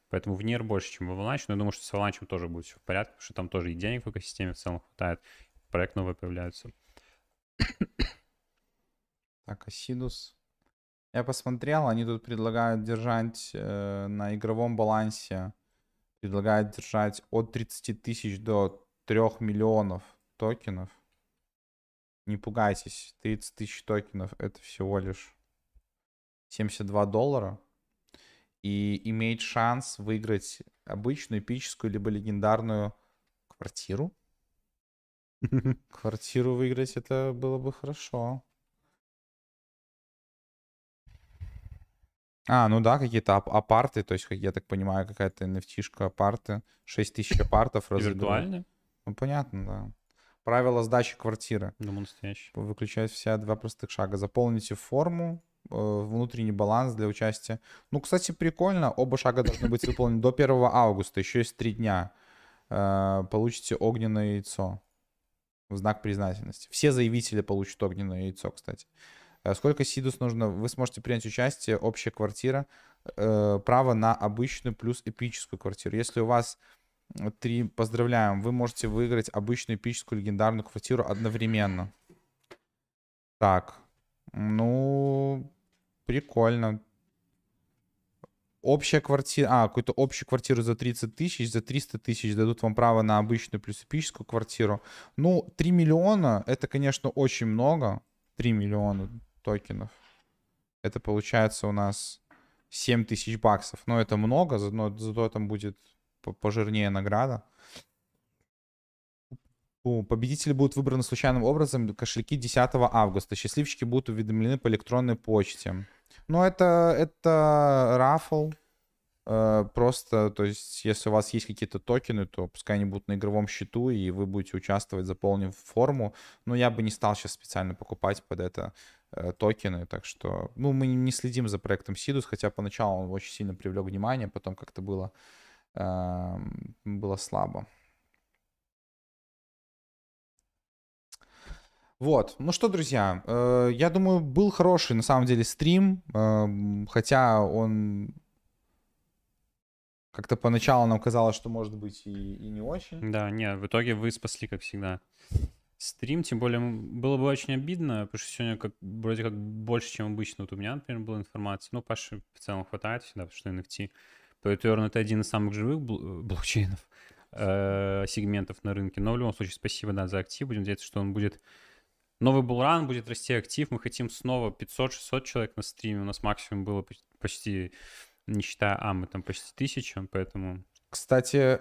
поэтому в Нир больше, чем в Avalanche, но я думаю, что с Avalanche тоже будет все в порядке, потому что там тоже и денег в экосистеме в целом хватает, проект новый появляется. Так, Асидус. Я посмотрел, они тут предлагают держать на игровом балансе, предлагают держать от 30 тысяч до 3 миллионов токенов. Не пугайтесь, 30 тысяч токенов это всего лишь $72. И имеет шанс выиграть обычную, эпическую, либо легендарную квартиру. Квартиру выиграть это было бы хорошо. А, ну да, какие-то апарты, то есть, я так понимаю, какая-то NFT-шка апарты, 6000 апартов. Виртуально? Ну, понятно, да. Правила сдачи квартиры. Думаю, настоящий. Выключать все два простых шага. Заполните форму, внутренний баланс для участия. Ну, кстати, прикольно, оба шага должны быть выполнены до 1 августа, еще есть 3 дня. Получите огненное яйцо в знак признательности. Все заявители получат огненное яйцо, кстати. Сколько сидус нужно? Вы сможете принять участие, общая квартира, право на обычную плюс эпическую квартиру. Если у вас 3, поздравляем, вы можете выиграть обычную, эпическую, легендарную квартиру одновременно. Так, ну, прикольно. Общая квартира, какую-то общую квартиру за 30 тысяч, за 300 тысяч дадут вам право на обычную плюс эпическую квартиру. Ну, 3 миллиона, это, конечно, очень много. 3 миллиона токенов. Это получается у нас $7000. Но это много, но зато там будет пожирнее награда. Победители будут выбраны случайным образом кошельки 10 августа. Счастливчики будут уведомлены по электронной почте. Но это рафл. Просто, то есть, если у вас есть какие-то токены, то пускай они будут на игровом счету, и вы будете участвовать, заполнив форму. Но я бы не стал сейчас специально покупать под это токены. Так что, ну, мы не следим за проектом Сидус, хотя поначалу он очень сильно привлек внимание, потом как-то было слабо. Вот, ну что, друзья, я думаю, был хороший, на самом деле, стрим, хотя он... Как-то поначалу нам казалось, что может быть и не очень. Да, нет, в итоге вы спасли, как всегда, стрим. Тем более, было бы очень обидно, потому что сегодня вроде как больше, чем обычно. Вот у меня, например, была информация. Ну, Паше в целом хватает всегда, потому что NFT. Paysenger — это один из самых живых блокчейнов, сегментов на рынке. Но в любом случае, спасибо, да, за актив. Будем надеяться, что он будет Новый булран, будет расти актив. Мы хотим снова 500-600 человек на стриме. У нас максимум было почти, не считая мы там почти 1000, поэтому... Кстати,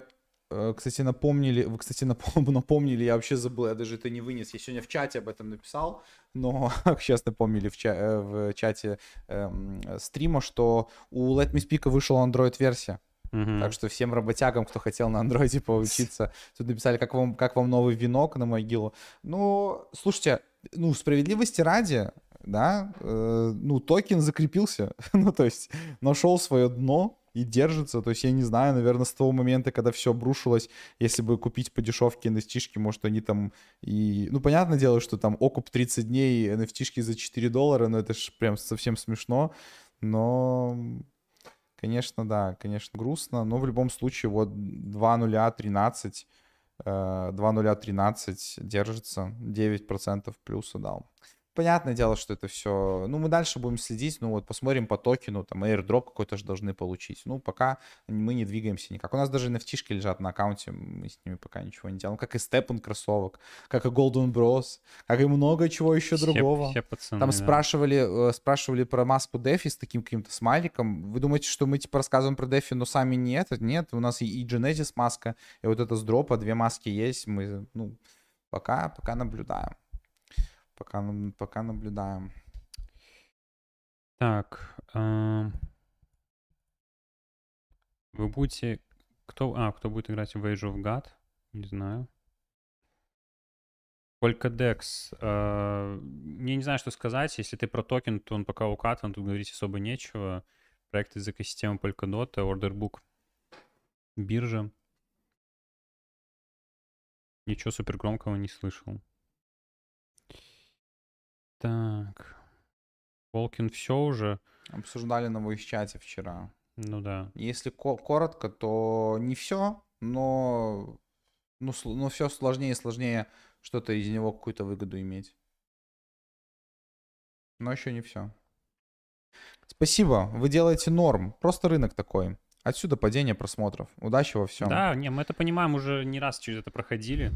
напомнили, вы, кстати, напомнили, я вообще забыл, я даже это не вынес. Я сегодня в чате об этом написал, но сейчас напомнили в чате стрима, что у Let Me Speak вышла Android-версия. Так что всем работягам, кто хотел на андроиде поучиться, тут написали, как вам новый венок на могилу. Ну, слушайте, ну, справедливости ради, да, ну, токен закрепился, ну, то есть нашел свое дно и держится. То есть я не знаю, наверное, с того момента, когда все обрушилось, если бы купить по дешевке NFT-шки, может, они там и... Ну, понятное дело, что там окуп 30 дней, NFT-шки за $4, но это же прям совсем смешно, но... Конечно, да, конечно, грустно, но в любом случае вот 2.013 держится, 9% плюса дал. Понятное дело, что это все... Ну, мы дальше будем следить, ну вот посмотрим по токену, там, airdrop какой-то же должны получить. Ну, пока мы не двигаемся никак. У нас даже NFT-шки лежат на аккаунте, мы с ними пока ничего не делаем. Как и степан кроссовок, как и Golden Bros, как и много чего еще другого. Все пацаны, там спрашивали про маску DeFi с таким каким-то смайликом. Вы думаете, что мы типа рассказываем про DeFi, но сами нет? Нет, у нас и Genesis маска, и вот эта с дропа, две маски есть. Мы, ну, пока наблюдаем. Пока наблюдаем. Так. Вы будете... Кто будет играть в Age of God? Не знаю. Polkadex. Я не знаю, что сказать. Если ты про токен, то он пока укатан. Тут говорить особо нечего. Проект из экосистемы Polkadot, Orderbook, биржа. Ничего супергромкого не слышал. Так, Волкин все уже. Обсуждали на voice чате вчера. Ну да. Если коротко, то не все, но все сложнее и сложнее что-то из него какую-то выгоду иметь. Но еще не все. Спасибо, вы делаете норм. Просто рынок такой. Отсюда падение просмотров. Удачи во всем. Да, не, мы это понимаем, уже не раз через это проходили,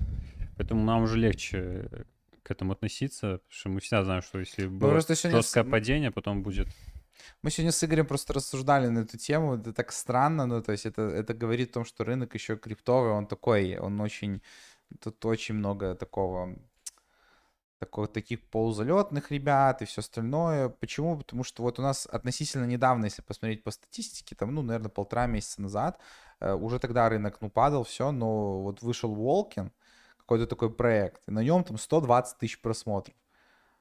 поэтому нам уже легче к этому относиться, потому что мы всегда знаем, что если будет жесткое падение, потом будет... Мы сегодня с Игорем просто рассуждали на эту тему, это так странно, ну, то есть это говорит о том, что рынок еще криптовый, он такой, он очень... Тут очень много таких полузалетных ребят и все остальное. Почему? Потому что вот у нас относительно недавно, если посмотреть по статистике, там, ну, наверное, 1,5 месяца назад, уже тогда рынок, ну, падал, все, но вот вышел Волкин, какой-то такой проект, и на нем там 120 тысяч просмотров.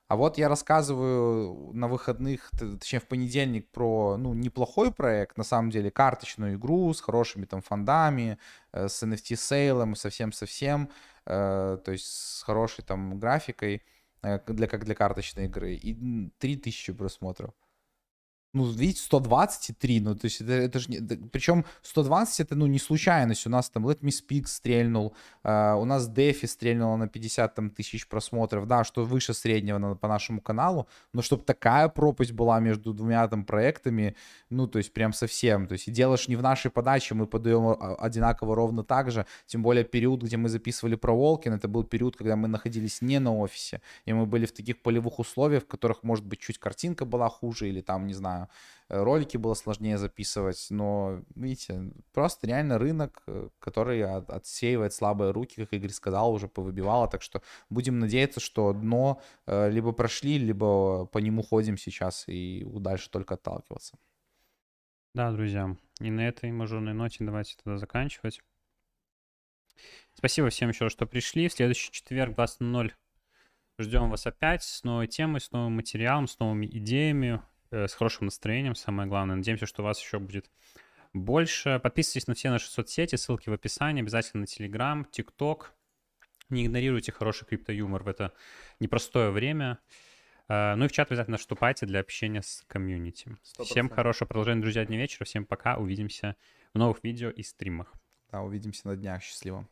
А вот я рассказываю на выходных, точнее в понедельник, про, ну, неплохой проект, на самом деле, карточную игру с хорошими там фондами, с NFT-сейлом, совсем-совсем, то есть с хорошей там графикой, как для карточной игры, и 3000 просмотров. Ну, видите, 123, ну, то есть это же... Причем 120 это, ну, не случайность. У нас там Let Me Speak стрельнул, у нас DeFi стрельнула на 50 там, тысяч просмотров, да, что выше среднего по нашему каналу, но чтобы такая пропасть была между двумя там проектами, ну, то есть прям совсем. То есть дело ж не в нашей подаче, мы подаем одинаково ровно так же, тем более период, где мы записывали про Волкин, это был период, когда мы находились не на офисе, и мы были в таких полевых условиях, в которых, может быть, чуть картинка была хуже или там, не знаю, ролики было сложнее записывать, но, видите, просто реально рынок, который отсеивает слабые руки, как Игорь сказал, уже повыбивало, так что будем надеяться, что дно либо прошли, либо по нему ходим сейчас и дальше только отталкиваться. Да, друзья, и на этой мажорной ноте давайте тогда заканчивать. Спасибо всем еще раз, что пришли. В следующий четверг 20:00 ждем вас опять с новой темой, с новым материалом, с новыми идеями, с хорошим настроением, самое главное. Надеемся, что вас еще будет больше. Подписывайтесь на все наши соцсети, ссылки в описании, обязательно на Телеграм, ТикТок. Не игнорируйте хороший крипто-юмор в это непростое время. Ну и в чат обязательно вступайте для общения с комьюнити. 100%. Всем хорошего продолжения, друзья, дня, вечера. Всем пока. Увидимся в новых видео и стримах. Да, увидимся на днях. Счастливо.